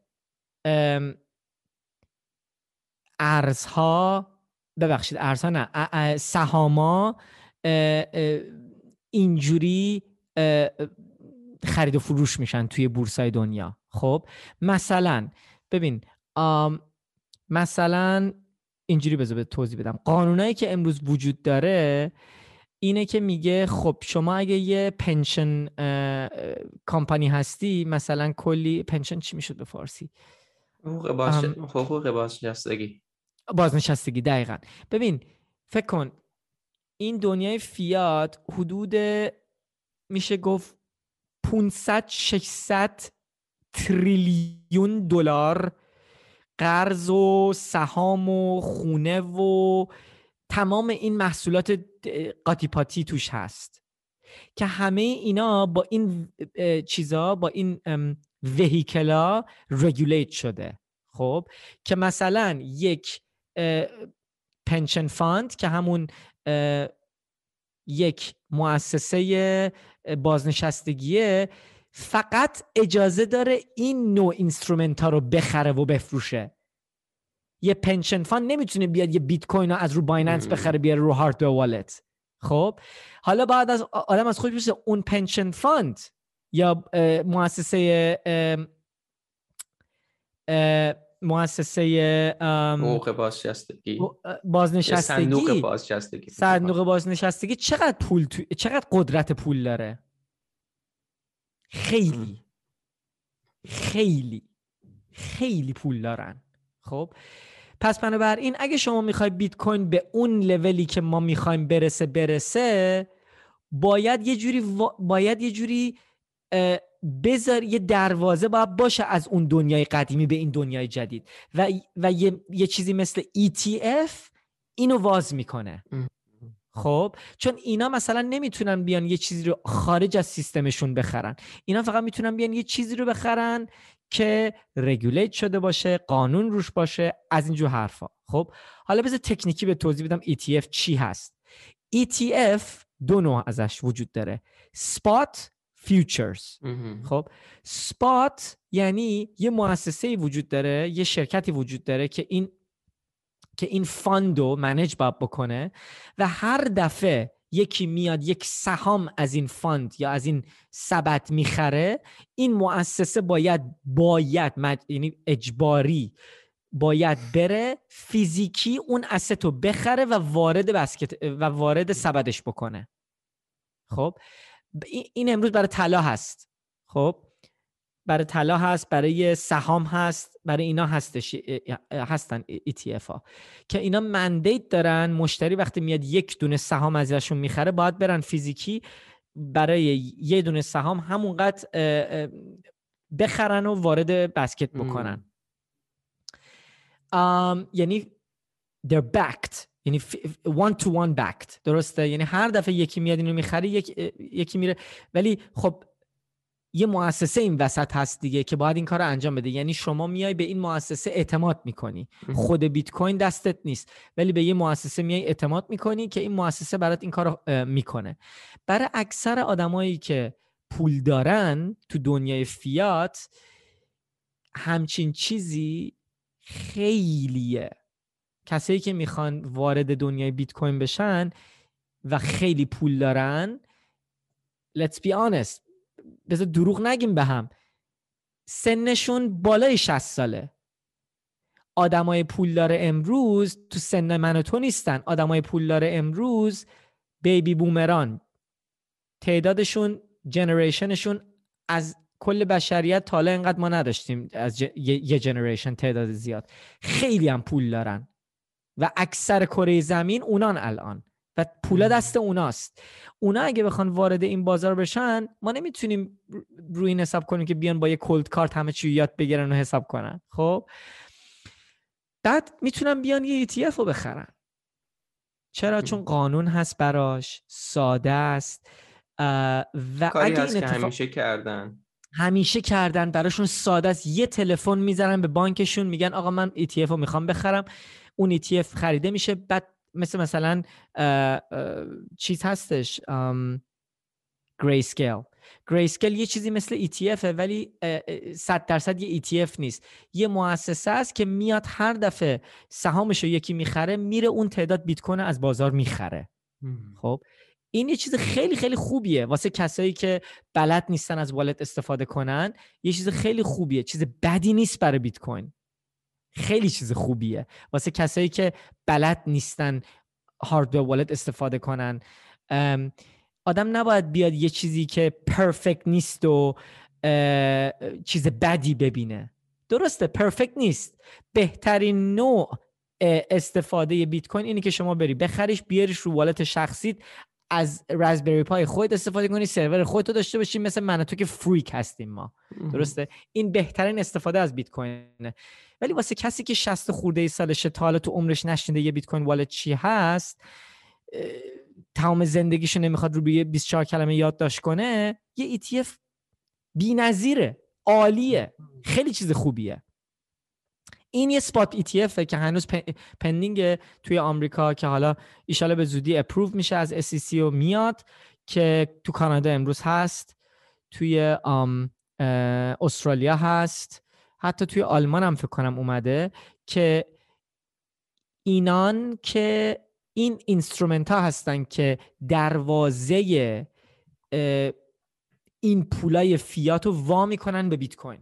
سهاما اینجوری خرید و فروش میشن توی بورسای دنیا. خب مثلا ببین، مثلا اینجوری بذار به توضیح بدم، قانونایی که امروز وجود داره اینه که میگه خب شما اگه یه پنشن کمپانی هستی، مثلا کلی پنشن چی میشد به فارسی؟ حقوق بازنشستگی. دقیقاً. ببین فکر کن این دنیای فیات حدود میشه گفت 500-600 تریلیون دلار قرض و سهام و خونه و تمام این محصولات قاطی پاتی توش هست که همه اینا با این چیزا، با این وهیکلا رگولیت شده. خب که مثلا یک پنشن فاند که همون یک مؤسسه بازنشستگیه، فقط اجازه داره این نوع اینسترومنت ها رو بخره و بفروشه. یه پنشن فاند نمیتونه بیاد یه بیت کوین رو از رو بایننس بخره بیاره رو هاردویر والت. خب حالا بعد از آدم از خودش بپرسه اون پنشن فاند یا مؤسسه حقوق بازنشستگی صندوق بازنشستگی چقدر قدرت پول داره؟ خیلی خیلی پول دارن. خب پس بنابراین اگه شما میخوای بیت کوین به اون لولی که ما میخوایم برسه باید یه جوری بذار یه دروازه باید باشه از اون دنیای قدیمی به این دنیای جدید و یه چیزی مثل ETF اینو واز میکنه. خب چون اینا مثلا نمیتونن بیان یه چیزی رو خارج از سیستمشون بخرن، اینا فقط میتونن بیان یه چیزی رو بخرن که رگولیت شده باشه، قانون روش باشه، از اینجور حرفا. خب حالا بذار تکنیکی به توضیح بدم ETF چی هست. ETF دو نوع ازش وجود داره، spot فیوچرز. خب spot یعنی یه مؤسسه‌ای وجود داره، یه شرکتی وجود داره که این فاندو منیج بکنه و هر دفعه یکی میاد یک سهام از این فاند یا از این سبد میخره. این مؤسسه یعنی اجباری باید بره فیزیکی اون asset رو بخره و وارد سبدش بکنه. خب این امروز برای طلا هست، خب برای طلا هست، برای سهام هست، برای اینا هستن ETF ها که اینا مندیت دارن. مشتری وقتی میاد یک دونه سهام ازشون میخره باید برن فیزیکی برای یه دونه سهام همونقدر بخرن و وارد بسکت بکنن. یعنی they're backed، یعنی one to one backed، درسته؟ یعنی هر دفعه یکی میاد اینو میخره، یکی میره، ولی خب یه مؤسسه این وسط هست دیگه که باید این کار رو انجام بده. یعنی شما میای به این مؤسسه اعتماد میکنی، خود بیت کوین دستت نیست ولی به یه مؤسسه میای اعتماد میکنی که این مؤسسه برات این کار رو میکنه. برای اکثر آدمایی که پول دارن تو دنیای فیات همچین چیزی خیلیه. کسایی که میخوان وارد دنیای بیت کوین بشن و خیلی پول دارن، let's be honest، بذار دروغ نگیم به هم، سنشون بالای 60 ساله. آدمای پولدار امروز تو سن من و تو نیستن. آدمای پولدار امروز بیبی بومران، تعدادشون، جنریشنشون از کل بشریت تا حالا اینقدر ما نداشتیم از یه جنریشن تعداد زیاد. خیلی هم پول دارن و اکثر کره زمین اونان الان و پولا دست اوناست. اونا اگه بخوان وارد این بازار بشن ما نمیتونیم روی این حساب کنیم که بیان با یه کولد کارت همه چی یاد بگیرن و حساب کنن. خب بعد میتونن بیان یه ETF رو بخرن. چرا؟ چون قانون هست براش، ساده است و کاری هست که همیشه کردن براشون ساده است. یه تلفن میزنن به بانکشون میگن آقا من ETF رو میخوام بخرم، اون ETF خریده میشه. بعد مثلا چیز هستش، گری اسکیل یه چیزی مثل ETF ولی 100% یه ETF نیست، یه مؤسسه است که میاد هر دفعه سهامشو یکی میخره میره اون تعداد بیت کوین از بازار میخره. خب این یه چیز خیلی خیلی خوبیه واسه کسایی که بلد نیستن از والت استفاده کنن. یه چیز خیلی خوبیه، چیز بدی نیست برای بیت کوین، خیلی چیز خوبیه واسه کسایی که بلد نیستن هاردور والت استفاده کنن. آدم نباید بیاد یه چیزی که پرفکت نیست و چیز بدی ببینه. درسته پرفکت نیست، بهترین نوع استفاده بیت کوین اینه که شما بری بخریش بیاریش رو والت شخصیت، از رزبری پای خودت استفاده کنی، سرور خودتو داشته باشی مثل من و تو که فریک هستیم ما. درسته این بهترین استفاده از بیت کوینه. ولی واسه کسی که 60 خورده سالشه تا حالا تو عمرش نشنیده یه بیت کوین والت چی هست، تمام زندگیشو نمیخواد روی 24 کلمه یادداشت کنه، یه ETF بی‌نظیره، عالیه، خیلی چیز خوبیه. این یه spot ETFه که هنوز پندینگه توی آمریکا که حالا ایشالا به زودی اپروو میشه از SEC و میاد، که تو کانادا امروز هست، توی استرالیا هست، حتی توی آلمان هم فکر کنم اومده، که اینان که این اینسترومنت ها هستن که دروازه این پولای فیات رو وا میکنن به بیت کوین،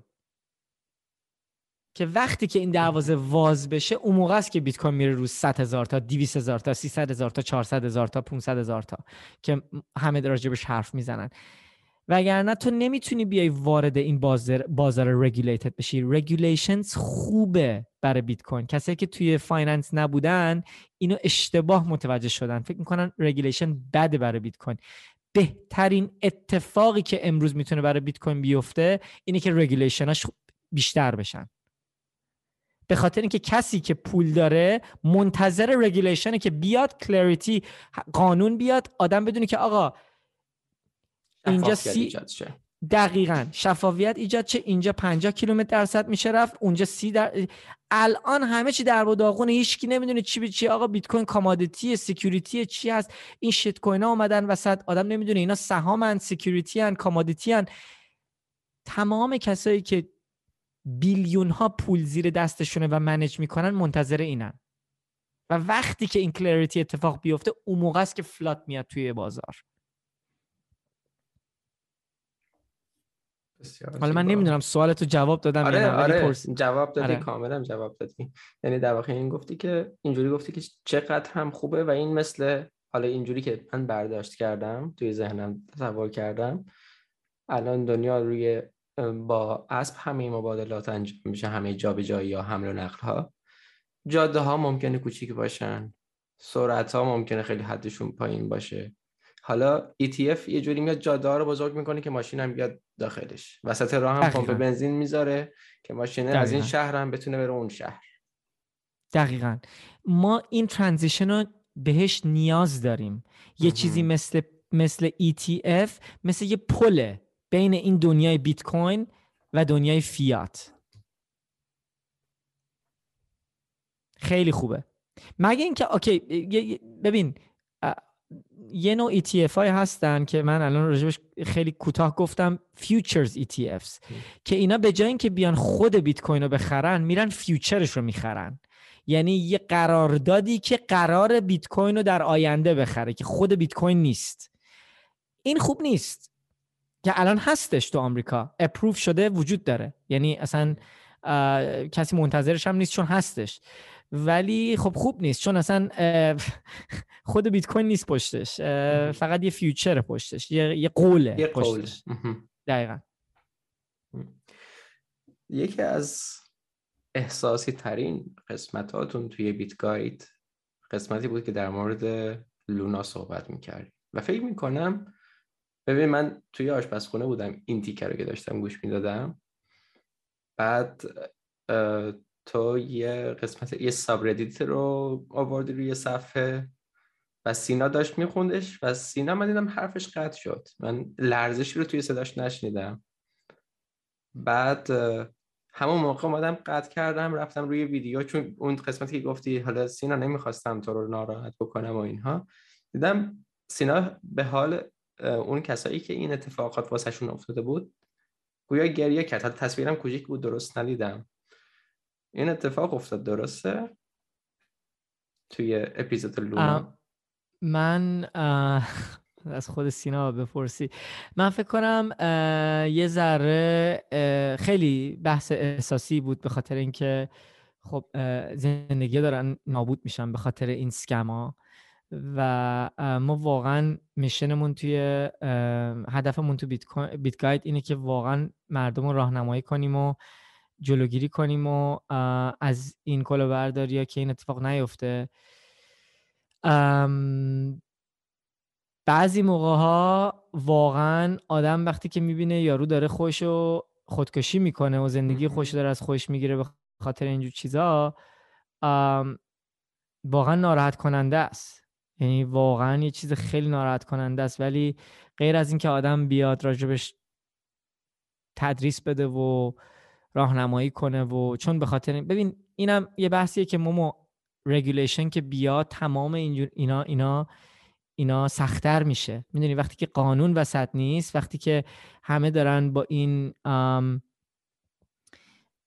که وقتی که این دروازه واز بشه اون موقع است که بیت کوین میره رو 100,000 تا 200,000 تا 300,000 تا 400,000 تا 500,000 تا، که همه راجبش حرف میزنن. وگرنه تو نمیتونی بیای وارد این بازار رگولیتد بشی. رگولیشنز خوبه برای بیت کوین. کسایی که توی فایننس نبودن اینو اشتباه متوجه شدن، فکر میکنن رگولیشن بده برای بیت کوین. بهترین اتفاقی که امروز میتونه برای بیت کوین بیفته اینه که رگولیشناش بیشتر بشن، به خاطر اینکه کسی که پول داره منتظر رگولیشنه که بیاد، کلریتی، قانون بیاد، آدم بدونه که آقا اینجا دقیقاً شفافیت ایجاد چه، اینجا 50 کیلومتر/ساعت میشه رفت، اونجا 30 الان همه چی در و داغون، هیچکی نمیدونه چی به چی. آقا بیت کوین کامادیتی، سکیوریتی چی هست؟ این شیت کوین ها اومدن وسط، آدم نمیدونه اینا سهامن، سکیوریتی ان، کامادیتی ان. تمام کسایی که بیلیون ها پول زیر دستشونه و منیج میکنن منتظر اینن، و وقتی که این کلریتی اتفاق بیفته اون موقع است که فلات میاد توی بازار. حالا من نمیدونم سوالتو جواب دادم. آره جواب دادی. آره. کاملا جواب دادی. یعنی در واقع این گفتی که اینجوری گفتی که چقدر هم خوبه، و این مثل حالا اینجوری که من برداشت کردم توی ذهنم تصور کردم الان دنیا روی با اسب همه مبادلات انجام میشه، همه جابجایی یا حمل و نقل ها. جاده ها ممکنه کوچیک باشن، سرعت ها ممکنه خیلی حدشون پایین باشه. حالا ETF یه جوری میاد جاده ها رو بزرگ میکنه که ماشین هم بیاد داخلش، وسط راه هم پمپ بنزین میذاره که ماشین از این شهر هم بتونه بره اون شهر. دقیقاً ما این ترانزیشن رو بهش نیاز داریم. یه چیزی مثل ETF مثل یه پله بین این دنیای بیت کوین و دنیای فیات. خیلی خوبه. مگه اینکه اوکی ببین یه نوع ETF های هستن که من الان راجبش خیلی کوتاه گفتم، فیوچرز ETFs، که اینا به جای اینکه بیان خود بیت کوین رو بخرن میرن فیوچرش رو میخرن. یعنی یه قراردادی که قرار بیت کوین رو در آینده بخره که خود بیت کوین نیست. این خوب نیست که الان هستش تو آمریکا، اپروف شده، وجود داره، یعنی اصلا کسی منتظرش هم نیست چون هستش، ولی خب خوب نیست چون اصلا خود بیت کوین نیست پشتش، فقط یه فیوچر پشتش، یه قوله پشتش. دقیقاً. یکی از احساسی ترین قسمتاتون توی بیتگاید قسمتی بود که در مورد لونا صحبت میکردیم، و فکر میکنم ببین من توی آشپزخونه بودم این تیکر رو که داشتم گوش میدادم، بعد تو یه قسمت یه ساب ردیت رو آوردی روی صفحه و سینا داشت میخوندش، و سینا من دیدم حرفش قطع شد، من لرزشی رو توی صداش نشنیدم. بعد همون موقع اومدم قطع کردم رفتم روی ویدیو، چون اون قسمتی که گفتی حالا سینا نمیخواستم تو رو ناراحت بکنم و اینها، دیدم سینا به حال اون کسایی که این اتفاقات واسه شون افتاده بود گویا گریه کرد. حالا تصویرم کوچیک بود درست ندیدم. این اتفاق افتاد درسته؟ توی اپیزود لونا من از خود سینا بپرسی. من فکر کنم یه ذره خیلی بحث احساسی بود، به خاطر اینکه خب زندگی دارن نابود میشن به خاطر این سکما، و ما واقعا میشنمون توی هدفمون تو بیتگاید اینه که واقعا مردم رو راهنمایی کنیم و جلوگیری کنیم و از این کلاهبرداری ها که این اتفاق نیفته. بعضی موقع ها واقعا آدم وقتی که میبینه یارو داره خودشو خودکشی میکنه و زندگی خودشو داره از خودش میگیره به خاطر اینجور چیزا، واقعا ناراحت کننده است. یعنی واقعا یه چیز خیلی ناراحت کننده است، ولی غیر از این که آدم بیاد راجبش تدریس بده و راهنمایی کنه، و چون به خاطر ببین اینم یه بحثیه که مومو رگولیشن که بیا تمام اینجور اینا سخت‌تر میشه. میدونی وقتی که قانون وسط نیست، وقتی که همه دارن با این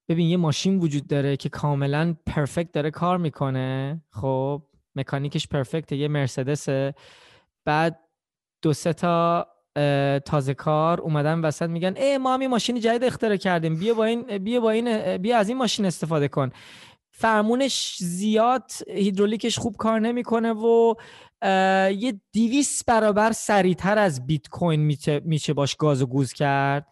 ببین یه ماشین وجود داره که کاملا پرفکت داره کار میکنه، خب مکانیکش پرفکته، یه مرسدسه، بعد دو سه تا تازه کار اومدن وسط میگن ما هم یه ماشین جدید اختراع کردیم، بیا با این بیا از این ماشین استفاده کن. فرمونش زیاد، هیدرولیکش خوب کار نمیکنه و یه 200 برابر سریعتر از بیت کوین میشه باش گاز و گوز کرد.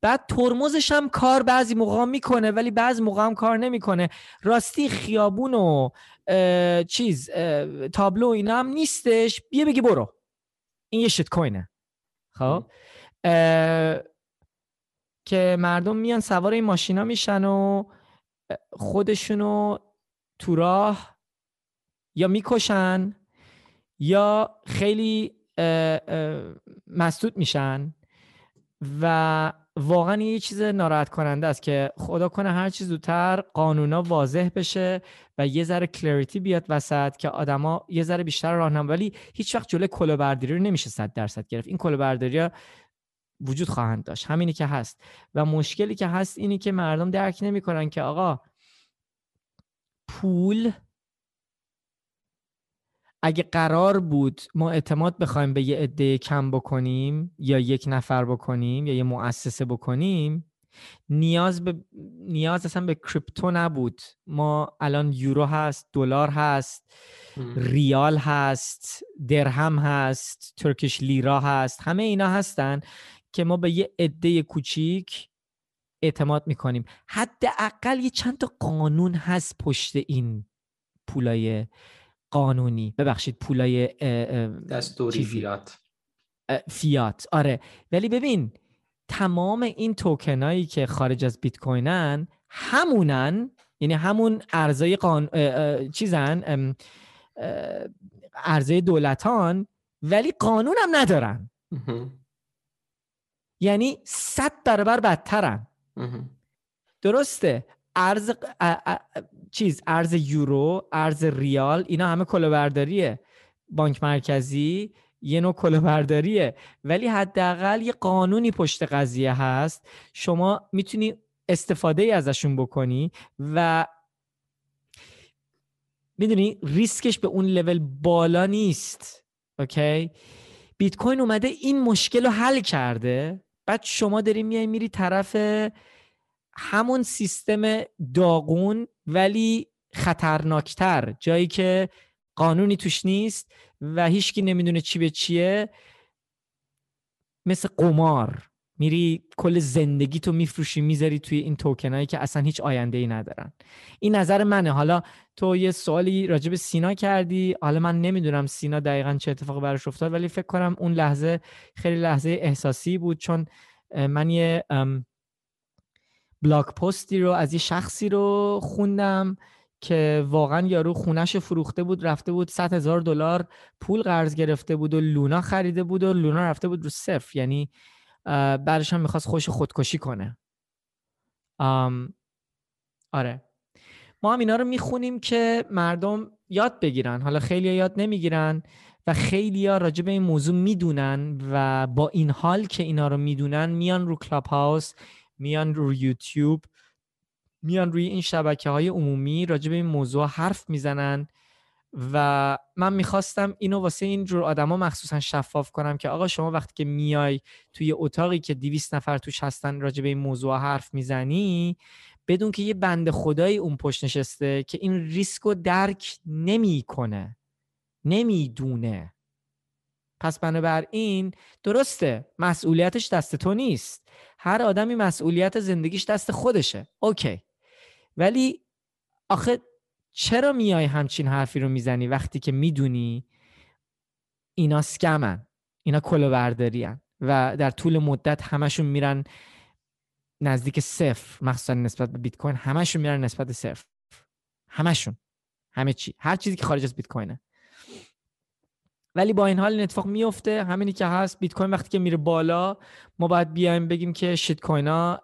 بعد ترمزش هم کار بعضی موقع میکنه ولی بعضی موقع هم کار نمیکنه. راستی خیابون و تابلو اینا هم نیستش، بیا بگی برو این یه شیت کوینه. خب که مردم میان سوار این ماشینا میشن و خودشونو تو راه یا میکشن یا خیلی مسدود میشن و واقعا یه چیز ناراحت کننده است که خدا کنه هر چیز زودتر قانونا واضح بشه و یه ذره کلریتی بیاد وسط که آدما یه ذره بیشتر راهنمایی. ولی هیچ وقت جلوی کلاهبرداری رو نمیشه 100% گرفت. این کلاهبرداری‌ها وجود خواهند داشت، همینی که هست. و مشکلی که هست اینی که مردم درک نمی‌کنن که آقا پول اگه قرار بود ما اعتماد بخوایم به یه عده کم بکنیم یا یک نفر بکنیم یا یه مؤسسه بکنیم، نیاز اصلا به کریپتو نبود. ما الان یورو هست، دلار هست، ریال هست، درهم هست، ترکیش لیرا هست، همه اینا هستن که ما به یه عده کوچیک اعتماد میکنیم. حداقل یه چند تا قانون هست پشت این پولای قانونی، ببخشید پولای دستوری، فیات. آره، ولی ببین تمام این توکنایی که خارج از بیت کوینن همونن، یعنی همون ارزای چیزن، ارزای دولتان، ولی قانون هم ندارن. یعنی 100 برابر بدترن. درسته، ارز یورو، ارز ریال، اینا همه کلاهبرداریه، بانک مرکزی یه نوع کلاهبرداریه، ولی حداقل یه قانونی پشت قضیه هست، شما میتونی استفاده ازشون بکنی و میدونی ریسکش به اون لول بالا نیست. اوکی، بیت کوین اومده این مشکل رو حل کرده، بعد شما داری میری طرف همون سیستم داغون ولی خطرناکتر، جایی که قانونی توش نیست و هیچکی نمیدونه چی به چیه. مثل قمار میری کل زندگیتو میفروشی، میذاری توی این توکنایی که اصلا هیچ آینده‌ای ندارن. این نظر منه. حالا تو یه سوالی راجب سینا کردی، حالا من نمیدونم سینا دقیقاً چه اتفاقی براش افتاد، ولی فکر کنم اون لحظه خیلی لحظه احساسی بود، چون من یه بلاگ پستی رو از یه شخصی رو خوندم که واقعا یارو خونه‌شو فروخته بود، رفته بود $100,000 پول قرض گرفته بود و لونا خریده بود و لونا رفته بود رو صفر، یعنی بعدش هم میخواست خودکشی کنه. آره، ما هم اینا رو میخونیم که مردم یاد بگیرن. حالا خیلی یاد نمیگیرن و خیلی ها راجع به این موضوع میدونن و با این حال که اینا رو میدونن میان رو کلاب هاوس، میان رو یوتیوب، میان روی این شبکه‌های عمومی راجع به این موضوع حرف میزنن و من میخواستم اینو واسه اینجور آدما مخصوصا شفاف کنم که آقا شما وقتی که میای توی اتاقی که 200 نفر توش هستن راجع به این موضوع حرف میزنی، بدون که یه بنده خدایی اون پشت نشسته که این ریسکو درک نمیکنه، نمیدونه. پس بنابراین درسته مسئولیتش دست تو نیست، هر آدمی مسئولیت زندگیش دست خودشه، اوکی، ولی آخه چرا میای همچین حرفی رو میزنی وقتی که میدونی اینا سکمن، اینا کلاهبرداری‌ان و در طول مدت همشون میرن نزدیک صفر، مخصوصا نسبت به بیت کوین همشون میرن نسبت صفر، همشون، همه چی، هر چیزی که خارج از بیت کوینه. ولی با این حال این اتفاق میفته. همینی که هست، بیت کوین وقتی که میره بالا ما باید بیایم بگیم که شیت کوینا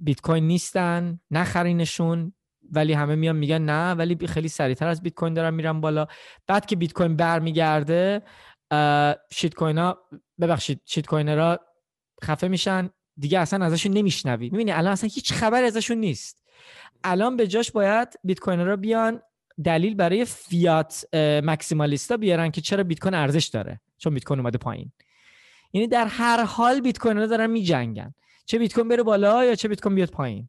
بیت کوین نیستن، نخرینشون، ولی همه میان میگن نه، ولی خیلی سریعتر از بیت کوین دارن میرن بالا. بعد که بیت کوین برمیگرده شیت کوینا، ببخشید، شیت کوینرها خفه میشن دیگه، اصلا ازشون نمیشنوی. میبینی الان اصلا هیچ خبر ازشون نیست. الان به جاش باید بیت کوینرها بیان دلیل برای فیات ماکسیمالیستا بیارن که چرا بیت کوین ارزش داره، چون بیت کوین اومده پایین. یعنی در هر حال بیت کوینرها دارن میجنگن، چه بیت کوین بره بالا یا چه بیت کوین بیاد پایین.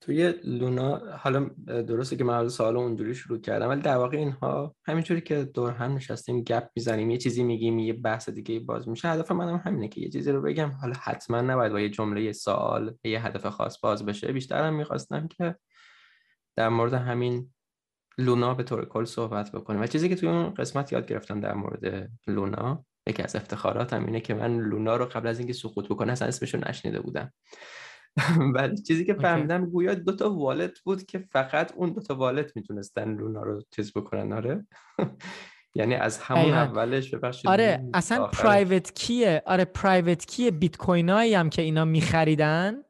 توی لونا حالا درسته که من از سوال اونجوری شروع کردم، ولی در واقع اینها همینجوری که دور هم نشستیم گپ میزنیم، یه چیزی میگیم، یه بحث دیگه باز میشه. هدف منم همینه که یه چیزی رو بگم، حالا حتما نباید با یه جمله، یه سوال، یه هدف خاص باز بشه. بیشترم میخواستم که در مورد همین لونا به طور کل صحبت بکنیم. و چیزی که توی اون قسمت یاد گرفتم در مورد لونا، یکی از افتخاراتم اینه که من لونا رو قبل از اینکه سقوط بکنه اصلا اسمش رو نشنیده بودم. ولی چیزی که فهمیدم گویا دوتا والت بود که فقط اون دوتا والت میتونستن لونا رو چیز بکنن. آره یعنی از همون اولش ببخشید. آره اصلا پرایوت کیه، آره پرایوت کیه بیت کوینایی هم که اینا میخریدن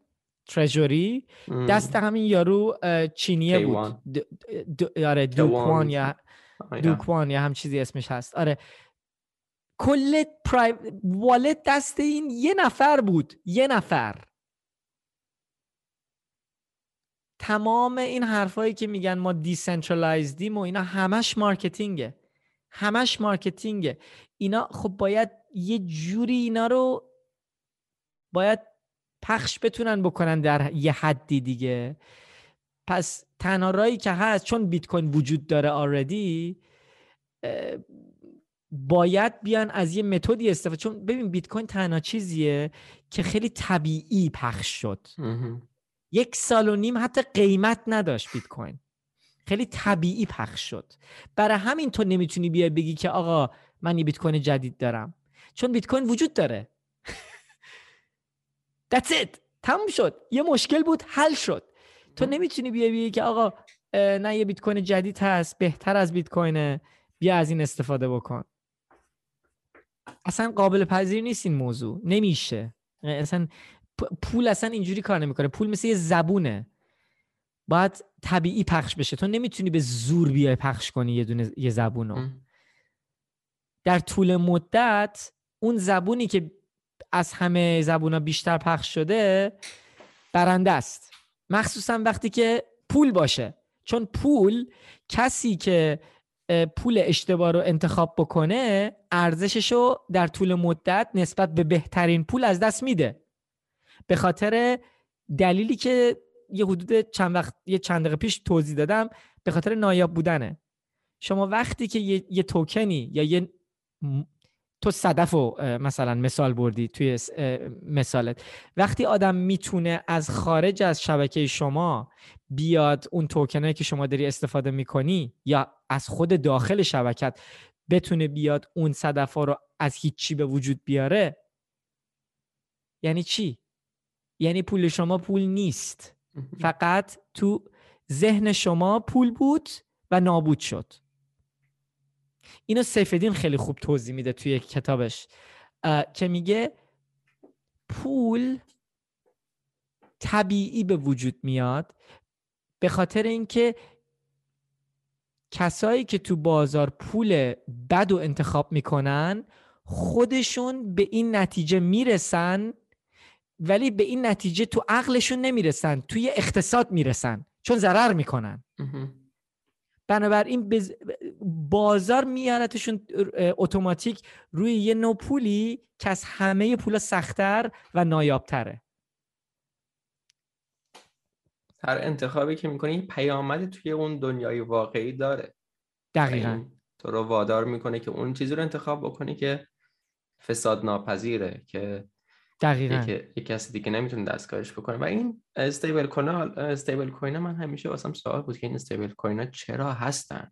تریژوری دست همین یارو چینیه بود، آره دو کوان یا دو کوان یا هم چیزی اسمش هست. آره کل پرایوت والت دست این یه نفر بود، یه نفر. تمام این حرفایی که میگن ما دیسنترالایزدیم و اینا همش مارکتینگه، همش مارکتینگه اینا. خب باید یه جوری اینا رو باید پخش بتونن بکنن در یه حدی دیگه. پس تنها راهی که هست، چون بیت کوین وجود داره آلردی، باید بیان از یه متدی استفاده. چون ببین بیت کوین تنها چیزیه که خیلی طبیعی پخش شد. 1.5 سال حتی قیمت نداشت بیت کوین، خیلی طبیعی پخش شد. برای همین تو نمیتونی بیای بگی که آقا من یه بیت کوین جدید دارم، چون بیت کوین وجود داره. That's it. تموم شد. یه مشکل بود حل شد. تو نمیتونی بیای بگی که آقا نه یه بیت کوین جدید هست بهتر از بیت کوینه، بیا از این استفاده بکن. اصلا قابل پذیر نیست این موضوع، نمیشه. اصلا پول اصلا اینجوری کار نمیکنه. پول مثل یه زبونه، باید طبیعی پخش بشه. تو نمیتونی به زور بیای پخش کنی یه دونه یه زبونو. در طول مدت اون زبونی که از همه زبونا بیشتر پخش شده برنده است، مخصوصا وقتی که پول باشه. چون پول، کسی که پول اشتباه رو انتخاب بکنه ارزششو در طول مدت نسبت به بهترین پول از دست میده، به خاطر دلیلی که یه حدود چند دقیقه پیش توضیح دادم، به خاطر نایاب بودنه. شما وقتی که یه توکنی یا یه تو صدفو مثلا مثال بردی توی مثالت، وقتی آدم میتونه از خارج از شبکه شما بیاد اون توکنایی که شما داری استفاده میکنی یا از خود داخل شبکت بتونه بیاد اون صدفا رو از هیچی به وجود بیاره، یعنی چی؟ یعنی پول شما پول نیست، فقط تو ذهن شما پول بود و نابود شد. اینو سیف‌الدین خیلی خوب توضیح میده توی کتابش که میگه پول طبیعی به وجود میاد به خاطر اینکه کسایی که تو بازار پول بدو انتخاب میکنن خودشون به این نتیجه میرسن، ولی به این نتیجه تو عقلشون نمیرسن، توی اقتصاد میرسن، چون ضرر میکنن. بنابراین بازار میارتشون اتوماتیک روی یه نوع پولی که از همه پولا سخت‌تر و نایابتره. هر انتخابی که میکنی یه پیامد توی اون دنیای واقعی داره. دقیقاً. تو رو وادار میکنه که اون چیزی رو انتخاب بکنی که فساد ناپذیره، که دقیقاً یک کسی دیگه نمیتونه دستکارش بکنه. و این استیبل کوین من همیشه واسم سوال بود که این استیبل کوین ها چرا هستن؟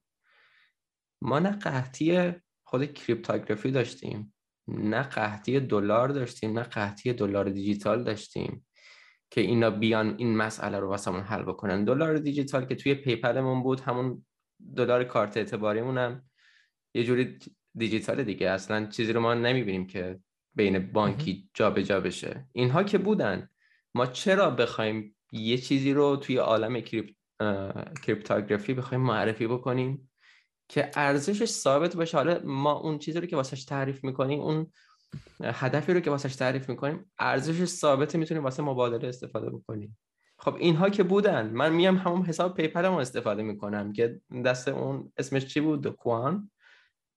ما نه قحطی خود کریپتوگرافی داشتیم، نه قحطی دلار داشتیم، نه قحطی دلار دیجیتال داشتیم که اینا بیان این مسئله رو واسمون حل بکنن. دلار دیجیتال که توی پیپلمون بود، همون دلار کارت اعتباریمون هم یه جوری دیجیتال دیگه، اصلا چیزی رو ما نمیبینیم که بین بانکی جابجا بشه. اینها که بودن، ما چرا بخوایم یه چیزی رو توی عالم کریپتوگرافی بخوایم معرفی بکنیم که ارزشش ثابت باشه؟ حالا ما اون چیزی رو که واسش تعریف میکنیم، اون هدفی رو که واسش تعریف میکنیم، ارزشش ثابته، میتونیم واسه مبادله استفاده بکنیم. خب اینها که بودن، من میام همون حساب پیپلم رو استفاده میکنم که دست اون اسمش چی بود؟ دو کوان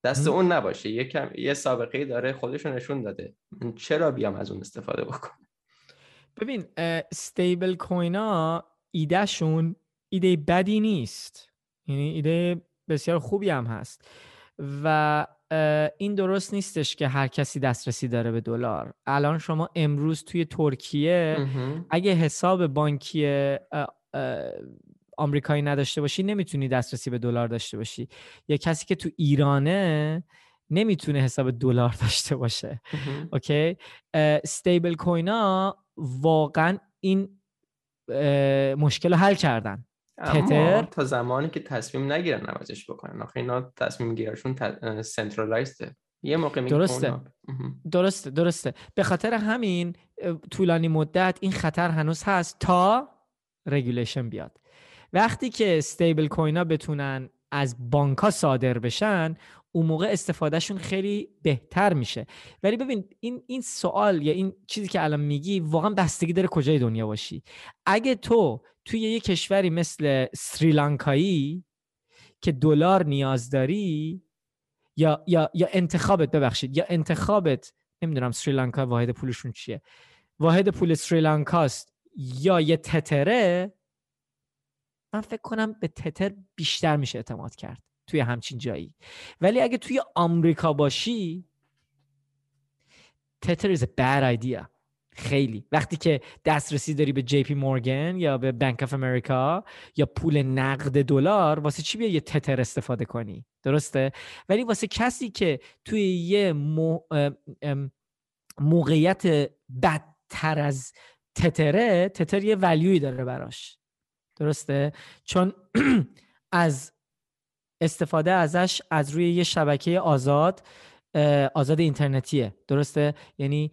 دست اون نباشه، یه سابقه داره، خودشو نشون داده. من چرا بیام از اون استفاده بکنم؟ ببین استیبل کوین ها ایدهشون ایده بدی نیست، یعنی ایده بسیار خوبی هم هست و این درست نیستش که هر کسی دسترسی داره به دلار. الان شما امروز توی ترکیه اگه حساب بانکی آمریکایی نداشته باشی نمیتونی دسترسی به دلار داشته باشی، یا کسی که تو ایرانه نمیتونه حساب دلار داشته باشه. اوکی، استیبل کوین ها واقعا این مشکل رو حل کردن. تتر تا زمانی که تصمیم نگیرن نوازش بکنن، آخه اینا تصمیم گیرشون سنترالایزده، یه موقع میگن درسته. به خاطر همین طولانی مدت این خطر هنوز هست تا رگولیشن بیاد. وقتی که استیبل کوین ها بتونن از بانک ها صادر بشن اون موقع استفادهشون خیلی بهتر میشه. ولی ببین این سوال یا این چیزی که الان میگی واقعا بستگی داره کجای دنیا باشی. اگه تو توی یه کشوری مثل سریلانکایی که دلار نیاز داری یا انتخابت، ببخشید، یا انتخابت نمیدونم سریلانکا واحد پولشون چیه، واحد پول سریلانکاست یا یه تتره، من فکر کنم به تتر بیشتر میشه اعتماد کرد توی همچین جایی. ولی اگه توی آمریکا باشی تتر is a bad idea. خیلی وقتی که دسترسی داری به جی پی مورگن یا به بانک آف امریکا یا پول نقد دلار، واسه چی بیا یه تتر استفاده کنی؟ درسته؟ ولی واسه کسی که توی یه موقعیت بدتر از تتره، تتر یه ولیوی داره براش، درسته؟ چون از استفاده ازش از روی یه شبکه آزاد اینترنتیه، درسته؟ یعنی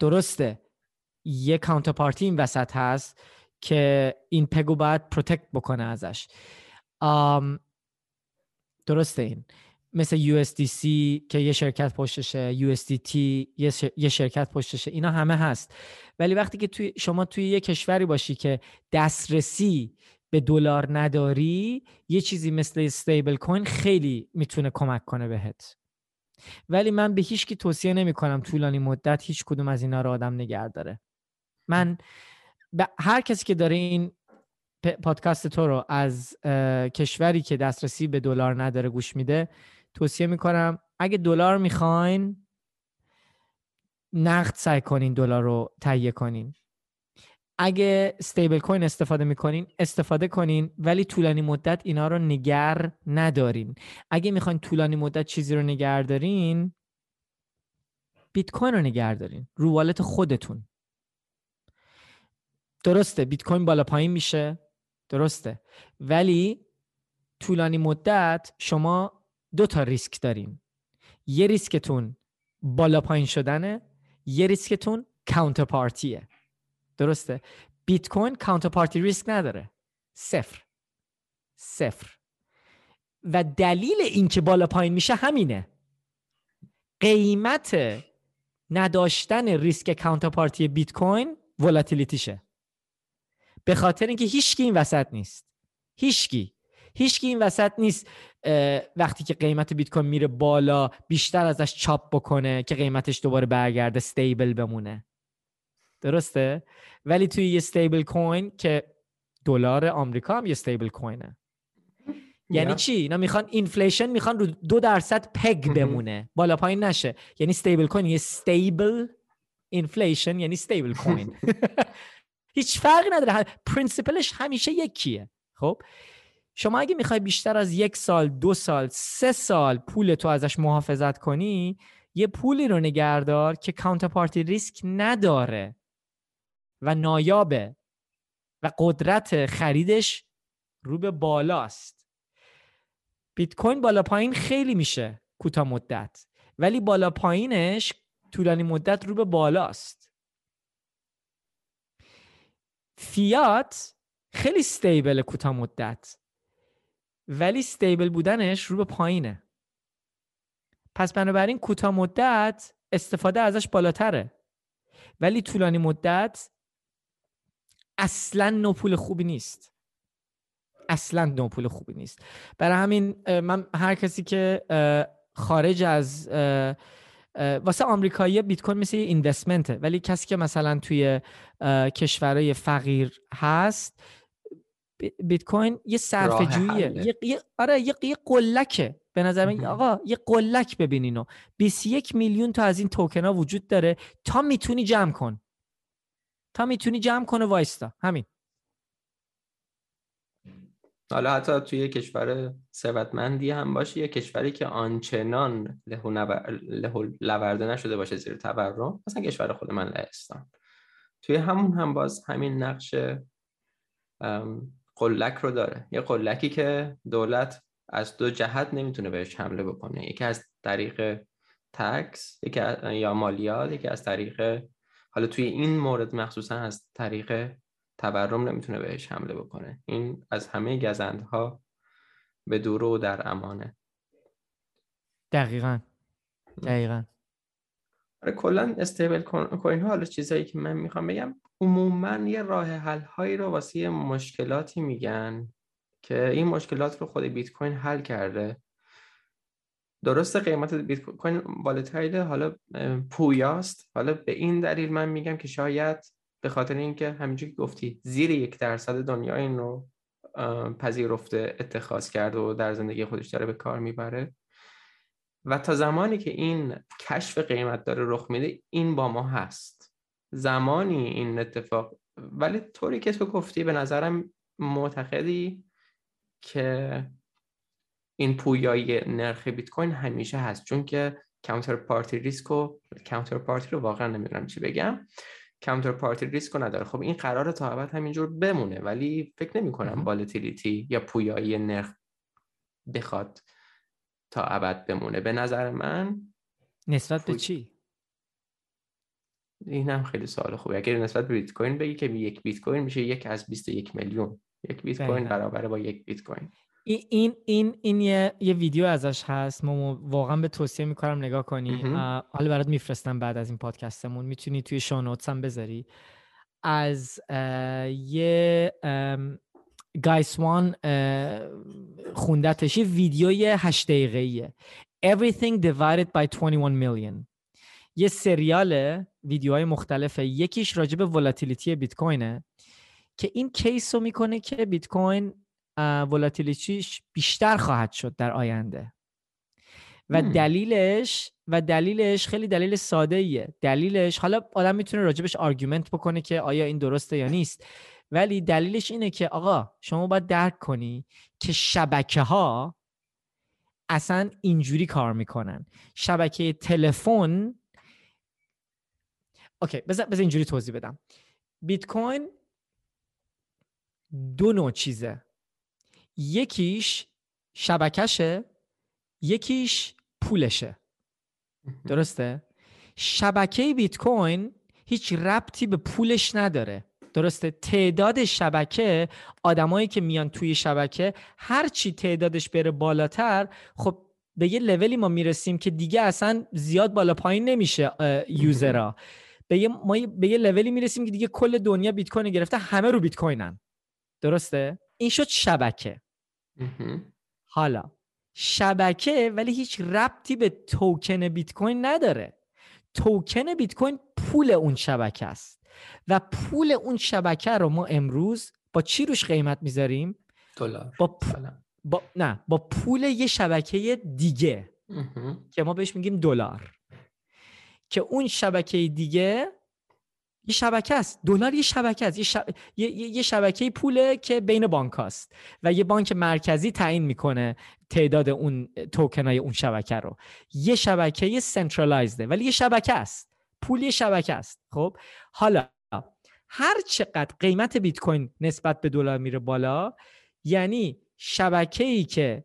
درسته یه کانترپارتی این وسط هست که این پگو باید پروتکت بکنه ازش، درسته؟ این مثل USDC که یه شرکت پشتشه، USDT یه شرکت پشتشه، اینا همه هست. ولی وقتی که شما توی یه کشوری باشی که دسترسی به دلار نداری، یه چیزی مثل استیبل کوین خیلی میتونه کمک کنه بهت. ولی من به هیچ کی توصیه نمی کنم طولانی مدت هیچ کدوم از اینا رو آدم نگه داره. من به هر کسی که داره این پادکست تو رو از کشوری که دسترسی به دلار نداره گوش میده توصیه میکنم اگه دلار میخواین نقد سعی کنین دلار رو تهیه کنین. اگه استیبل کوین استفاده میکنین استفاده کنین، ولی طولانی مدت اینا رو نگر ندارین. اگه میخواین طولانی مدت چیزی رو نگر دارین، بیت کوین رو نگر دارین رو والت خودتون. درسته بیت کوین بالا پایین میشه، درسته، ولی طولانی مدت شما دو تا ریسک دارین، یه ریسکتون بالا پایین شدنه، یه ریسکتون کانترپارتیه، درسته؟ بیت کوین کانترپارتی ریسک نداره، صفر. و دلیل این که بالا پایین میشه همینه، قیمت نداشتن ریسک کانترپارتی بیت کوین ولاتیلیتیشه، به خاطر اینکه هیچکی این وسط نیست، هیچکی این وسط نیست وقتی که قیمت بیت کوین میره بالا بیشتر ازش چاپ بکنه که قیمتش دوباره برگرده استیبل بمونه، درسته؟ ولی توی یه استیبل کوین که دلار آمریکا هم یه استیبل کوینه، یعنی چی؟ اینا میخوان اینفلیشن، میخوان رو 2% پگ بمونه، بالا پایین نشه، یعنی استیبل کوین یه استیبل، اینفلیشن یعنی استیبل کوین هیچ فرقی نداره، پرینسیپلش همیشه یکیه. خب شما اگه میخوای بیشتر از 1 سال 2 سال 3 سال پول تو ازش محافظت کنی، یه پولی رو نگهدار که کانترپارتی ریسک نداره و نایابه و قدرت خریدش رو به بالاست. بیت کوین بالا پایین خیلی میشه کوتاه مدت، ولی بالا پایینش طولانی مدت رو به بالاست. فیات خیلی استیبل کوتاه مدت، ولی استیبل بودنش رو به پایینه. پس بنابراین کوتاه مدت استفاده ازش بالاتره، ولی طولانی مدت اصلاً نوپول خوبی نیست، برای همین من هر کسی که خارج از واسه آمریکایی‌ها بیت کوین مثل یه اینوستمنته، ولی کسی که مثلا توی کشورهای فقیر هست بیت کوین یه صرفه جوییه، یه قلکه به نظر من. آقا یه قلک ببینینو، 21 میلیون تا از این توکن ها وجود داره، تا میتونی جمع کن، تا میتونی جمع کنه وایستا، همین. حالا حتی توی یه کشور ثروتمندی هم باشه، یه کشوری که آنچنان لورده نشده باشه زیر تورم، مثلا کشور خود من لهستان، توی همون هم باز همین نقش قلک رو داره. یه قلکی که دولت از دو جهت نمیتونه بهش حمله بکنه، یکی از طریق تکس یا مالیات، یکی از طریق، حالا توی این مورد مخصوصا از طریق تورم نمیتونه بهش حمله بکنه. این از همه گزندها به دور و در امانه. دقیقاً. کلاً استیبل کوین ها، حالا چیزایی که من میخوام بگم، عموماً یه راه حل هایی رو واسه مشکلاتی میگن که این مشکلات رو خود بیت کوین حل کرده. درسته قیمت بیت کوین والتایل، حالا پویاست، حالا به این دلیل من میگم که شاید به خاطر اینکه همینجوری گفتی زیر 1% دنیا این رو پذیرفته، اتخاذ کرده و در زندگی خودش داره به کار میبره، و تا زمانی که این کشف قیمت داره رخ میده این با ما هست. زمانی این اتفاق، ولی طوری که تو گفتی به نظرم معتقدی که این پویایی نرخ بیت کوین همیشه هست، چون که کانتر پارتی ریسک رو واقعا نمیدونم چی بگم، کانتر پارتی ریسک رو نداره. خب این قراره تا ابد همینجور بمونه، ولی فکر نمی‌کنم والتیلیتی یا پویایی نرخ بخواد تا ابد بمونه به نظر من. نسبت به چی؟ اینم خیلی سوال خوبه. اگر نسبت به بیت کوین بگی که یک بیت کوین میشه 1/21 میلیون، یک بیت کوین برابر با 1 بیت کوین. این یه ویدیو ازش هست، ما واقعا به توصیه میکنم نگاه کنی. حالا برات میفرستم بعد از این پادکستمون، میتونی توی شانوتس هم بذاری. از یه گایسوان خوندتش، یه ویدیوی 8 دقیقه‌ایه، Everything divided by 21 million. یه سریاله، ویدیوهای مختلفه، یکیش راجب ولاتیلیتی بیت کوینه که این کیس رو میکنه که بیت کوین ولاتیلیتیش بیشتر خواهد شد در آینده، و دلیلش خیلی دلیل ساده ایه. دلیلش، حالا آدم میتونه راجبش آرگومنت بکنه که آیا این درسته یا نیست، ولی دلیلش اینه که آقا شما باید درک کنی که شبکه ها اصلا اینجوری کار میکنن. شبکه تلفن، اوکی بذار اینجوری توضیح بدم. بیت کوین دو نوع چیزه، یکیش شبکشه، یکیش پولشه. درسته؟ شبکه بیت کوین هیچ ربطی به پولش نداره. درسته؟ تعداد شبکه، آدمایی که میان توی شبکه، هرچی تعدادش بره بالاتر، خب به یه لولی ما میرسیم که دیگه اصلا زیاد بالا پایین نمیشه یوزرها. به یه لولی میرسیم که دیگه کل دنیا بیت کوین گرفته، همه رو بیت کوینن. درسته؟ این شد شبکه. حالا شبکه ولی هیچ ربطی به توکن بیت کوین نداره. توکن بیت کوین پول اون شبکه است، و پول اون شبکه رو ما امروز با چی روش قیمت میذاریم؟ دلار. با پول یه شبکه دیگه که ما بهش میگیم دلار، که اون شبکه دیگه یه شبکه است. دلار یه شبکه است، یه شبکه پوله که بین بانک است، و یه بانک مرکزی تعیین میکنه تعداد اون توکنای اون شبکه رو. یه شبکه سنترالایزده، ولی یه شبکه است، پول یه شبکه است. خب حالا هر چقدر قیمت بیت کوین نسبت به دلار میره بالا، یعنی شبکه‌ای که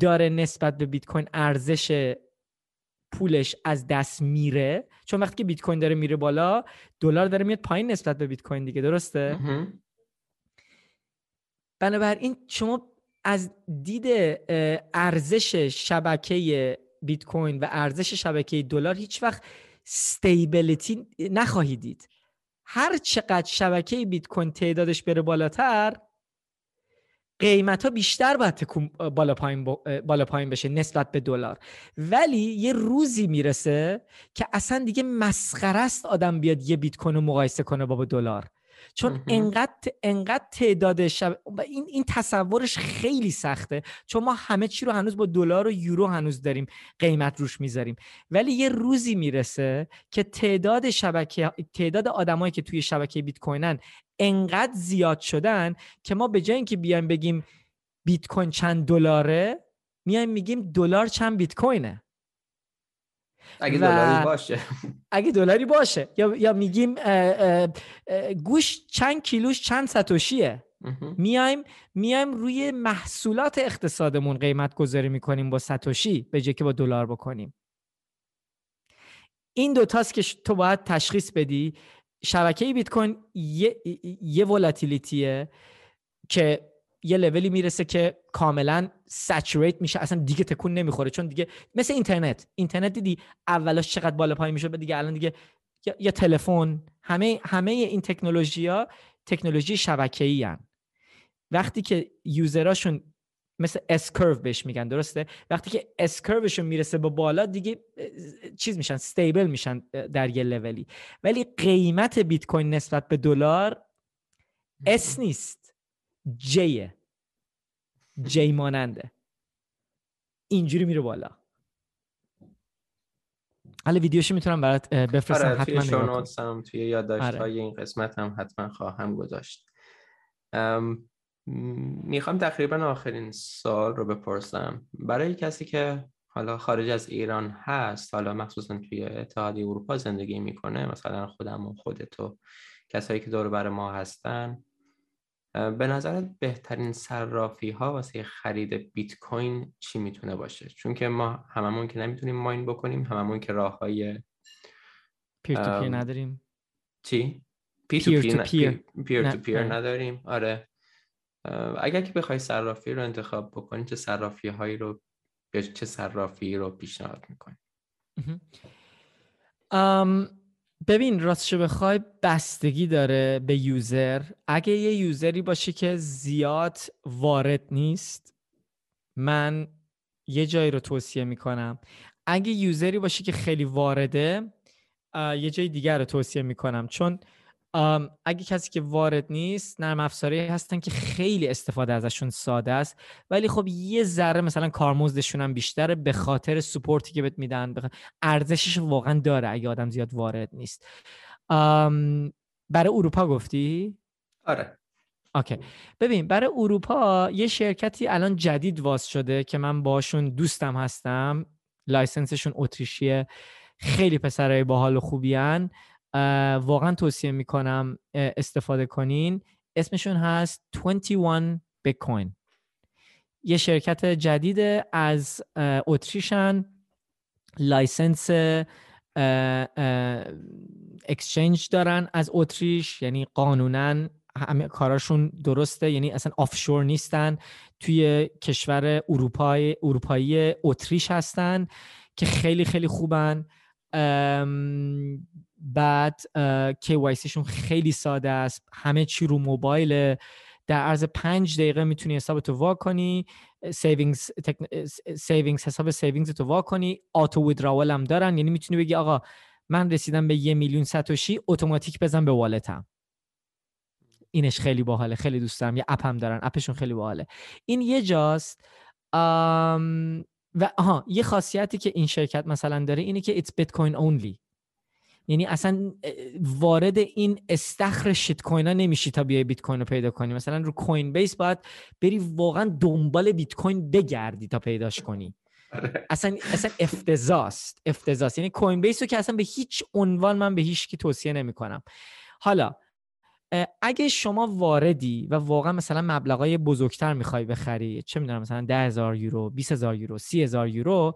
داره نسبت به بیت کوین ارزش پولش از دست میره، چون وقتی که بیت کوین داره میره بالا، دلار داره میاد پایین نسبت به بیت کوین دیگه. درسته؟ بنابراین شما از دید ارزش شبکه بیت کوین و ارزش شبکه دلار هیچ وقت استیبیلیتی نخواهید دید. هر چقدر شبکه بیت کوین تعدادش بره بالاتر، قیمت ها بیشتر باید تکون بالا پایین بشه نسبت به دلار، ولی یه روزی میرسه که اصلا دیگه مسخره است آدم بیاد یه بیت کوین رو مقایسه کنه با دلار، چون انقدر تعداد شب این تصورش خیلی سخته، چون ما همه چی رو هنوز با دلار و یورو هنوز داریم قیمت روش میذاریم، ولی یه روزی میرسه که تعداد آدمایی که توی شبکه بیت کوینن انقدر زیاد شدن که ما به جای اینکه بیایم بگیم بیت کوین چند دلاره، میایم میگیم دلار چند بیت کوینه. اگه دلاری باشه یا میگیم گوشت چند کیلوش چند ساتوشیه. میایم روی محصولات اقتصادمون قیمت گذاری میکنیم با ساتوشی به جای که با دلار بکنیم. این دو تاست که تو باید تشخیص بدی. شبکه بیت کوین یه ولاتیلیتیه که یه لولی میرسه که کاملا سچوریت میشه، اصلا دیگه تکون نمیخوره، چون دیگه مثل اینترنت دیدی اولش چقدر بالا پایین میشد، بعد دیگه الان دیگه یا تلفن، همه این تکنولوژی‌ها تکنولوژی شبکه‌ای ان. وقتی که یوزراشون مثل اس کرو بهش میگن، درسته، وقتی که اس کروشون میرسه به بالا دیگه چیز میشن، استیبل میشن در یه لولی. ولی قیمت بیت کوین نسبت به دلار اس نیست، جی ماننده اینجوری میره بالا. حالا ویدیوشو میتونم برات بفرستم، آره، حتما توی شونوتسم، توی یادداشت‌های آره. این قسمت هم حتما خواهم گذاشت. میخوام تقریبا آخرین سوال رو بپرسم برای کسی که حالا خارج از ایران هست، حالا مخصوصا توی اتحادیه اروپا زندگی میکنه، مثلا خودم و خودت و کسایی که دور بر ما هستن، به نظرت بهترین صرافی ها واسه خرید بیت کوین چی میتونه باشه؟ چون که ما هممون که نمیتونیم ماین بکنیم، هممون که راههای پیر تو پیر نداریم. چی؟ پیر تو پیر نداریم. آره، اگر که بخوای صرافی رو انتخاب بکنی، چه صرافی رو پیشنهاد میکنی؟ ببین، راستش بخوای بستگی داره به یوزر. اگه یه یوزری باشه که زیاد وارد نیست، من یه جایی رو توصیه میکنم. اگه یوزری باشه که خیلی وارده، یه جای دیگر رو توصیه میکنم، چون اگه کسی که وارد نیست، نرم افزاری هستن که خیلی استفاده ازشون ساده است، ولی خب یه ذره مثلا کارمزدشون هم بیشتره به خاطر سپورتی که بهت میدن، ارزشش واقعا داره اگه آدم زیاد وارد نیست. برای اروپا گفتی؟ آره. اوکی. ببین، برای اروپا یه شرکتی الان جدید واس شده که من باشون دوستم هستم، لایسنسشون اتریشیه، خیلی پسرای باحال و خوبیان، واقعا توصیه میکنم استفاده کنین. اسمشون هست 21 Bitcoin. یه شرکت جدید از اتریشن، لایسنس اکسچنج دارن از اتریش، یعنی قانونن همه کاراشون درسته، یعنی اصلا آفشور نیستن، توی کشور اروپایی اتریش هستن که خیلی خیلی خوبن. بعد KYC شون خیلی ساده است، همه چی رو موبایله، در عرض 5 دقیقه میتونی حسابتو وا کنی، حساب سیوینگزتو وا کنی، آتو ویدراول هم دارن، یعنی میتونی بگی آقا من رسیدم به 1,000,000 ساتوشی، اتوماتیک بزن به والتم. اینش خیلی باحاله، خیلی دوست دارم. یه اپ هم دارن، اپشون خیلی باحاله. این یه جاست. و یه خاصیتی که این شرکت مثلا داره اینه که it's bitcoin only، یعنی اصلا وارد این استخر شیت کوین ها نمیشی تا بیای بیت کوین رو پیدا کنی. مثلا رو کوین بیس باید بری واقعا دنبال بیت کوین بگردی تا پیداش کنی. اصلا افتضاحه. یعنی کوین بیس رو که اصلا به هیچ عنوان من به هیچ کی توصیه نمی کنم. حالا اگه شما واردی و واقعا مثلا مبلغای بزرگتر میخوای بخری، چه میدونم مثلا 10,000 یورو، 20,000 یورو، 30,000 یورو،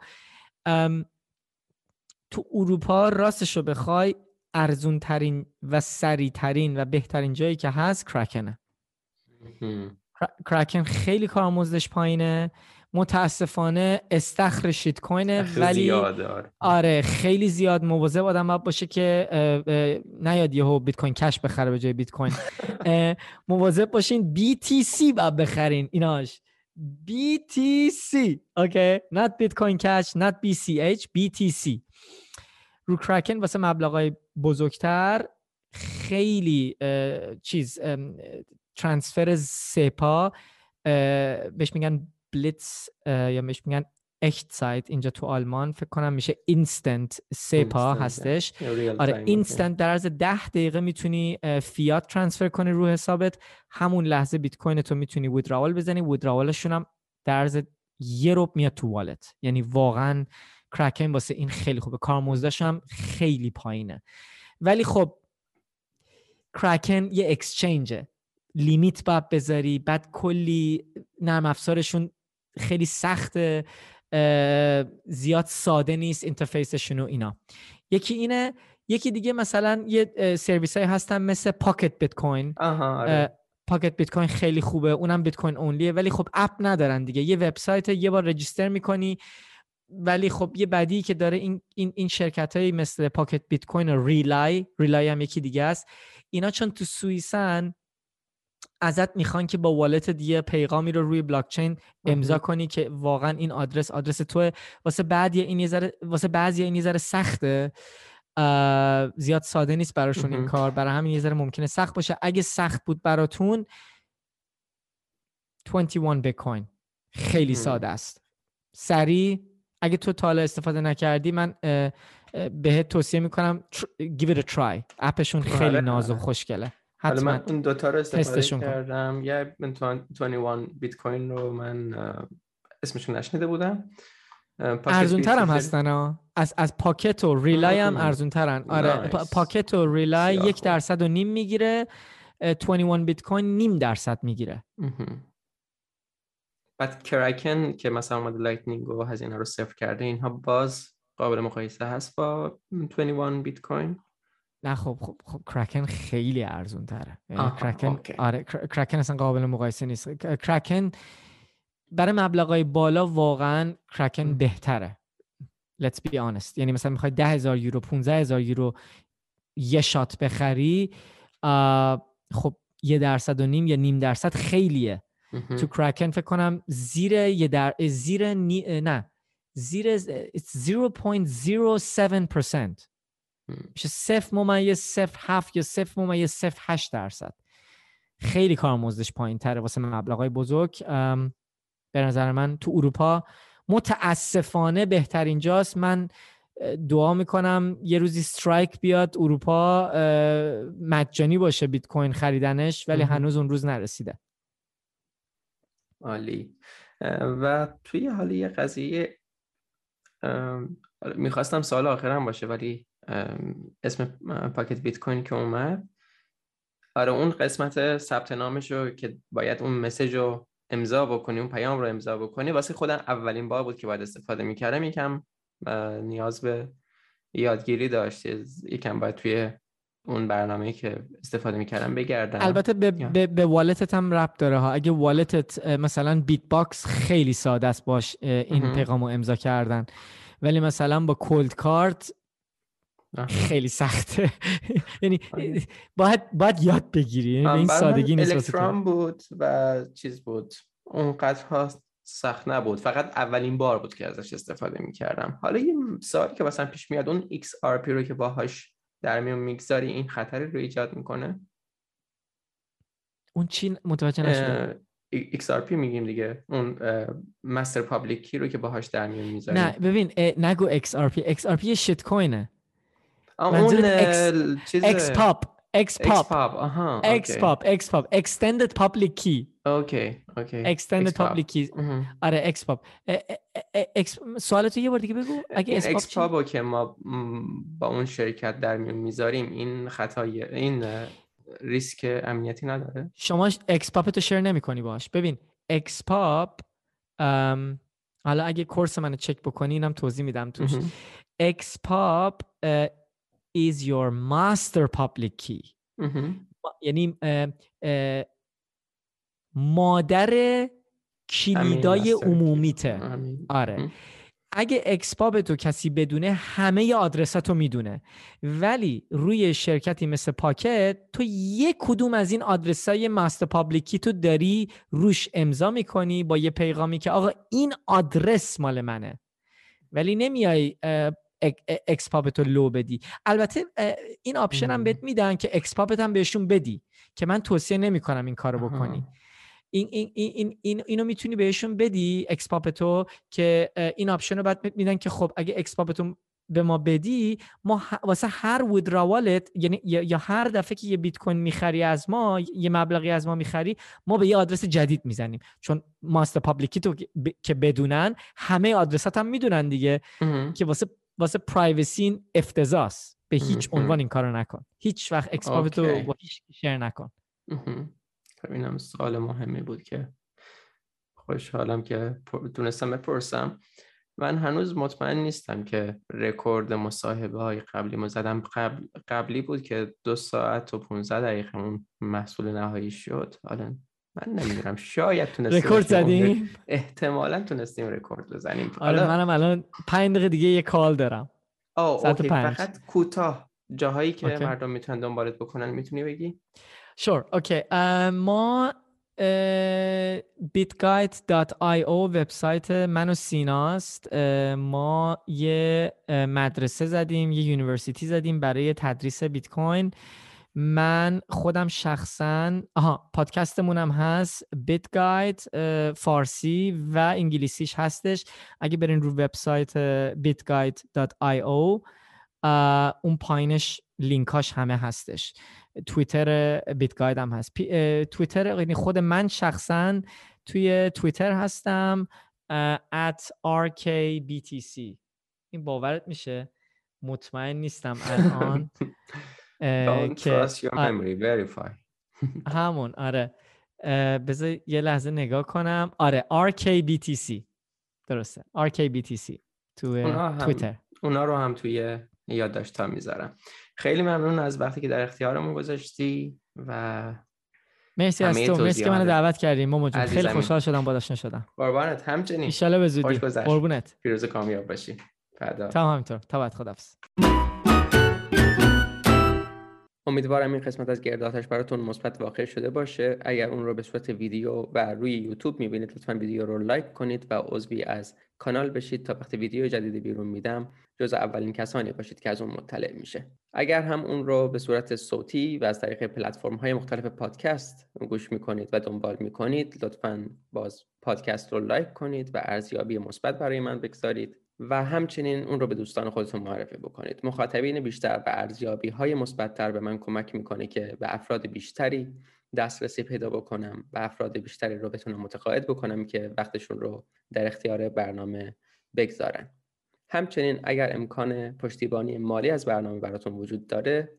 تو اروپا راستش رو بخوای ارزون ترین و سریع ترین و بهترین جایی که هست کرکنه. کرکن خیلی کارمزدش پایینه، متاسفانه استخر شیت کوینه، ولی آره خیلی زیاد مواظب آدم باید باشه که نیاد یهو بیت کوین کش بخره به جای بیت کوین. مواظب باشین BTC بعد بخرین ایناش، BTC اوکی، not Bitcoin Cash not BCH BTC. رو کرکن واسه مبلغای بزرگتر خیلی ترانسفر سپا بهش میگن بلیتز یا بهش میگن اخت سایت اینجا تو آلمان، فکر کنم میشه اینستنت سپا هستش. آره اینستنت در عرض 10 دقیقه میتونی فیات ترانسفر کنی رو حسابت، همون لحظه بیت کوین تو میتونی ویدراول بزنی، ویدراولشون هم در عرض 1 روب میاد تو والت. یعنی واقعا کرکن واسه این خیلی خوبه، کارمزدش هم خیلی پایینه. ولی خب کرکن یه اکسچنجه، لیمیت باید بذاری، بعد کلی نرم افزارشون خیلی سخته، زیاد ساده نیست اینترفیسشون و اینا. یکی اینه، یکی دیگه مثلا یه سرویس های هستن مثل پاکت بیت کوین. پاکت بیت کوین خیلی خوبه، اونم بیت کوین اونلیه، ولی خب اپ ندارن دیگه، یه وبسایت، یه بار رجیستر میکنی. ولی خب یه بدیهی که داره این شرکتایی مثل پاکت بیت کوین و ریلای هم یکی دیگه است، اینا چون تو سوئیسن ازت میخوان که با والت دیگه پیغامی رو روی بلاکچین امضا کنی که واقعا این آدرس توه. واسه بعضی این یه ذره سخته، زیاد ساده نیست براشون این کار، برای همین یه ذره ممکنه سخت باشه. اگه سخت بود براتون 21 بیتکوین خیلی ساده است، سریع. اگه تو تا حالا استفاده نکردی من بهت توصیه میکنم give it a try، اپشون خیلی ناز و خوشگله. حالا من اون دوتا رو استفاده کردم، یه 21 بیت کوین رو من اسمشون نشنیده بودم، ارزون تر هم هستن از پاکت و ریلای هم ارزون ترن. آره پاکت و ریلای 1.5% میگیره، 21 بیت کوین 0.5% میگیره. بعد کرکن که مثلا اومده لایتنینگ و هزینه رو صفر کرده، اینها باز قابل مقایسه هست با 21 بیت کوین؟ نه خب کرکن خیلی ارزون تره. کرکن اصلا قابل مقایسه نیست. کرکن برای مبلغای بالا واقعا کرکن بهتره. Let's be honest. یعنی مثلا میخوای 10,000 یورو 15,000 یورو یه شات بخری، خب 1.5% یا 0.5% خیلیه. تو کرکن فکر کنم زیر یه در زیر نه زیر 0.07% میشه 0.07 یا 0.08%. خیلی کارمزدش پایین تره واسه مبلغای بزرگ. به نظر من تو اروپا متاسفانه بهترین جاست. من دعا میکنم یه روزی استرایک بیاد اروپا مجانی باشه بیت کوین خریدنش، ولی هنوز اون روز نرسیده. عالی. و توی حالی یه قضیه میخواستم سال آخرم باشه، ولی اسم پاکت بیت کوین که اومد، آره اون قسمت ثبت نامشو که باید اون مسیج رو امضا بکنی، اون پیام رو امضا بکنی، واسه خودم اولین بار بود که باید استفاده میکردم. یکم نیاز به یادگیری داشت، یکم باید توی اون برنامه‌ای که استفاده می‌کردم بگردم. البته به والتت هم ربط داره ها. اگه والتت مثلا بیت باکس خیلی ساده است باش این پیغامو امضا کردن، ولی مثلا با کولد کارت خیلی سخته. یعنی باید یاد بگیری، یعنی این سادگی نیست. الکترون بود و چیز بود، اونقدرها سخت نبود، فقط اولین بار بود که ازش استفاده می‌کردم. حالا یه سوالی که مثلا پیش میاد، اون XRP رو که باهاش در میون میگذاری، این خطری رو ایجاد میکنه؟ اون چی متوجه نشده؟ XRP میگیم دیگه، اون مستر پابلیک کی رو که باهاش در میون میذاری. نه ببین نگو XRP یه شیت کوینه. اون چیز X pop extended public key. اوکی extended public key. آره X pop. سوال تو یه بار دیگه بگو. اگه X pop که ما با اون شرکت در میون میذاریم، این خطای این ریسک امنیتی نداره؟ شما X pop تو شیر نمی‌کنی باش. ببین X pop، حالا اگه کورس منو چک بکنی اینم توضیح میدم توش. X pop is your master public key. یعنی مادر کلیدای عمومیته. آره اگه اکسپاب تو کسی بدونه همه ی آدرساتو میدونه، ولی روی شرکتی مثل پاکت تو یک کدوم از این آدرسای ماست پابلیکی تو داری روش امضا میکنی با یه پیغامی که آقا این آدرس مال منه، ولی نمیای اکسپابتو لو بدی. البته این آپشن هم بهت میدن که اکسپابت هم بهشون بدی، که من توصیه نمیکنم این کارو بکنی. اینو میتونی بهشون بدی اکسپابتو، که این آپشن رو بعد میدن که خب اگه اکسپابتو به ما بدی، ما واسه هر ویدرا والت، یعنی یا هر دفعه که یه بیت کوین میخری از ما، یه مبلغی از ما میخری، ما به یه آدرس جدید میزنیم، چون ماستر پابلیکی تو که بدونن همه آدرسات هم میدونن دیگه، که واسه پرایوسی افتضاحه. به هیچ عنوان این کارو نکن، هیچ وقت اکسپابتو با هیچ کی شیر نکن. اینم سوال مهمی بود که خوشحالم که تونستم بپرسم. من هنوز مطمئن نیستم که رکورد مصاحبه‌های قبلی ما زدم. قبلی بود که 2 ساعت و 15 دقیقه اون محصول نهایی شد. حالا من نمیدونم، شاید تونستیم رکورد زدیم، احتمالاً تونستیم رکورد بزنیم. آره منم الان 5 دقیقه دیگه یه کال دارم. اوکی، فقط کوتاه جاهایی که مردم میتونن دنبالت بکنن میتونی بگی؟ Sure. Okay. ما bitguide.io وبسایت من و سیناست. ما یه مدرسه زدیم، یه یونیورسیتی زدیم برای تدریس بیت کوین. من خودم شخصاً پادکستمون هم هست، بیتگاید، فارسی و انگلیسیش هستش. اگه برین رو وبسایت bitguide.io اون پایینش لینکاش همه هستش. توییتر بیتگاید هم هست. توییتر یعنی خود من شخصا توی توییتر هستم @rkbtc. این باورت میشه؟ مطمئن نیستم الان. Don't trust your memory, verify. همون آره. بذار یه لحظه نگاه کنم. آره rkbtc. درسته. rkbtc توی توییتر. اونا رو هم توی یادداشت‌ها میذارم. خیلی ممنون از وقتی که در اختیارمون گذاشتی و مرسی از تو، مرسی که منو دعوت کردی مومو جون. خیلی خوشحال شدم با داشتن شدم. قربانت، همچنین. ان شاءالله به زودی. قربونت. پیروز کامیاب باشی. فدا. تمام همینطور. تبعت خدافظ. امیدوارم این قسمت از گرد آتش براتون مثبت واقع شده باشه. اگر اون رو به صورت ویدیو و روی یوتیوب میبینید، لطفاً ویدیو رو لایک کنید و عضوی از کانال بشید تا وقتی ویدیو جدید بیرون میدم جز اولین کسانی باشید که از اون مطلع میشه. اگر هم اون رو به صورت صوتی و از طریق پلتفرم های مختلف پادکست گوش میکنید و دنبال میکنید، لطفاً باز پادکست رو لایک کنید و ارزیابی مثبت برای من بگذارید و همچنین اون رو به دوستان خودتون معرفی بکنید. مخاطبین بیشتر و ارزیابی‌های مثبت‌تر به من کمک می‌کنه که به افراد بیشتری دسترسی پیدا بکنم و افراد بیشتری رو بتونم متقاعد بکنم که وقتشون رو در اختیار برنامه بگذارن. همچنین اگر امکان پشتیبانی مالی از برنامه براتون وجود داره،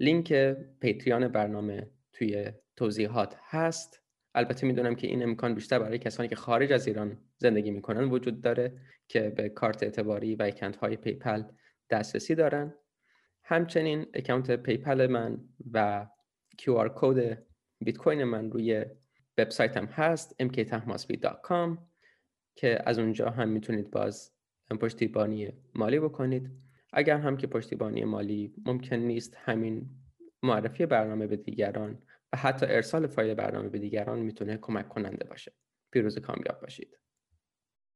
لینک پیتریان برنامه توی توضیحات هست. البته میدونم که این امکان بیشتر برای کسانی که خارج از ایران زندگی میکنن وجود داره که به کارت اعتباری و اکانت‌های پیپل دسترسی دارن. همچنین اکانت پیپل من و QR کد بیت کوین من روی وبسایتم هست mktahmasbi.com که از اونجا هم میتونید باز پشتیبانی مالی بکنید. اگر هم که پشتیبانی مالی ممکن نیست، همین معرفی برنامه به دیگران و حتی ارسال فایل برنامه به دیگران میتونه کمک کننده باشه. پیروز کامیاب باشید.